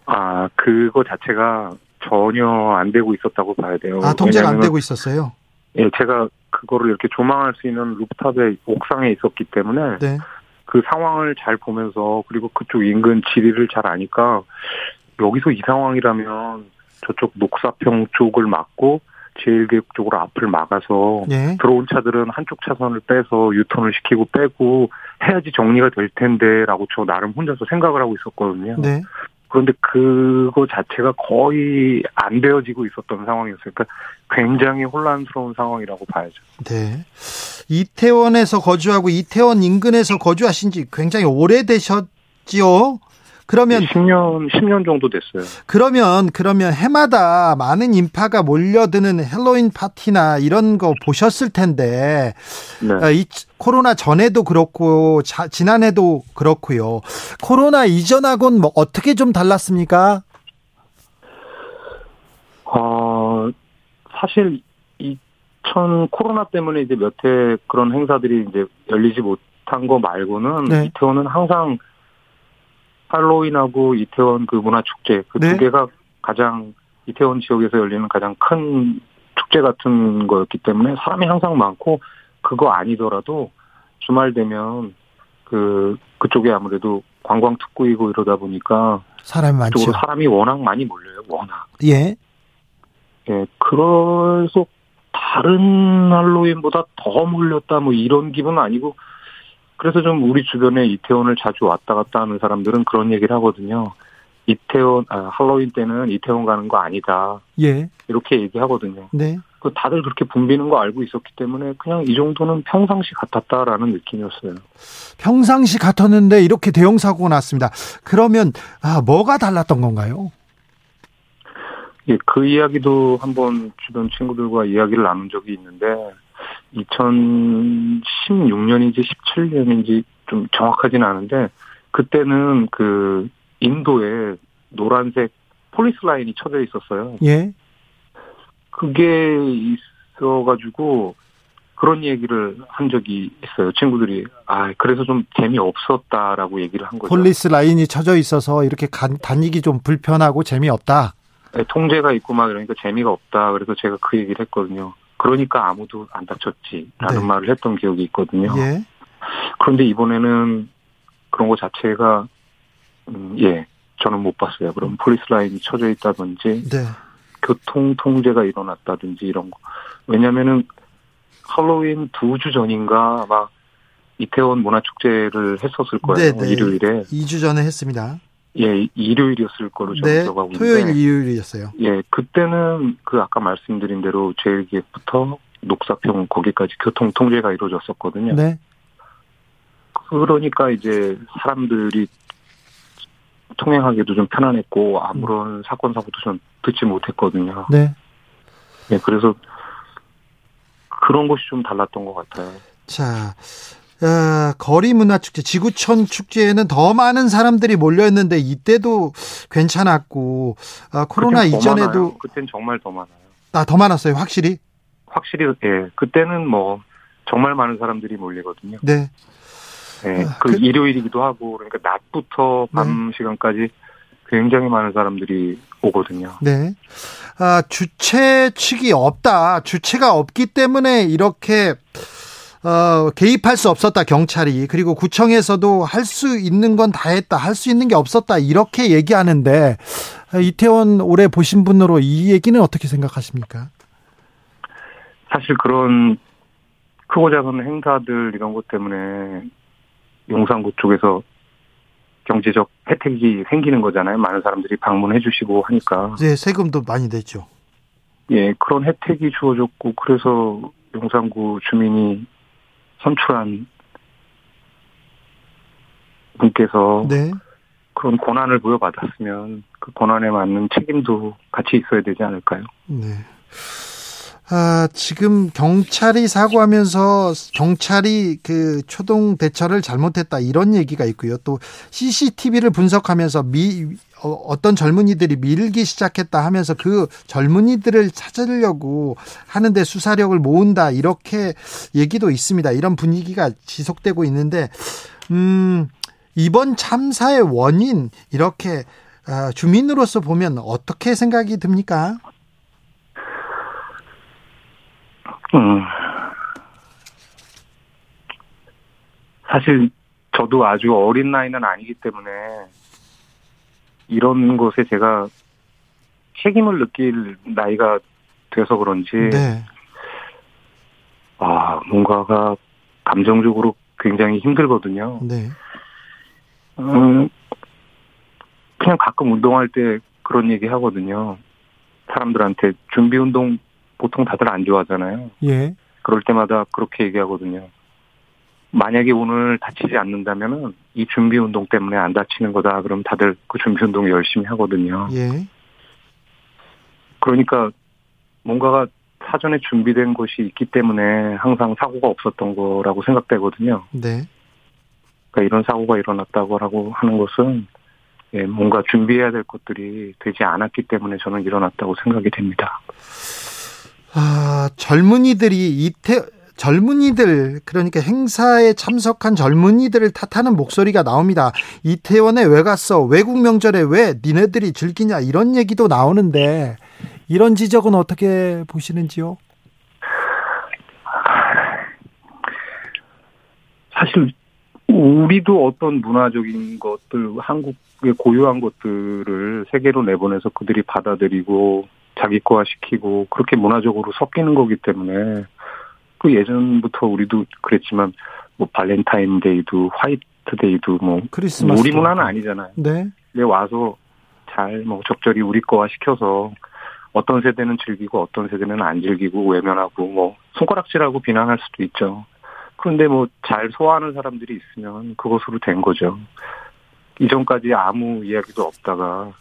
아 그거 자체가 전혀 안 되고 있었다고 봐야 돼요. 아 통제가 안 되고 있었어요? 예, 제가 그거를 이렇게 조망할 수 있는 루프탑의 옥상에 있었기 때문에 네. 그 상황을 잘 보면서 그리고 그쪽 인근 지리를 잘 아니까 여기서 이 상황이라면 저쪽 녹사평 쪽을 막고 제일교육 쪽으로 앞을 막아서 네. 들어온 차들은 한쪽 차선을 빼서 유턴을 시키고 빼고 해야지 정리가 될 텐데라고 저 나름 혼자서 생각을 하고 있었거든요. 네. 그런데 그거 자체가 거의 안 되어지고 있었던 상황이었어요. 그러니까 굉장히 혼란스러운 상황이라고 봐야죠. 네. 이태원에서 거주하고 이태원 인근에서 거주하신 지 굉장히 오래되셨지요? 그러면. 십 년, 십 년 정도 됐어요. 그러면, 그러면 해마다 많은 인파가 몰려드는 헬로윈 파티나 이런 거 보셨을 텐데, 네. 이 코로나 전에도 그렇고, 자, 지난해도 그렇고요. 코로나 이전하고는 뭐 어떻게 좀 달랐습니까? 어, 사실, 이천, 코로나 때문에 이제 몇 해 그런 행사들이 이제 열리지 못한 거 말고는, 네. 이태원은 항상 할로윈하고 이태원 그 문화축제 그 두 네. 개가 가장 이태원 지역에서 열리는 가장 큰 축제 같은 거였기 때문에 사람이 항상 많고, 그거 아니더라도 주말 되면 그 그쪽에 아무래도 관광 특구이고 이러다 보니까 사람이 많죠. 사람이 워낙 많이 몰려요. 워낙. 예. 예. 그래서 다른 할로윈보다 더 몰렸다 뭐 이런 기분은 아니고, 그래서 좀 우리 주변에 이태원을 자주 왔다 갔다 하는 사람들은 그런 얘기를 하거든요. 이태원, 아, 할로윈 때는 이태원 가는 거 아니다. 예. 이렇게 얘기하거든요. 네. 그 다들 그렇게 붐비는 거 알고 있었기 때문에 그냥 이 정도는 평상시 같았다라는 느낌이었어요. 평상시 같았는데 이렇게 대형 사고가 났습니다. 그러면 아, 뭐가 달랐던 건가요? 예, 그 이야기도 한번 주변 친구들과 이야기를 나눈 적이 있는데, 이천십육 년인지 십칠 년인지 좀 정확하진 않은데, 그때는 그 인도에 노란색 폴리스 라인이 쳐져 있었어요. 예. 그게 있어가지고 그런 얘기를 한 적이 있어요. 친구들이 아 그래서 좀 재미없었다라고 얘기를 한 거죠. 폴리스 라인이 쳐져 있어서 이렇게 간, 다니기 좀 불편하고 재미없다. 네, 통제가 있고 막 그러니까 재미가 없다. 그래서 제가 그 얘기를 했거든요. 그러니까 아무도 안 다쳤지라는 네. 말을 했던 기억이 있거든요. 예. 그런데 이번에는 그런 거 자체가 음, 예 저는 못 봤어요. 그럼 폴리스 라인이 쳐져 있다든지. 네. 교통 통제가 일어났다든지 이런 거. 왜냐면은 할로윈 두 주 전인가 막 이태원 문화축제를 했었을 거예요. 네네. 일요일에. 이 주 전에 했습니다. 예, 일요일이었을 거로 저는 네, 기억하고 있는데. 토요일 일요일이었어요. 예, 그때는 그 아까 말씀드린 대로 제일기획부터 녹사평 거기까지 교통 통제가 이루어졌었거든요. 네. 그러니까 이제 사람들이 통행하기도 좀 편안했고 아무런 음. 사건 사고도 좀 듣지 못했거든요. 네. 네, 그래서 그런 것이 좀 달랐던 것 같아요. 자, 어, 거리 문화 축제, 지구촌 축제에는 더 많은 사람들이 몰려있는데 이때도 괜찮았고 어, 코로나 그땐 이전에도 많아요. 그땐 정말 더 많아요. 아, 더 많았어요, 확실히? 확실히, 예. 그때는 뭐 정말 많은 사람들이 몰리거든요. 네. 네, 그, 그 일요일이기도 하고 그러니까 낮부터 밤 네. 시간까지 굉장히 많은 사람들이 오거든요. 네, 아, 주최 측이 없다, 주체가 없기 때문에 이렇게 어, 개입할 수 없었다 경찰이, 그리고 구청에서도 할 수 있는 건 다 했다, 할 수 있는 게 없었다 이렇게 얘기하는데 이태원 올해 보신 분으로 이 얘기는 어떻게 생각하십니까? 사실 그런 크고 작은 행사들 이런 것 때문에 용산구 쪽에서 경제적 혜택이 생기는 거잖아요. 많은 사람들이 방문해 주시고 하니까. 네, 세금도 많이 냈죠. 예, 그런 혜택이 주어졌고, 그래서 용산구 주민이 선출한 분께서 네. 그런 권한을 부여받았으면 그 권한에 맞는 책임도 같이 있어야 되지 않을까요? 네. 아, 지금 경찰이 사고하면서 경찰이 그 초동 대처를 잘못했다 이런 얘기가 있고요. 또 씨씨티비를 분석하면서 미 어, 어떤 젊은이들이 밀기 시작했다 하면서 그 젊은이들을 찾으려고 하는데 수사력을 모은다 이렇게 얘기도 있습니다. 이런 분위기가 지속되고 있는데 음, 이번 참사의 원인 이렇게 어, 주민으로서 보면 어떻게 생각이 듭니까? 음. 사실 저도 아주 어린 나이는 아니기 때문에 이런 것에 제가 책임을 느낄 나이가 돼서 그런지 네. 아, 뭔가가 감정적으로 굉장히 힘들거든요. 네. 음, 그냥 가끔 운동할 때 그런 얘기 하거든요. 사람들한테 준비 운동 보통 다들 안 좋아하잖아요. 예. 그럴 때마다 그렇게 얘기하거든요. 만약에 오늘 다치지 않는다면은 이 준비 운동 때문에 안 다치는 거다. 그럼 다들 그 준비 운동 열심히 하거든요. 예. 그러니까 뭔가가 사전에 준비된 것이 있기 때문에 항상 사고가 없었던 거라고 생각되거든요. 네. 그러니까 이런 사고가 일어났다고 하는 것은 예, 뭔가 준비해야 될 것들이 되지 않았기 때문에 저는 일어났다고 생각이 됩니다. 아, 젊은이들이 이태 젊은이들 그러니까 행사에 참석한 젊은이들을 탓하는 목소리가 나옵니다. 이태원에 왜 갔어? 외국 명절에 왜 니네들이 즐기냐? 이런 얘기도 나오는데 이런 지적은 어떻게 보시는지요? 사실 우리도 어떤 문화적인 것들, 한국의 고유한 것들을 세계로 내보내서 그들이 받아들이고 자기 거화시키고 그렇게 문화적으로 섞이는 거기 때문에, 그 예전부터 우리도 그랬지만 뭐 발렌타인데이도 화이트데이도 뭐 크리스마스 우리 문화는 아니잖아요. 네. 근데 와서 잘 뭐 적절히 우리 거화시켜서 어떤 세대는 즐기고 어떤 세대는 안 즐기고 외면하고 뭐 손가락질하고 비난할 수도 있죠. 그런데 뭐 잘 소화하는 사람들이 있으면 그것으로 된 거죠. 이전까지 아무 이야기도 없다가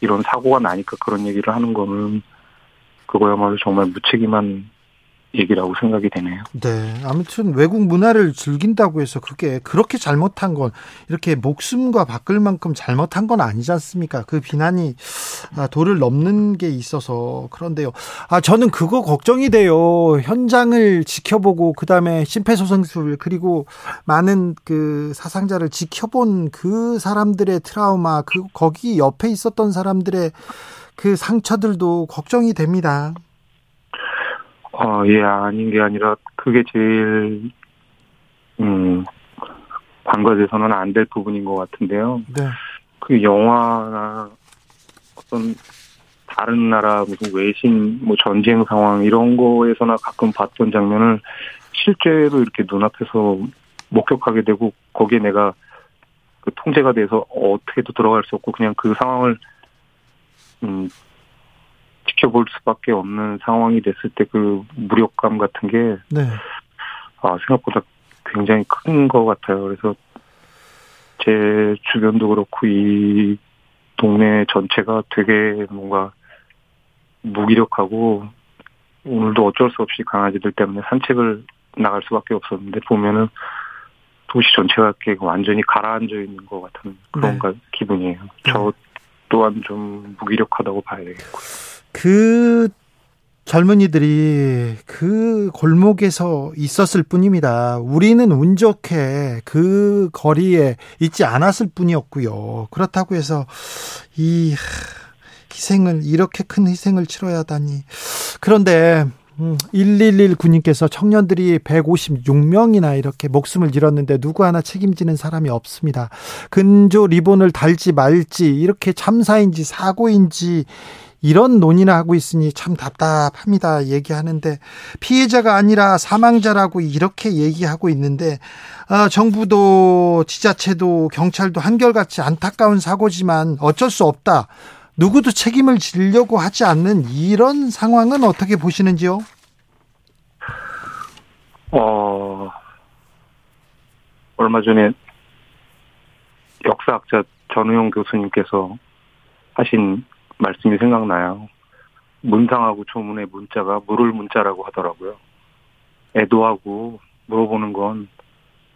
이런 사고가 나니까 그런 얘기를 하는 거는 그거야말로 정말 무책임한 얘기라고 생각이 되네요. 네, 아무튼 외국 문화를 즐긴다고 해서 그게 그렇게 잘못한 건, 이렇게 목숨과 바꿀 만큼 잘못한 건 아니지 않습니까? 그 비난이 도를 넘는 게 있어서. 그런데요, 아 저는 그거 걱정이 돼요. 현장을 지켜보고 그다음에 심폐소생술, 그리고 많은 그 사상자를 지켜본 그 사람들의 트라우마, 그 거기 옆에 있었던 사람들의 그 상처들도 걱정이 됩니다. 어, 예, 아닌 게 아니라, 그게 제일, 음, 관과돼서는 안 될 부분인 것 같은데요. 네. 그 영화나 어떤 다른 나라 무슨 외신, 뭐 전쟁 상황 이런 거에서나 가끔 봤던 장면을 실제로 이렇게 눈앞에서 목격하게 되고, 거기에 내가 그 통제가 돼서 어떻게도 들어갈 수 없고, 그냥 그 상황을, 음, 지켜볼 수밖에 없는 상황이 됐을 때 그 무력감 같은 게, 네, 아, 생각보다 굉장히 큰 것 같아요. 그래서 제 주변도 그렇고 이 동네 전체가 되게 뭔가 무기력하고, 오늘도 어쩔 수 없이 강아지들 때문에 산책을 나갈 수밖에 없었는데 보면은 도시 전체가 이렇게 완전히 가라앉아 있는 것 같은 그런, 네, 기분이에요. 저 또한 좀 무기력하다고 봐야겠고요. 그 젊은이들이 그 골목에서 있었을 뿐입니다. 우리는 운 좋게 그 거리에 있지 않았을 뿐이었고요. 그렇다고 해서 이 희생을, 이렇게 큰 희생을 치러야 하다니. 그런데 일일일구님께서 청년들이 백오십육 명이나 이렇게 목숨을 잃었는데 누구 하나 책임지는 사람이 없습니다. 근조 리본을 달지 말지, 이렇게 참사인지 사고인지 이런 논의나 하고 있으니 참 답답합니다. 얘기하는데 피해자가 아니라 사망자라고 이렇게 얘기하고 있는데, 아, 정부도 지자체도 경찰도 한결같이 안타까운 사고지만 어쩔 수 없다, 누구도 책임을 지려고 하지 않는 이런 상황은 어떻게 보시는지요? 어, 얼마 전에 역사학자 전우용 교수님께서 하신 말씀이 생각나요. 문상하고 조문의 문자가 물을 문자라고 하더라고요. 애도하고 물어보는 건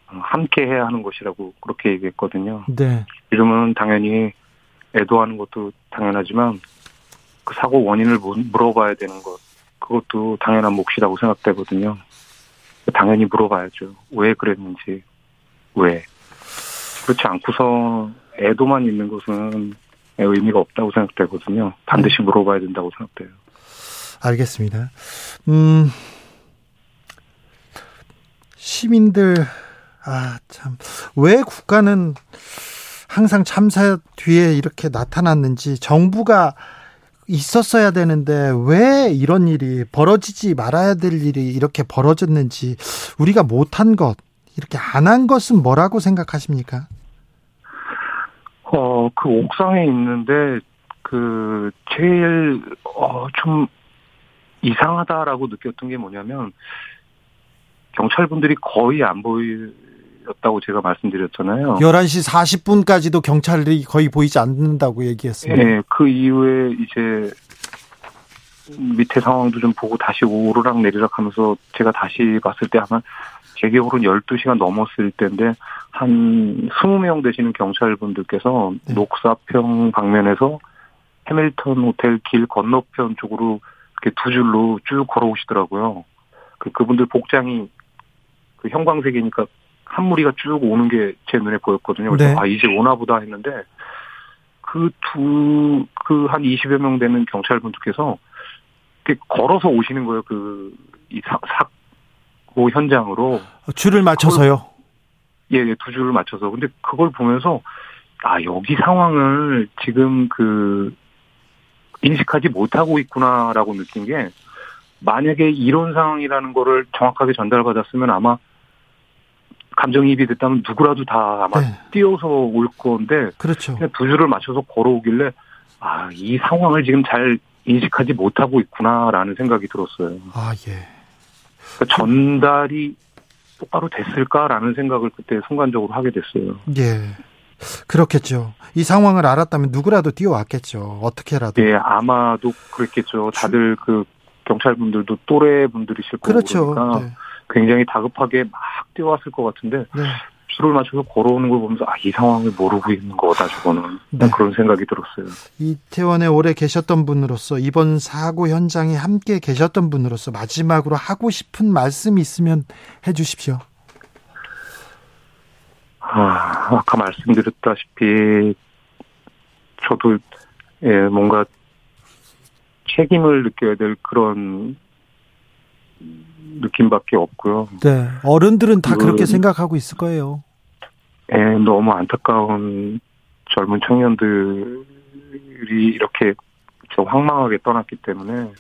함께 해야 하는 것이라고 그렇게 얘기했거든요. 네. 이러면 당연히 애도하는 것도 당연하지만 그 사고 원인을 물어봐야 되는 것, 그것도 당연한 몫이라고 생각되거든요. 당연히 물어봐야죠. 왜 그랬는지, 왜. 그렇지 않고서 애도만 있는 것은 의미가 없다고 생각되거든요. 반드시 물어봐야 된다고 생각돼요. 알겠습니다. 음, 시민들, 아, 참. 왜 국가는 항상 참사 뒤에 이렇게 나타났는지, 정부가 있었어야 되는데 왜 이런 일이 벌어지지 말아야 될 일이 이렇게 벌어졌는지, 우리가 못한 것, 이렇게 안 한 것은 뭐라고 생각하십니까? 어, 그 옥상에 있는데, 그, 제일, 어, 좀, 이상하다라고 느꼈던 게 뭐냐면, 경찰분들이 거의 안 보였다고 제가 말씀드렸잖아요. 열한 시 사십 분까지도 경찰들이 거의 보이지 않는다고 얘기했습니다. 네, 그 이후에 이제, 밑에 상황도 좀 보고 다시 오르락 내리락 하면서, 제가 다시 봤을 때 아마, 제 기억으로는 열두 시가 넘었을 때인데, 한 이십 명 되시는 경찰분들께서, 네, 녹사평 방면에서 해밀턴 호텔 길 건너편 쪽으로 이렇게 두 줄로 쭉 걸어오시더라고요. 그, 그분들 복장이 그 형광색이니까 한 무리가 쭉 오는 게 제 눈에 보였거든요. 그래서, 네, 아, 이제 오나 보다 했는데, 그 두, 그 한 이십여 명 되는 경찰분들께서 이렇게 걸어서 오시는 거예요. 그 이 사고 현장으로 줄을 맞춰서요. 예, 예, 두 줄을 맞춰서. 근데 그걸 보면서 아, 여기 상황을 지금 그 인식하지 못하고 있구나라고 느낀 게, 만약에 이런 상황이라는 거를 정확하게 전달받았으면 아마 감정이입이 됐다면 누구라도 다 아마 네. 뛰어서 올 건데, 그렇죠. 그냥 두 줄을 맞춰서 걸어오길래 아, 이 상황을 지금 잘 인식하지 못하고 있구나라는 생각이 들었어요. 아, 예. 그러니까 전달이 똑바로 됐을까라는 생각을 그때 순간적으로 하게 됐어요. 예. 그렇겠죠. 이 상황을 알았다면 누구라도 뛰어왔겠죠. 어떻게라도. 예, 아마도 그랬겠죠. 다들 그 경찰분들도 또래분들이실 거고. 그렇죠. 그러니까 네. 굉장히 다급하게 막 뛰어왔을 것 같은데. 네. 줄을 맞춰서 걸어오는 걸 보면서 아, 이 상황을 모르고 있는 거다 저거는. 네. 그런 생각이 들었어요. 이태원에 오래 계셨던 분으로서, 이번 사고 현장에 함께 계셨던 분으로서 마지막으로 하고 싶은 말씀이 있으면 해 주십시오. 아, 아까 말씀드렸다시피 저도 예, 뭔가 책임을 느껴야 될 그런 느낌밖에 없고요. 네, 어른들은 다 그, 그렇게 생각하고 있을 거예요. 예, 너무 안타까운 젊은 청년들이 이렇게 저 황망하게 떠났기 때문에,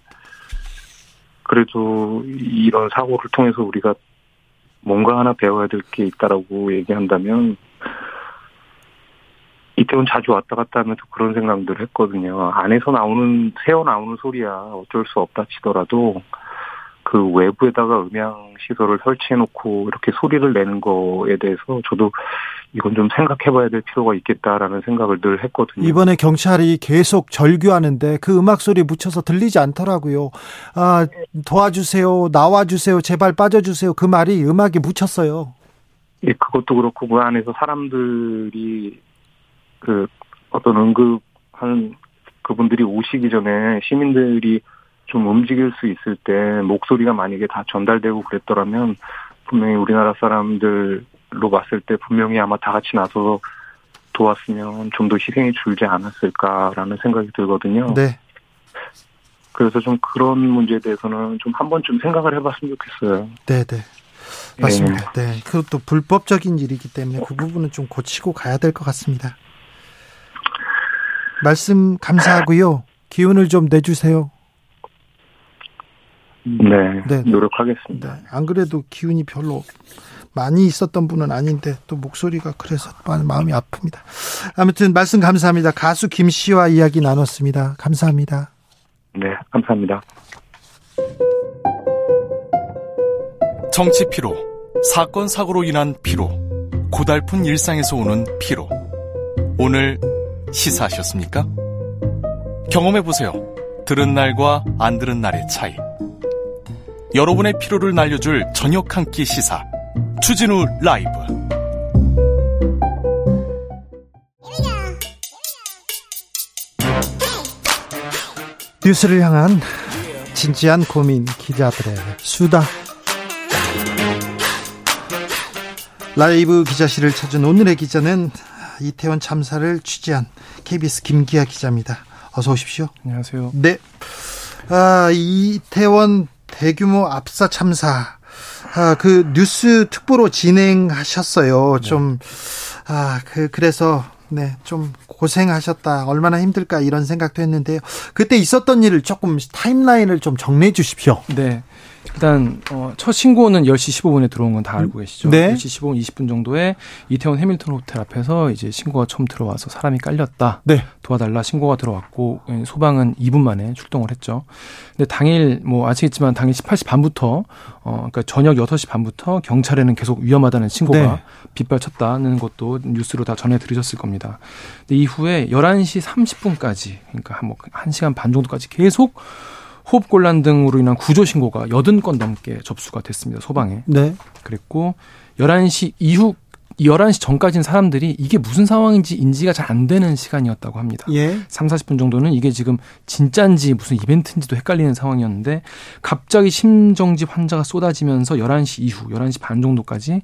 그래도 이런 사고를 통해서 우리가 뭔가 하나 배워야 될 게 있다라고 얘기한다면, 이태원 자주 왔다 갔다 하면서 그런 생각들 했거든요. 안에서 나오는, 새어 나오는 소리야 어쩔 수 없다 치더라도, 그 외부에다가 음향시설을 설치해놓고 이렇게 소리를 내는 거에 대해서 저도 이건 좀 생각해봐야 될 필요가 있겠다라는 생각을 늘 했거든요. 이번에 경찰이 계속 절규하는데 그 음악 소리 묻혀서 들리지 않더라고요. 아, 도와주세요, 나와주세요, 제발 빠져주세요, 그 말이 음악에 묻혔어요. 예, 그것도 그렇고 그 안에서 사람들이 그 어떤 응급한 그분들이 오시기 전에 시민들이 좀 움직일 수 있을 때 목소리가 만약에 다 전달되고 그랬더라면, 분명히 우리나라 사람들로 봤을 때 분명히 아마 다 같이 나서서 도왔으면 좀 더 희생이 줄지 않았을까라는 생각이 들거든요. 네. 그래서 좀 그런 문제에 대해서는 좀 한 번쯤 생각을 해봤으면 좋겠어요. 네, 네. 맞습니다. 네. 네. 그것도 불법적인 일이기 때문에 그 부분은 좀 고치고 가야 될 것 같습니다. 말씀 감사하고요. 기운을 좀 내주세요. 네, 네, 노력하겠습니다. 네, 안 그래도 기운이 별로 많이 있었던 분은 아닌데 또 목소리가 그래서 마음이 아픕니다. 아무튼 말씀 감사합니다. 가수 김 씨와 이야기 나눴습니다. 감사합니다. 네, 감사합니다. 정치 피로, 사건 사고로 인한 피로, 고달픈 일상에서 오는 피로, 오늘 시사하셨습니까? 경험해보세요. 들은 날과 안 들은 날의 차이. 여러분의 피로를 날려줄 저녁 한 끼 시사 주진우 라이브. 뉴스를 향한 진지한 고민, 기자들의 수다. 라이브 기자실을 찾은 오늘의 기자는 이태원 참사를 취재한 케이비에스 김기아 기자입니다. 어서 오십시오. 안녕하세요. 네. 아, 이태원 대규모 압사 참사, 아, 그 뉴스 특보로 진행하셨어요. 좀, 아, 그, 그래서, 네, 좀 고생하셨다. 얼마나 힘들까 이런 생각도 했는데요. 그때 있었던 일을 조금 타임라인을 좀 정리해 주십시오. 네. 일단 어, 첫 신고는 열 시 십오 분에 들어온 건 다 알고 계시죠? 네. 열 시 십오 분 이십 분 정도에 이태원 해밀턴 호텔 앞에서 이제 신고가 처음 들어와서 사람이 깔렸다. 네. 도와달라 신고가 들어왔고, 소방은 이 분 만에 출동을 했죠. 근데 당일 뭐 아시겠지만 당일 열여덟 시 반부터 어 그러니까 저녁 여섯 시 반부터 경찰에는 계속 위험하다는 신고가 네. 빗발쳤다는 것도 뉴스로 다 전해 들으셨을 겁니다. 근데 이후에 열한 시 삼십 분까지, 그러니까 한 뭐 한 시간 반 정도까지 계속 호흡곤란 등으로 인한 구조 신고가 팔십 건 넘게 접수가 됐습니다. 소방에. 네. 그랬고 열한 시 이후, 열한 시 전까지는 사람들이 이게 무슨 상황인지 인지가 잘 안 되는 시간이었다고 합니다. 예. 삼사십 분 정도는 이게 지금 진짜인지 무슨 이벤트인지도 헷갈리는 상황이었는데, 갑자기 심정지 환자가 쏟아지면서 열한 시 이후, 열한 시 반 정도까지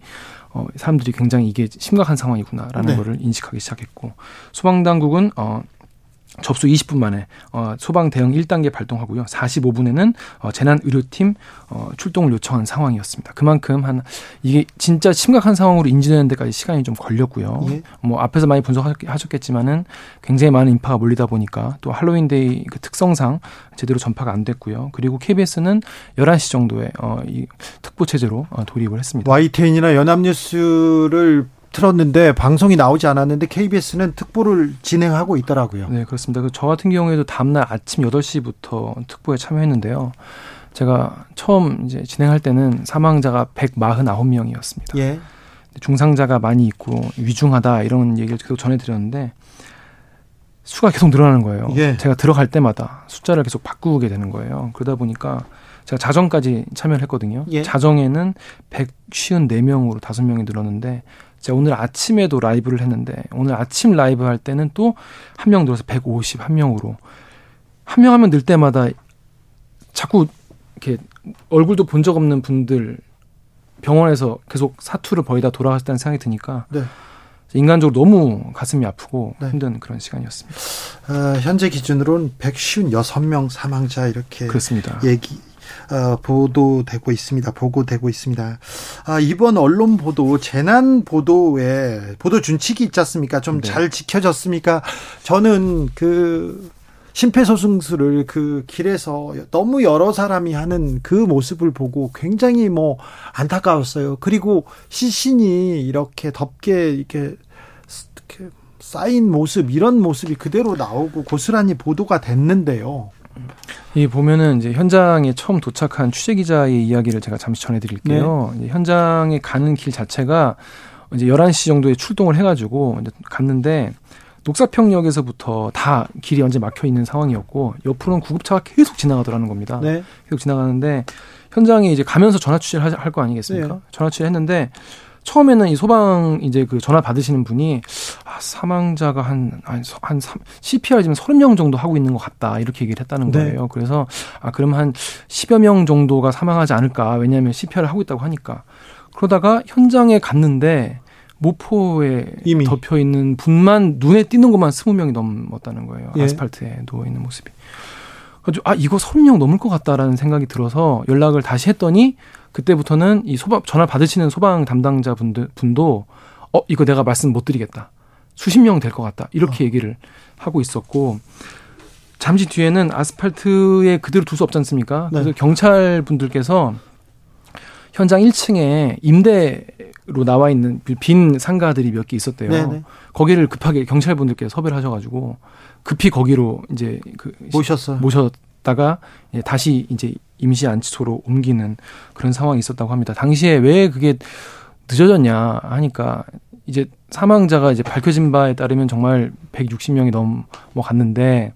어, 사람들이 굉장히 이게 심각한 상황이구나라는 네. 거를 인식하기 시작했고, 소방당국은 어, 접수 이십 분 만에 어, 소방 대응 일 단계 발동하고요. 사십오 분에는 어, 재난의료팀 어, 출동을 요청한 상황이었습니다. 그만큼 한 이게 진짜 심각한 상황으로 인지되는 데까지 시간이 좀 걸렸고요. 예. 뭐 앞에서 많이 분석하셨겠지만은 굉장히 많은 인파가 몰리다 보니까 또 할로윈데이 그 특성상 제대로 전파가 안 됐고요. 그리고 케이비에스는 열한 시 정도에 어, 이 특보 체제로 어, 돌입을 했습니다. 와이티엔이나 연합뉴스를 틀었는데 방송이 나오지 않았는데 케이비에스는 특보를 진행하고 있더라고요. 네, 그렇습니다. 저 같은 경우에도 다음날 아침 여덟 시부터 특보에 참여했는데요. 제가 처음 이제 진행할 때는 사망자가 백사십구 명이었습니다. 예. 중상자가 많이 있고 위중하다 이런 얘기를 계속 전해드렸는데 수가 계속 늘어나는 거예요. 예. 제가 들어갈 때마다 숫자를 계속 바꾸게 되는 거예요. 그러다 보니까 제가 자정까지 참여를 했거든요. 예. 자정에는 백오십사 명으로 다섯 명이 늘었는데 제가 오늘 아침에도 라이브를 했는데 오늘 아침 라이브 할 때는 또 한 명 늘어서 백오십일 명으로 한 명 하면 늘 때마다 자꾸 이렇게 얼굴도 본 적 없는 분들 병원에서 계속 사투를 벌이다 돌아왔다는 생각이 드니까 네. 인간적으로 너무 가슴이 아프고 네. 힘든 그런 시간이었습니다. 어, 현재 기준으로는 백오십육 명 사망자 이렇게 그렇습니다. 얘기 어, 보도되고 있습니다. 보고되고 있습니다. 아, 이번 언론 보도, 재난 보도에 보도 준칙이 있지 않습니까? 좀 잘 네. 지켜졌습니까? 저는 그 심폐소생술을 그 길에서 너무 여러 사람이 하는 그 모습을 보고 굉장히 뭐 안타까웠어요. 그리고 시신이 이렇게 덥게 이렇게, 이렇게 쌓인 모습, 이런 모습이 그대로 나오고 고스란히 보도가 됐는데요. 이 보면은 이제 현장에 처음 도착한 취재 기자의 이야기를 제가 잠시 전해드릴게요. 네. 현장에 가는 길 자체가 이제 열한 시 정도에 출동을 해가지고 이제 갔는데 녹사평역에서부터 다 길이 언제 막혀 있는 상황이었고 옆으로는 구급차가 계속 지나가더라는 겁니다. 네. 계속 지나가는데 현장에 이제 가면서 전화 취재를 할 거 아니겠습니까? 네. 전화 취재했는데. 처음에는 이 소방 이제 그 전화 받으시는 분이 아, 사망자가 한, 한, 한 씨피아르 지금 삼십 명 정도 하고 있는 것 같다 이렇게 얘기를 했다는 거예요. 네. 그래서 아, 그럼 한 십여 명 정도가 사망하지 않을까. 왜냐하면 씨피아르을 하고 있다고 하니까. 그러다가 현장에 갔는데 모포에 이미. 덮여 있는 분만 눈에 띄는 것만 스무 명이 넘었다는 거예요. 예. 아스팔트에 누워 있는 모습이. 그래서 아, 이거 삼십 명 넘을 것 같다라는 생각이 들어서 연락을 다시 했더니 그때부터는 이 소방, 전화 받으시는 소방 담당자 분들, 분도, 어, 이거 내가 말씀 못 드리겠다. 수십 명 될 것 같다. 이렇게 어. 얘기를 하고 있었고, 잠시 뒤에는 아스팔트에 그대로 둘 수 없지 않습니까? 네. 그래서 경찰 분들께서 현장 일 층에 임대로 나와 있는 빈 상가들이 몇 개 있었대요. 네, 네. 거기를 급하게 경찰 분들께서 섭외를 하셔가지고, 급히 거기로 이제 그. 모셨어요. 모셨다가, 다시 이제 임시 안치소로 옮기는 그런 상황이 있었다고 합니다. 당시에 왜 그게 늦어졌냐 하니까 이제 사망자가 이제 밝혀진 바에 따르면 정말 백육십 명이 넘어갔는데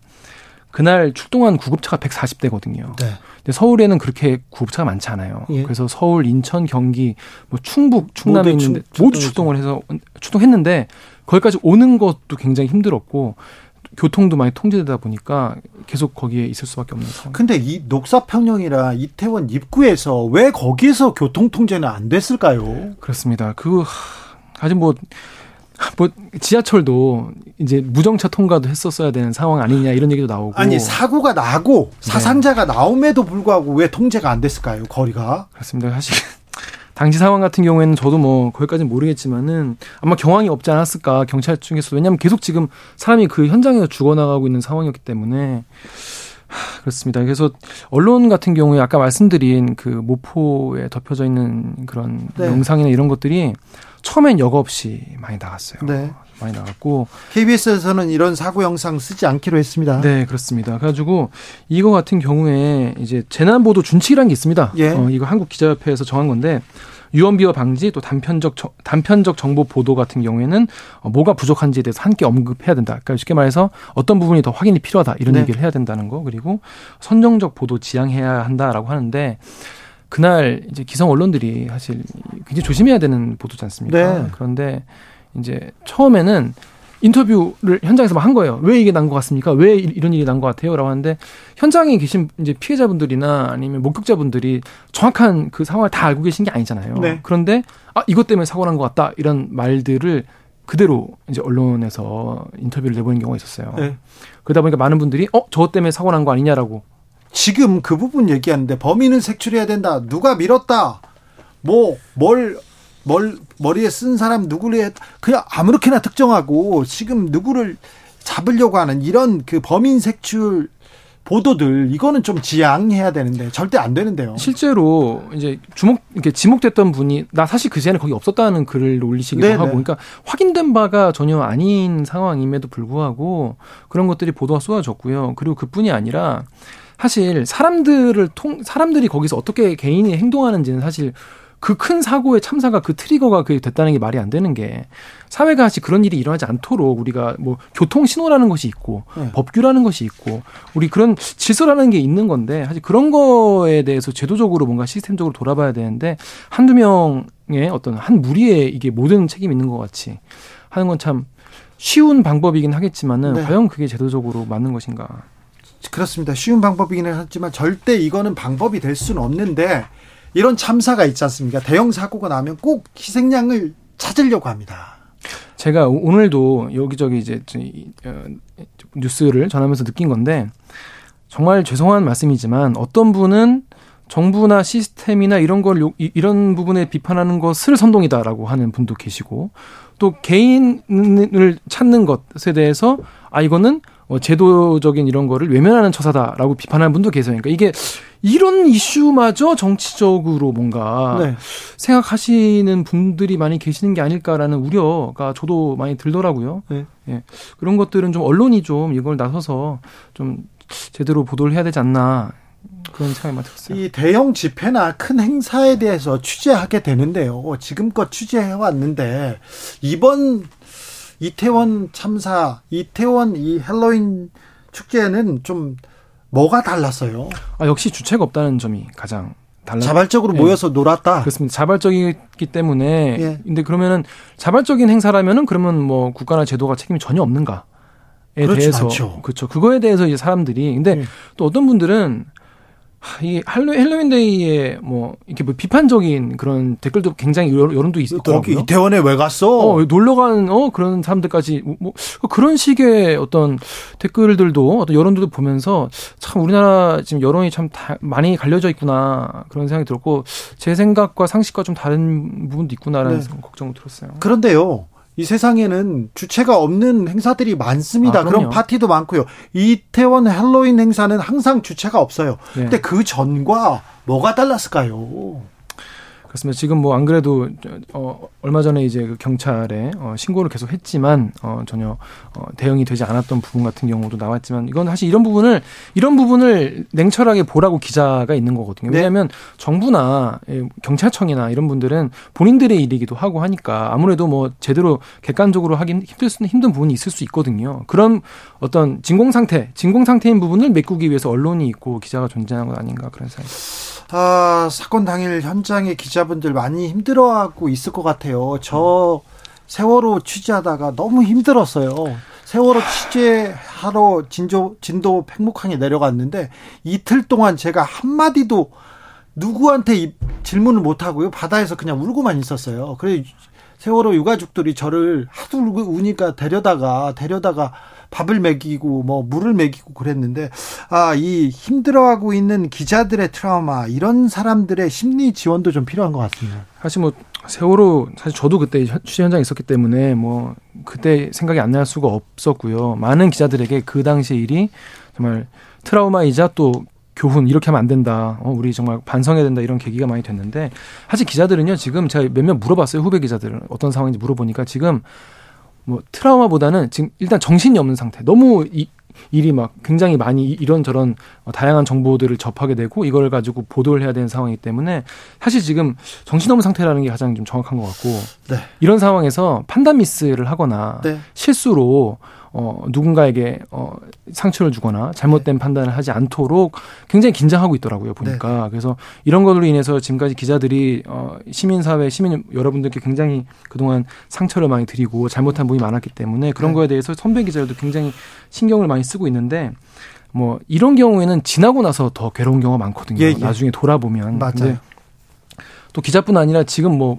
그날 출동한 구급차가 백사십 대거든요. 네. 근데 서울에는 그렇게 구급차가 많지 않아요. 예. 그래서 서울, 인천, 경기, 뭐 충북, 충남에 있는데 모두 출동을 해서 출동했는데 거기까지 오는 것도 굉장히 힘들었고 교통도 많이 통제되다 보니까 계속 거기에 있을 수밖에 없는 상황. 근데 이 녹사평령이라 이태원 입구에서 왜 거기에서 교통 통제는 안 됐을까요? 그렇습니다. 그 아직 뭐, 뭐 지하철도 이제 무정차 통과도 했었어야 되는 상황 아니냐 이런 얘기도 나오고. 아니 사고가 나고 사상자가 네. 나옴에도 불구하고 왜 통제가 안 됐을까요? 거리가. 그렇습니다. 사실. 당시 상황 같은 경우에는 저도 뭐 거기까지는 모르겠지만은 아마 경황이 없지 않았을까 경찰 중에서 왜냐하면 계속 지금 사람이 그 현장에서 죽어나가고 있는 상황이었기 때문에 하, 그렇습니다. 그래서 언론 같은 경우에 아까 말씀드린 그 모포에 덮여져 있는 그런 네. 영상이나 이런 것들이 처음엔 여과 없이 많이 나갔어요. 네. 많이 나갔고 케이비에스에서는 이런 사고 영상 쓰지 않기로 했습니다. 네, 그렇습니다. 그래가지고 이거 같은 경우에 이제 재난보도 준칙이라는 게 있습니다. 예. 어, 이거 한국기자협회에서 정한 건데 유언비어 방지 또 단편적 저, 단편적 정보 보도 같은 경우에는 어, 뭐가 부족한지에 대해서 함께 언급해야 된다. 그러니까 쉽게 말해서 어떤 부분이 더 확인이 필요하다 이런 네. 얘기를 해야 된다는 거 그리고 선정적 보도 지향해야 한다라고 하는데. 그날 이제 기성 언론들이 사실 굉장히 조심해야 되는 보도지 않습니까? 네. 그런데 이제 처음에는 인터뷰를 현장에서 막 한 거예요. 왜 이게 난 것 같습니까? 왜 이런 일이 난 것 같아요?라고 하는데 현장에 계신 이제 피해자분들이나 아니면 목격자분들이 정확한 그 상황을 다 알고 계신 게 아니잖아요. 네. 그런데 아 이것 때문에 사고 난 것 같다 이런 말들을 그대로 이제 언론에서 인터뷰를 내보낸 경우가 있었어요. 네. 그러다 보니까 많은 분들이 어, 저것 때문에 사고 난 거 아니냐라고. 지금 그 부분 얘기하는데 범인은 색출해야 된다. 누가 밀었다. 뭐 뭘 뭘 머리에 쓴 사람 누구를 그냥 아무렇게나 특정하고 지금 누구를 잡으려고 하는 이런 그 범인 색출 보도들, 이거는 좀 지양해야 되는데 절대 안 되는데요. 실제로 이제 주목 이렇게 지목됐던 분이 나 사실 그제는 거기 없었다는 글을 올리시기도 네네. 하고, 그러니까 확인된 바가 전혀 아닌 상황임에도 불구하고 그런 것들이 보도가 쏟아졌고요. 그리고 그뿐이 아니라 사실 사람들을 통 사람들이 거기서 어떻게 개인이 행동하는지는 사실 그 큰 사고의 참사가 그 트리거가 그게 됐다는 게 말이 안 되는 게, 사회가 사실 그런 일이 일어나지 않도록 우리가 뭐 교통신호라는 것이 있고 네. 법규라는 것이 있고 우리 그런 질서라는 게 있는 건데, 사실 그런 거에 대해서 제도적으로 뭔가 시스템적으로 돌아봐야 되는데 한두 명의 어떤 한 무리의 이게 모든 책임이 있는 것 같이 하는 건 참 쉬운 방법이긴 하겠지만은 네. 과연 그게 제도적으로 맞는 것인가. 그렇습니다. 쉬운 방법이긴 하지만 절대 이거는 방법이 될 수는 없는데, 이런 참사가 있지 않습니까? 대형 사고가 나면 꼭 희생양을 찾으려고 합니다. 제가 오늘도 여기저기 이제 뉴스를 전하면서 느낀 건데, 정말 죄송한 말씀이지만 어떤 분은 정부나 시스템이나 이런 걸 이런 부분에 비판하는 것을 선동이다라고 하는 분도 계시고, 또 개인을 찾는 것에 대해서 아 이거는 어, 제도적인 이런 거를 외면하는 처사다라고 비판하는 분도 계세요. 그러니까 이게 이런 이슈마저 정치적으로 뭔가 네. 생각하시는 분들이 많이 계시는 게 아닐까라는 우려가 저도 많이 들더라고요. 네. 예. 그런 것들은 좀 언론이 좀 이걸 나서서 좀 제대로 보도를 해야 되지 않나, 그런 생각이 들었어요. 이 대형 집회나 큰 행사에 대해서 취재하게 되는데요. 지금껏 취재해왔는데 이번 이태원 참사, 이태원 이 헬로윈 축제는 좀 뭐가 달랐어요? 아, 역시 주체가 없다는 점이 가장 달라. 자발적으로 예. 모여서 놀았다. 그렇습니다. 자발적이기 때문에. 예. 근데 그러면은 자발적인 행사라면은 그러면 뭐 국가나 제도가 책임이 전혀 없는가에 대해서 않죠. 그렇죠. 그거에 대해서 이제 사람들이. 근데 예. 또 어떤 분들은 이 헬로윈데이에 뭐 이렇게 뭐 비판적인 그런 댓글도 굉장히 여론도 있더라고요. 거기 이태원에 왜 갔어? 어, 놀러 간 어 그런 사람들까지 뭐, 뭐 그런 식의 어떤 댓글들도 어떤 여론들도 보면서 참 우리나라 지금 여론이 참 다, 많이 갈려져 있구나, 그런 생각이 들었고, 제 생각과 상식과 좀 다른 부분도 있구나라는 네. 걱정도 들었어요. 그런데요, 이 세상에는 주체가 없는 행사들이 많습니다. 아, 그런 파티도 많고요. 이태원 할로윈 행사는 항상 주체가 없어요. 네. 근데 그 전과 뭐가 달랐을까요? 그렇습니다. 지금 뭐 안 그래도 어, 얼마 전에 이제 경찰에 어, 신고를 계속 했지만 어, 전혀 어, 대응이 되지 않았던 부분 같은 경우도 나왔지만, 이건 사실 이런 부분을 이런 부분을 냉철하게 보라고 기자가 있는 거거든요. 왜냐하면 네. 정부나 경찰청이나 이런 분들은 본인들의 일이기도 하고 하니까 아무래도 뭐 제대로 객관적으로 하긴 힘들 수는 힘든 부분이 있을 수 있거든요. 그런 어떤 진공 상태, 진공 상태인 부분을 메꾸기 위해서 언론이 있고 기자가 존재하는 것 아닌가, 그런 생각. 아, 사건 당일 현장에 기자분들 많이 힘들어하고 있을 것 같아요. 저 세월호 취재하다가 너무 힘들었어요. 세월호 취재하러 진조, 진도 팽목항에 내려갔는데 이틀 동안 제가 한마디도 누구한테 이, 질문을 못하고요. 바다에서 그냥 울고만 있었어요. 그래서 세월호 유가족들이 저를 하도 우니까 데려다가 데려다가 밥을 먹이고 뭐 물을 먹이고 그랬는데, 아, 이 힘들어하고 있는 기자들의 트라우마, 이런 사람들의 심리 지원도 좀 필요한 것 같습니다. 사실 뭐 세월호 사실 저도 그때 취재 현장에 있었기 때문에 뭐 그때 생각이 안 날 수가 없었고요. 많은 기자들에게 그 당시 일이 정말 트라우마이자 또 교훈, 이렇게 하면 안 된다. 어, 우리 정말 반성해야 된다. 이런 계기가 많이 됐는데, 사실 기자들은요, 지금 제가 몇몇 물어봤어요. 후배 기자들은 어떤 상황인지 물어보니까 지금 뭐 트라우마보다는 지금 일단 정신이 없는 상태. 너무 이, 일이 막 굉장히 많이 이런저런 다양한 정보들을 접하게 되고 이걸 가지고 보도를 해야 되는 상황이기 때문에 사실 지금 정신 없는 상태라는 게 가장 좀 정확한 것 같고, 네. 이런 상황에서 판단 미스를 하거나 네. 실수로 어, 누군가에게 어, 상처를 주거나 잘못된 네. 판단을 하지 않도록 굉장히 긴장하고 있더라고요, 보니까. 네. 그래서 이런 것으로 인해서 지금까지 기자들이 어, 시민사회, 시민 여러분들께 굉장히 그동안 상처를 많이 드리고 잘못한 부분이 많았기 때문에 그런 네. 거에 대해서 선배 기자들도 굉장히 신경을 많이 쓰고 있는데, 뭐 이런 경우에는 지나고 나서 더 괴로운 경우가 많거든요. 예, 예. 나중에 돌아보면. 맞아요. 또 기자뿐 아니라 지금 뭐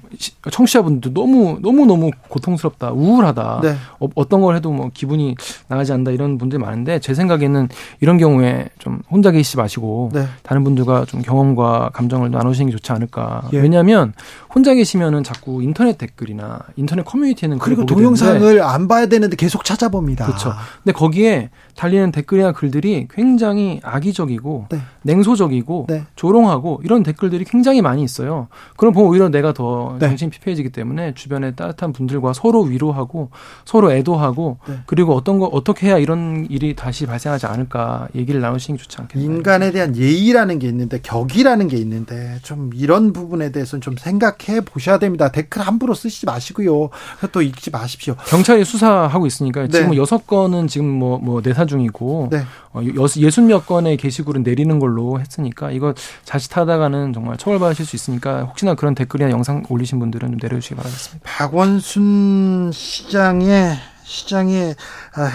청취자분들도 너무 너무 너무 고통스럽다, 우울하다. 네. 어, 어떤 걸 해도 뭐 기분이 나아지 않는다 이런 분들이 많은데 제 생각에는 이런 경우에 좀 혼자 계시지 마시고 네. 다른 분들과 좀 경험과 감정을 나누시는 게 좋지 않을까. 예. 왜냐하면 혼자 계시면은 자꾸 인터넷 댓글이나 인터넷 커뮤니티에는 그리고 동영상을 되는데, 안 봐야 되는데 계속 찾아봅니다. 그렇죠. 근데 거기에 달리는 댓글이나 글들이 굉장히 악의적이고 네. 냉소적이고 네. 조롱하고 이런 댓글들이 굉장히 많이 있어요. 그럼 보면 오히려 내가 더 네. 정신이 피폐해지기 때문에 주변에 따뜻한 분들과 서로 위로하고 서로 애도하고 네. 그리고 어떤 거 어떻게 해야 이런 일이 다시 발생하지 않을까 얘기를 나누시는 게 좋지 않겠나요? 인간에 대한 예의라는 게 있는데 격이라는 게 있는데 좀 이런 부분에 대해서는 좀 생각해 보셔야 됩니다. 댓글 함부로 쓰시지 마시고요. 또 읽지 마십시오. 경찰이 수사하고 있으니까 지금 네. 여섯 건은 지금 뭐, 뭐 내사 중이고 네. 어, 예순몇 건의 게시글은 내리는 걸로 했으니까 이거 자칫하다가는 정말 처벌받으실 수 있으니까 혹시나 그런 댓글이나 영상 올리신 분들은 좀 내려주시기 바라겠습니다. 박원순 시장의 시장의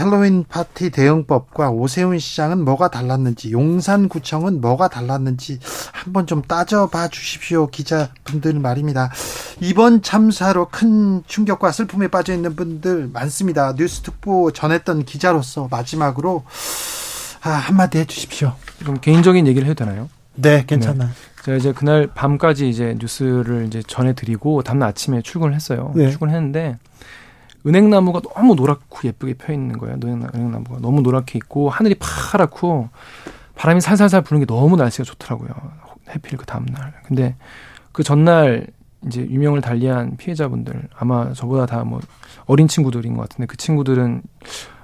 헬로윈 파티 대응법과 오세훈 시장은 뭐가 달랐는지, 용산구청은 뭐가 달랐는지 한번 좀 따져봐 주십시오. 기자분들 말입니다. 이번 참사로 큰 충격과 슬픔에 빠져있는 분들 많습니다. 뉴스특보 전했던 기자로서 마지막으로 아, 한마디 해주십시오. 그럼 개인적인 얘기를 해도 되나요? 네, 괜찮아요. 네. 제가 이제 그날 밤까지 이제 뉴스를 이제 전해드리고 다음날 아침에 출근을 했어요. 네. 출근했는데 은행나무가 너무 노랗고 예쁘게 펴있는 거예요. 은행나무가 너무 노랗게 있고 하늘이 파랗고 바람이 살살살 부는 게 너무 날씨가 좋더라고요. 해필 그 다음날. 근데 그 전날 이제 유명을 달리한 피해자분들 아마 저보다 다 뭐 어린 친구들인 것 같은데 그 친구들은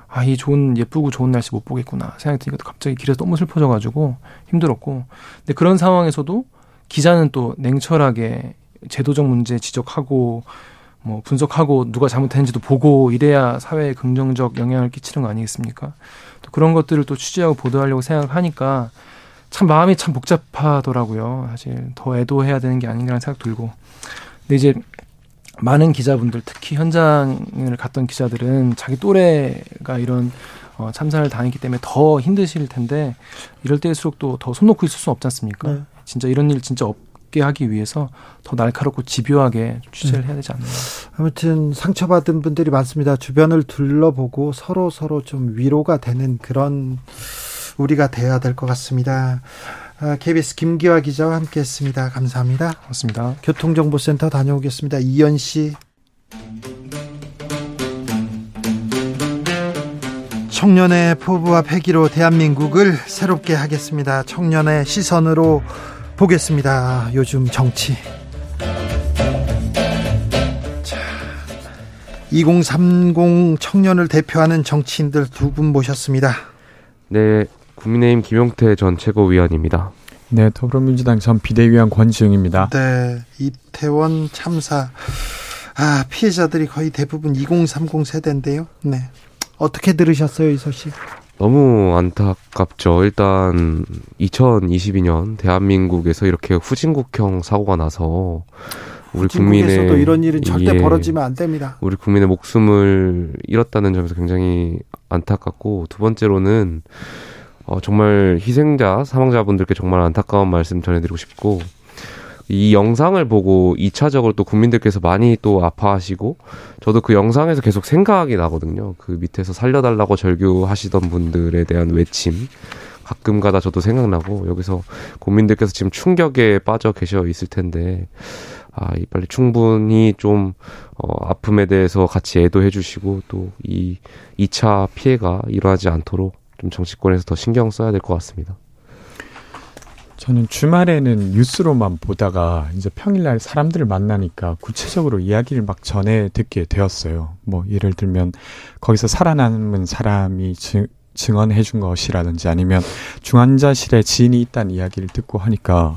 아, 이 좋은 예쁘고 좋은 날씨 못 보겠구나 생각이 드니까 갑자기 길에서 너무 슬퍼져가지고 힘들었고 근데 그런 상황에서도 기자는 또 냉철하게 제도적 문제 지적하고 뭐 분석하고 누가 잘못했는지도 보고 이래야 사회에 긍정적 영향을 끼치는 거 아니겠습니까? 또 그런 것들을 또 취재하고 보도하려고 생각하니까 참 마음이 참 복잡하더라고요. 사실 더 애도해야 되는 게 아닌가라는 생각 들고. 근데 이제 많은 기자분들 특히 현장을 갔던 기자들은 자기 또래가 이런 어, 참사를 당했기 때문에 더 힘드실 텐데 이럴 때일수록 또 더 손 놓고 있을 수는 없지 않습니까? 네. 진짜 이런 일 진짜 없 하기 위해서 더 날카롭고 집요하게 취재를 해야 되지 않나. 아무튼 상처받은 분들이 많습니다. 주변을 둘러보고 서로 서로 좀 위로가 되는 그런 우리가 돼야 될 것 같습니다. 케이비에스 김기아 기자와 함께했습니다. 감사합니다. 고맙습니다. 교통정보센터 다녀오겠습니다. 이현 씨. 청년의 포부와 패기로 대한민국을 새롭게 하겠습니다. 청년의 시선으로 보겠습니다. 요즘 정치. 자, 이공삼공 청년을 대표하는 정치인들 두 분 모셨습니다. 네, 국민의힘 김용태 전 최고위원입니다. 네, 더불어민주당 전 비대위원 권지웅입니다. 네, 이태원 참사. 아, 피해자들이 거의 대부분 이공삼공 세대인데요. 네, 어떻게 들으셨어요, 이 소식? 너무 안타깝죠. 일단 이천이십이 년 대한민국에서 이렇게 후진국형 사고가 나서 우리 국민에서도 이런 일은 절대 예, 벌어지면 안 됩니다. 우리 국민의 목숨을 잃었다는 점에서 굉장히 안타깝고 두 번째로는 어, 정말 희생자, 사망자분들께 정말 안타까운 말씀 전해드리고 싶고 이 영상을 보고 이 차적으로 또 국민들께서 많이 또 아파하시고 저도 그 영상에서 계속 생각이 나거든요. 그 밑에서 살려달라고 절규하시던 분들에 대한 외침 가끔가다 저도 생각나고 여기서 국민들께서 지금 충격에 빠져 계셔 있을 텐데 아, 빨리 충분히 좀 어, 아픔에 대해서 같이 애도해 주시고 또 이 이 차 피해가 일어나지 않도록 좀 정치권에서 더 신경 써야 될 것 같습니다. 저는 주말에는 뉴스로만 보다가 이제 평일날 사람들을 만나니까 구체적으로 이야기를 막 전해 듣게 되었어요. 뭐 예를 들면 거기서 살아남은 사람이 증, 증언해 준 것이라든지 아니면 중환자실에 지인이 있다는 이야기를 듣고 하니까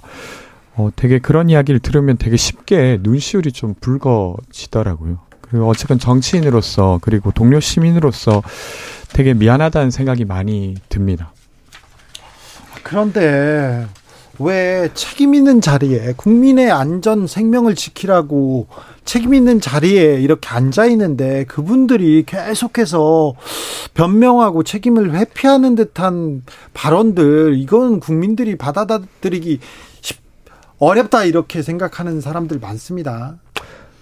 어, 되게 그런 이야기를 들으면 되게 쉽게 눈시울이 좀 붉어지더라고요. 그리고 어쨌든 정치인으로서 그리고 동료 시민으로서 되게 미안하다는 생각이 많이 듭니다. 그런데 왜 책임 있는 자리에 국민의 안전 생명을 지키라고 책임 있는 자리에 이렇게 앉아 있는데 그분들이 계속해서 변명하고 책임을 회피하는 듯한 발언들 이건 국민들이 받아들이기 쉽, 어렵다 이렇게 생각하는 사람들 많습니다.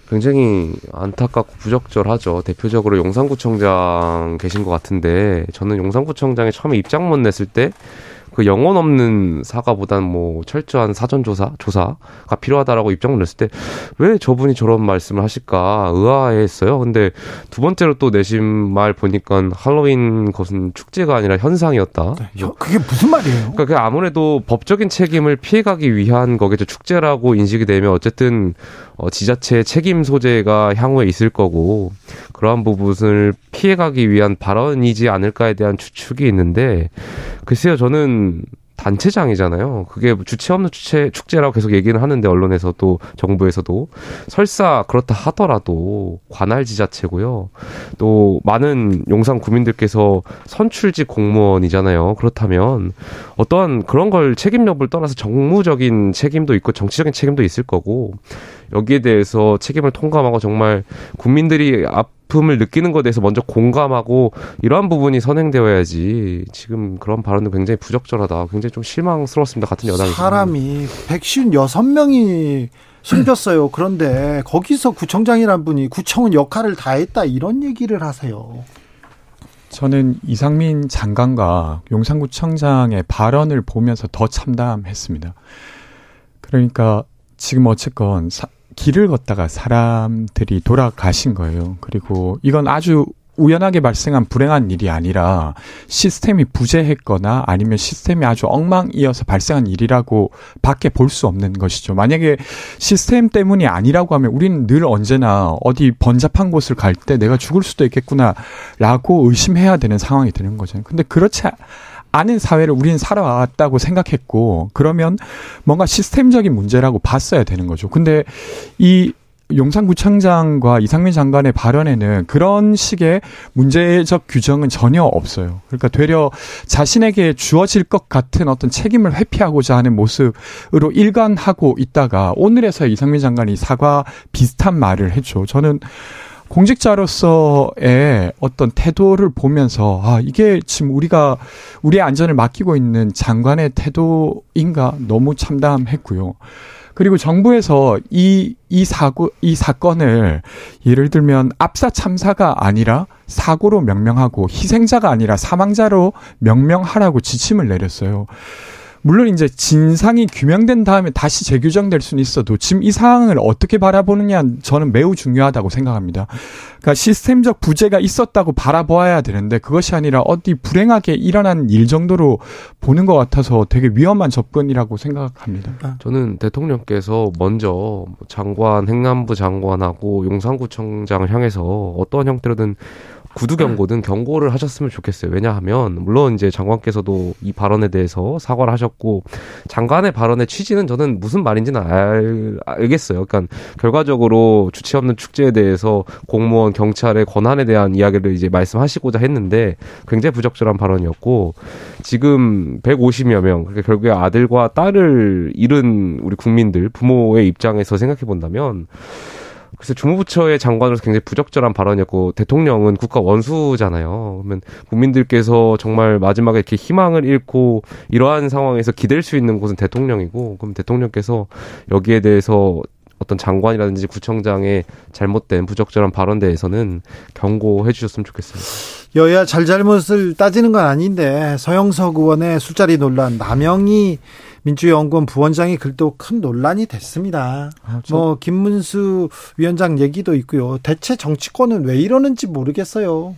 굉장히 안타깝고 부적절하죠. 대표적으로 용산구청장 계신 것 같은데, 저는 용산구청장에 처음에 입장문 냈을 때 그 영혼 없는 사과보단 뭐 철저한 사전조사, 조사가 필요하다라고 입장문 냈을 때 왜 저분이 저런 말씀을 하실까 의아했어요. 근데 두 번째로 또 내신 말 보니까 할로윈 것은 축제가 아니라 현상이었다. 그게 무슨 말이에요? 그러니까 아무래도 법적인 책임을 피해가기 위한 거겠죠. 축제라고 인식이 되면 어쨌든 지자체의 책임 소재가 향후에 있을 거고, 그러한 부분을 피해가기 위한 발언이지 않을까에 대한 추측이 있는데, 글쎄요, 저는 단체장이잖아요. 그게 주체 없는 주체, 축제라고 계속 얘기는 하는데, 언론에서도 정부에서도 설사 그렇다 하더라도 관할 지자체고요. 또 많은 용산 구민들께서 선출직 공무원이잖아요. 그렇다면 어떠한 그런 걸 책임 여부를 떠나서 정무적인 책임도 있고 정치적인 책임도 있을 거고, 여기에 대해서 책임을 통감하고 정말 국민들이 앞 품을 느끼는 것에 대해서 먼저 공감하고 이러한 부분이 선행되어야지, 지금 그런 발언은 굉장히 부적절하다, 굉장히 좀 실망스러웠습니다. 같은 여당에서 사람이 백오십육 명이 숨겼어요. 그런데 거기서 구청장이란 분이 구청은 역할을 다했다 이런 얘기를 하세요. 저는 이상민 장관과 용산구청장의 발언을 보면서 더 참담했습니다. 그러니까 지금 어쨌건 사, 길을 걷다가 사람들이 돌아가신 거예요. 그리고 이건 아주 우연하게 발생한 불행한 일이 아니라 시스템이 부재했거나 아니면 시스템이 아주 엉망이어서 발생한 일이라고 밖에 볼 수 없는 것이죠. 만약에 시스템 때문이 아니라고 하면 우리는 늘 언제나 어디 번잡한 곳을 갈 때 내가 죽을 수도 있겠구나라고 의심해야 되는 상황이 되는 거죠. 근데 그렇지 않은 사회를 우리는 살아왔다고 생각했고, 그러면 뭔가 시스템적인 문제라고 봤어야 되는 거죠. 근데 이 용산구청장과 이상민 장관의 발언에는 그런 식의 문제적 규정은 전혀 없어요. 그러니까 되려 자신에게 주어질 것 같은 어떤 책임을 회피하고자 하는 모습으로 일관하고 있다가 오늘에서야 이상민 장관이 사과 비슷한 말을 했죠. 저는 공직자로서의 어떤 태도를 보면서, 아, 이게 지금 우리가, 우리의 안전을 맡기고 있는 장관의 태도인가, 너무 참담했고요. 그리고 정부에서 이, 이 사고, 이 사건을 예를 들면 압사 참사가 아니라 사고로 명명하고 희생자가 아니라 사망자로 명명하라고 지침을 내렸어요. 물론 이제 진상이 규명된 다음에 다시 재규정될 수는 있어도 지금 이 상황을 어떻게 바라보느냐, 저는 매우 중요하다고 생각합니다. 그러니까 시스템적 부재가 있었다고 바라봐야 되는데 그것이 아니라 어디 불행하게 일어난 일 정도로 보는 것 같아서 되게 위험한 접근이라고 생각합니다. 저는 대통령께서 먼저 장관, 행안부 장관하고 용산구청장을 향해서 어떠한 형태로든 구두 경고든 경고를 하셨으면 좋겠어요. 왜냐하면 물론 이제 장관께서도 이 발언에 대해서 사과를 하셨고, 장관의 발언의 취지는 저는 무슨 말인지는 알, 알겠어요. 그러니까 결과적으로 주체 없는 축제에 대해서 공무원, 경찰의 권한에 대한 이야기를 이제 말씀하시고자 했는데 굉장히 부적절한 발언이었고, 지금 백오십여 명, 그러니까 결국에 아들과 딸을 잃은 우리 국민들, 부모의 입장에서 생각해 본다면, 글쎄, 주무부처의 장관으로서 굉장히 부적절한 발언이었고, 대통령은 국가 원수잖아요. 그러면 국민들께서 정말 마지막에 이렇게 희망을 잃고 이러한 상황에서 기댈 수 있는 곳은 대통령이고, 그럼 대통령께서 여기에 대해서 어떤 장관이라든지 구청장의 잘못된 부적절한 발언에 대해서는 경고해 주셨으면 좋겠습니다. 여야 잘잘못을 따지는 건 아닌데, 서영석 의원의 술자리 논란, 남영이 민주연구원 부원장의 글도 큰 논란이 됐습니다. 아, 저... 뭐 김문수 위원장 얘기도 있고요. 대체 정치권은 왜 이러는지 모르겠어요.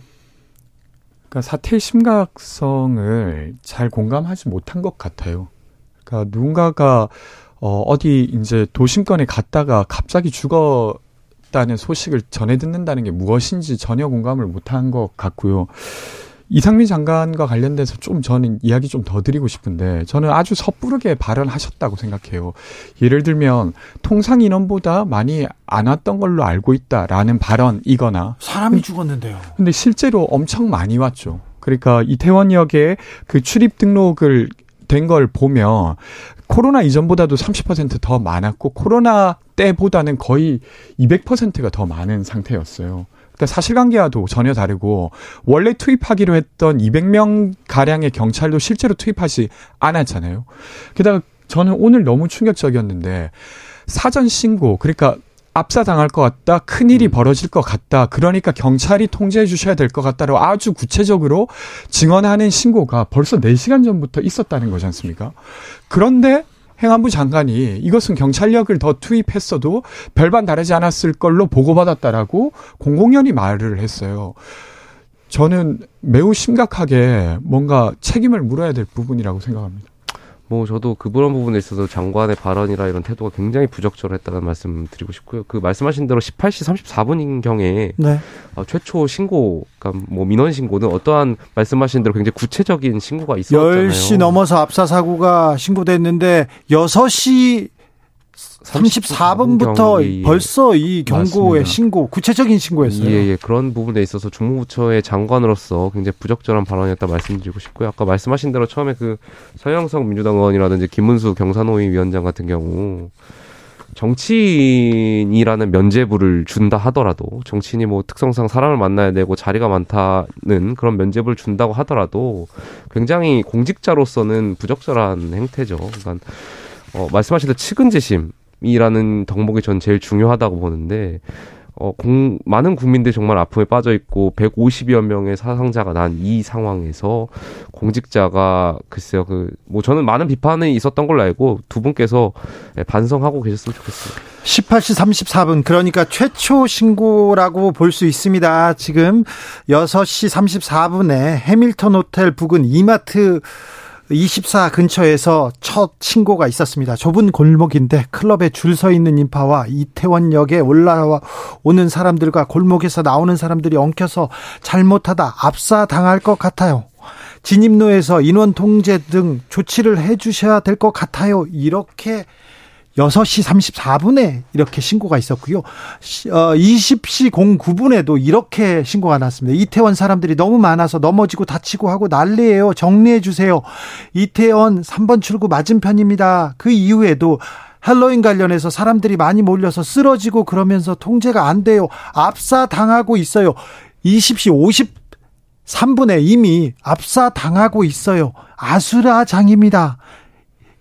그러니까 사태의 심각성을 잘 공감하지 못한 것 같아요. 그러니까 누군가가 어, 어디 이제 도심권에 갔다가 갑자기 죽었다는 소식을 전해 듣는다는 게 무엇인지 전혀 공감을 못한 것 같고요. 이상민 장관과 관련돼서 좀 저는 이야기 좀 더 드리고 싶은데, 저는 아주 섣부르게 발언하셨다고 생각해요. 예를 들면 통상 인원보다 많이 안 왔던 걸로 알고 있다라는 발언이거나, 사람이 죽었는데요. 근데 실제로 엄청 많이 왔죠. 그러니까 이태원역에 그 출입 등록을 된 걸 보면 코로나 이전보다도 삼십 퍼센트 더 많았고, 코로나 때보다는 거의 이백 퍼센트가 더 많은 상태였어요. 그러니까 사실관계와도 전혀 다르고, 원래 투입하기로 했던 이백 명 가량의 경찰도 실제로 투입하지 않았잖아요. 게다가 저는 오늘 너무 충격적이었는데 사전 신고, 그러니까 압사당할 것 같다, 큰일이 벌어질 것 같다, 그러니까 경찰이 통제해 주셔야 될 것 같다라고 아주 구체적으로 증언하는 신고가 벌써 네 시간 전부터 있었다는 거지 않습니까? 그런데 행안부 장관이 이것은 경찰력을 더 투입했어도 별반 다르지 않았을 걸로 보고받았다라고 공공연히 말을 했어요. 저는 매우 심각하게 뭔가 책임을 물어야 될 부분이라고 생각합니다. 뭐 저도 그 그런 부분에 있어서 장관의 발언이나 이런 태도가 굉장히 부적절했다는 말씀 드리고 싶고요. 그 말씀하신 대로 열여덟 시 삼십사 분인경에 네. 어, 최초 신고, 그러니까 뭐 민원 신고는 어떠한 말씀하신 대로 굉장히 구체적인 신고가 있었잖아요. 열 시 넘어서 압사 사고가 신고됐는데 여섯 시 삼십사 분부터 벌써 이 경고의 맞습니다. 신고, 구체적인 신고였어요. 예, 예. 그런 부분에 있어서 중무부처의 장관으로서 굉장히 부적절한 발언이었다 말씀드리고 싶고요. 아까 말씀하신 대로 처음에 그 서영석 민주당 의원이라든지 김문수 경산호위 위원장 같은 경우 정치인이라는 면제부를 준다 하더라도, 정치인이 뭐 특성상 사람을 만나야 되고 자리가 많다는 그런 면제부를 준다고 하더라도 굉장히 공직자로서는 부적절한 행태죠. 그러니까 어, 말씀하신 대로 측은지심이라는 덕목이 전 제일 중요하다고 보는데, 어, 공, 많은 국민들이 정말 아픔에 빠져있고, 백오십여 명의 사상자가 난 이 상황에서 공직자가, 글쎄요, 그, 뭐 저는 많은 비판이 있었던 걸로 알고, 두 분께서 반성하고 계셨으면 좋겠습니다. 열여덟 시 삼십사 분, 그러니까 최초 신고라고 볼 수 있습니다. 지금 여섯 시 삼십사 분에 해밀턴 호텔 부근 이마트 이십사 근처에서 첫 신고가 있었습니다. 좁은 골목인데 클럽에 줄 서 있는 인파와 이태원역에 올라오는 사람들과 골목에서 나오는 사람들이 엉켜서 잘못하다 압사 당할 것 같아요. 진입로에서 인원 통제 등 조치를 해 주셔야 될 것 같아요. 이렇게 여섯 시 삼십사 분에 이렇게 신고가 있었고요. 스무 시 구 분에도 이렇게 신고가 났습니다. 이태원 사람들이 너무 많아서 넘어지고 다치고 하고 난리예요. 정리해 주세요. 이태원 삼 번 출구 맞은편입니다. 그 이후에도 할로윈 관련해서 사람들이 많이 몰려서 쓰러지고 그러면서 통제가 안 돼요. 압사 당하고 있어요. 스무 시 오십삼 분에 이미 압사 당하고 있어요. 아수라장입니다.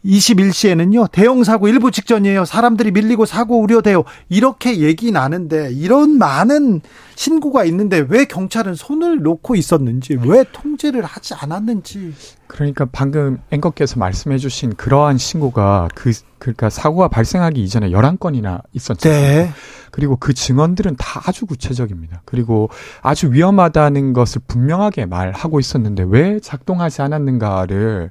스물한 시에는요 대형 사고 일부 직전이에요. 사람들이 밀리고 사고 우려돼요. 이렇게 얘기 나는데, 이런 많은 신고가 있는데 왜 경찰은 손을 놓고 있었는지, 왜 통제를 하지 않았는지. 그러니까 방금 앵커께서 말씀해 주신 그러한 신고가 그 그러니까 사고가 발생하기 이전에 열한 건이나 있었잖아요. 네. 그리고 그 증언들은 다 아주 구체적입니다. 그리고 아주 위험하다는 것을 분명하게 말하고 있었는데 왜 작동하지 않았는가를,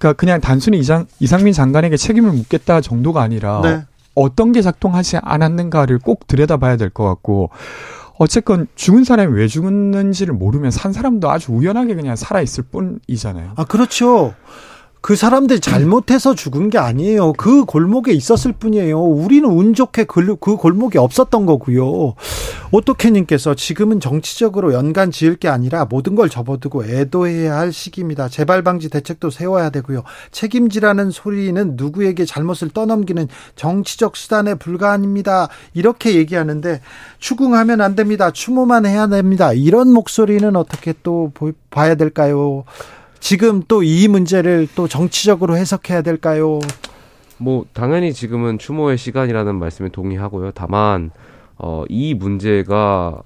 그러니까 그냥 단순히 이상, 이상민 장관에게 책임을 묻겠다 정도가 아니라 네. 어떤 게 작동하지 않았는가를 꼭 들여다봐야 될 것 같고, 어쨌건 죽은 사람이 왜 죽었는지를 모르면 산 사람도 아주 우연하게 그냥 살아있을 뿐이잖아요. 아, 그렇죠. 그 사람들이 잘못해서 죽은 게 아니에요. 그 골목에 있었을 뿐이에요. 우리는 운 좋게 그 골목이 없었던 거고요. 오토케님께서 지금은 정치적으로 연관 지을 게 아니라 모든 걸 접어두고 애도해야 할 시기입니다. 재발방지 대책도 세워야 되고요. 책임지라는 소리는 누구에게 잘못을 떠넘기는 정치적 수단에 불과합니다. 이렇게 얘기하는데 추궁하면 안 됩니다. 추모만 해야 됩니다. 이런 목소리는 어떻게 또 봐야 될까요? 지금 또 이 문제를 또 정치적으로 해석해야 될까요? 뭐 당연히 지금은 추모의 시간이라는 말씀에 동의하고요. 다만 어, 이 문제가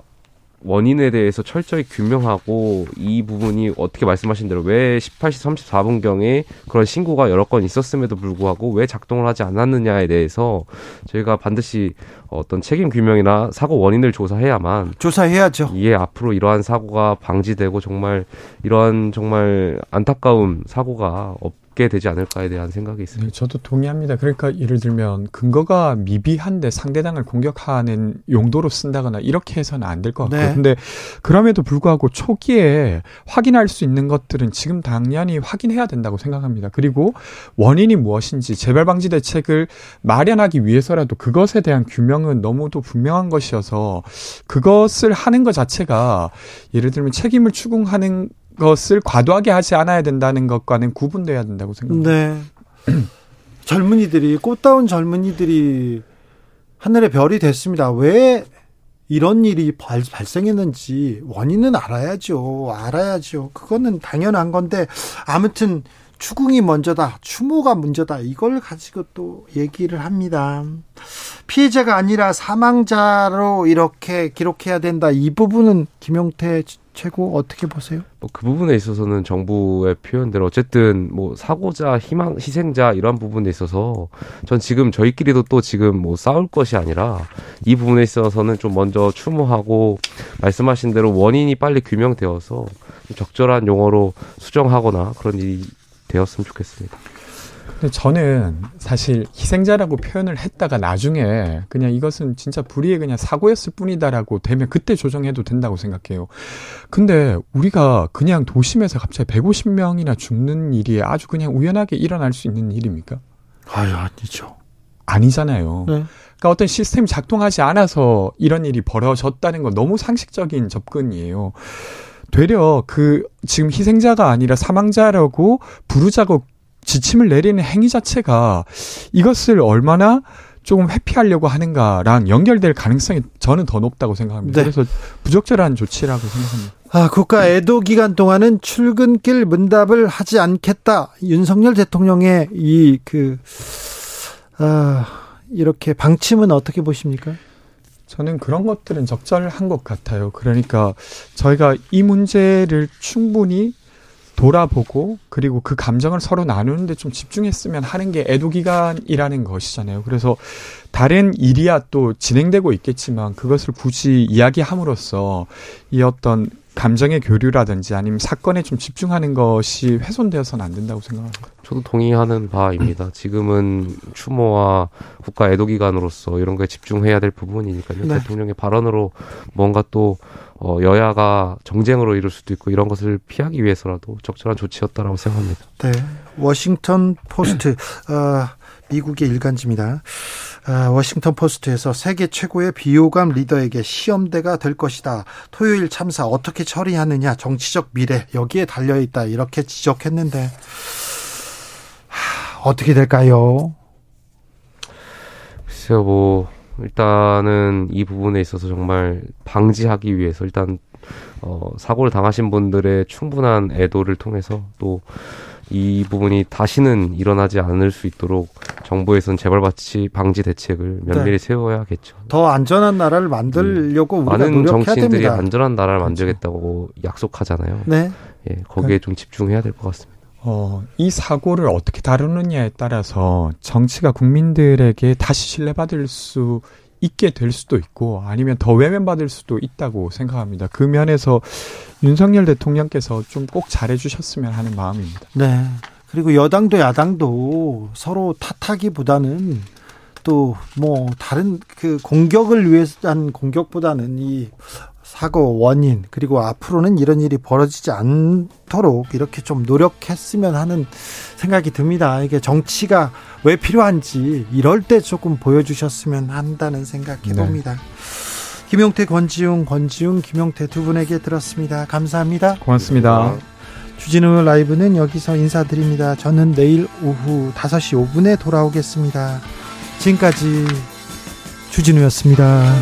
원인에 대해서 철저히 규명하고, 이 부분이 어떻게 말씀하신 대로 왜 열여덟 시 삼십사 분경에 그런 신고가 여러 건 있었음에도 불구하고 왜 작동을 하지 않았느냐에 대해서 저희가 반드시 어떤 책임 규명이나 사고 원인을 조사해야만. 조사해야죠. 예, 앞으로 이러한 사고가 방지되고 정말 이러한 정말 안타까운 사고가 없 게 되지 않을까에 대한 생각이 있습니다. 네, 저도 동의합니다. 그러니까 예를 들면 근거가 미비한데 상대당을 공격하는 용도로 쓴다거나 이렇게 해서는 안 될 것 같고요. 그런데 네. 그럼에도 불구하고 초기에 확인할 수 있는 것들은 지금 당연히 확인해야 된다고 생각합니다. 그리고 원인이 무엇인지 재발방지 대책을 마련하기 위해서라도 그것에 대한 규명은 너무도 분명한 것이어서, 그것을 하는 것 자체가 예를 들면 책임을 추궁하는 것을 과도하게 하지 않아야 된다는 것과는 구분돼야 된다고 생각합니다. 네. 젊은이들이, 꽃다운 젊은이들이 하늘의 별이 됐습니다. 왜 이런 일이 발, 발생했는지 원인은 알아야죠. 알아야죠. 그거는 당연한 건데, 아무튼 추궁이 먼저다, 추모가 먼저다, 이걸 가지고 또 얘기를 합니다. 피해자가 아니라 사망자로 이렇게 기록해야 된다, 이 부분은 김용태 최고 어떻게 보세요? 뭐 그 부분에 있어서는 정부의 표현대로 어쨌든 뭐 사고자, 희망, 희생자 이런 부분에 있어서 전 지금 저희끼리도 또 지금 뭐 싸울 것이 아니라 이 부분에 있어서는 좀 먼저 추모하고 말씀하신 대로 원인이 빨리 규명되어서 적절한 용어로 수정하거나 그런 일이 되었으면 좋겠습니다. 근데 저는 사실 희생자라고 표현을 했다가 나중에 그냥 이것은 진짜 불의의 그냥 사고였을 뿐이다라고 되면 그때 조정해도 된다고 생각해요. 근데 우리가 그냥 도심에서 갑자기 백오십 명이나 죽는 일이 아주 그냥 우연하게 일어날 수 있는 일입니까? 아유, 아니죠. 아니잖아요. 네. 그러니까 어떤 시스템이 작동하지 않아서 이런 일이 벌어졌다는 건 너무 상식적인 접근이에요. 되려 그 지금 희생자가 아니라 사망자라고 부르자고 지침을 내리는 행위 자체가 이것을 얼마나 조금 회피하려고 하는가랑 연결될 가능성이 저는 더 높다고 생각합니다. 네. 그래서 부적절한 조치라고 생각합니다. 아, 국가 애도 기간 동안은 출근길 문답을 하지 않겠다. 윤석열 대통령의 이 그 아, 이렇게 방침은 어떻게 보십니까? 저는 그런 것들은 적절한 것 같아요. 그러니까 저희가 이 문제를 충분히 돌아보고 그리고 그 감정을 서로 나누는데 좀 집중했으면 하는 게 애도기간이라는 것이잖아요. 그래서 다른 일이야 또 진행되고 있겠지만 그것을 굳이 이야기함으로써 이 어떤 감정의 교류라든지 아니면 사건에 좀 집중하는 것이 훼손되어서는 안 된다고 생각합니다. 저도 동의하는 바입니다. 지금은 추모와 국가 애도기간으로서 이런 거에 집중해야 될 부분이니까요. 네. 대통령의 발언으로 뭔가 또 여야가 정쟁으로 이룰 수도 있고 이런 것을 피하기 위해서라도 적절한 조치였다라고 생각합니다. 네, 워싱턴 포스트 어, 미국의 일간지입니다. 아, 워싱턴 포스트에서 세계 최고의 비호감 리더에게 시험대가 될 것이다. 토요일 참사 어떻게 처리하느냐, 정치적 미래 여기에 달려있다, 이렇게 지적했는데 하, 어떻게 될까요? 글쎄요, 뭐 일단은 이 부분에 있어서 정말 방지하기 위해서 일단 어, 사고를 당하신 분들의 충분한 애도를 통해서 또 이 부분이 다시는 일어나지 않을 수 있도록 정부에서는 재발방지 방지 대책을 면밀히 네. 세워야겠죠. 더 안전한 나라를 만들려고 음. 우리가 노력해야 됩니다. 많은 정치인들이 안전한 나라를 만들겠다고 그렇죠. 약속하잖아요. 네. 예, 거기에 그래. 좀 집중해야 될 것 같습니다. 어, 이 사고를 어떻게 다루느냐에 따라서 정치가 국민들에게 다시 신뢰받을 수 있게 될 수도 있고 아니면 더 외면받을 수도 있다고 생각합니다. 그 면에서 윤석열 대통령께서 좀 꼭 잘해주셨으면 하는 마음입니다. 네. 그리고 여당도 야당도 서로 탓하기보다는 또 뭐 다른 그 공격을 위한 공격보다는 이 사고 원인 그리고 앞으로는 이런 일이 벌어지지 않도록 이렇게 좀 노력했으면 하는 생각이 듭니다. 이게 정치가 왜 필요한지 이럴 때 조금 보여주셨으면 한다는 생각해봅니다. 네. 김용태, 권지웅, 권지웅, 김용태 두 분에게 들었습니다. 감사합니다. 고맙습니다. 주진우 라이브는 여기서 인사드립니다. 저는 내일 오후 다섯 시 오 분에 돌아오겠습니다. 지금까지 주진우였습니다.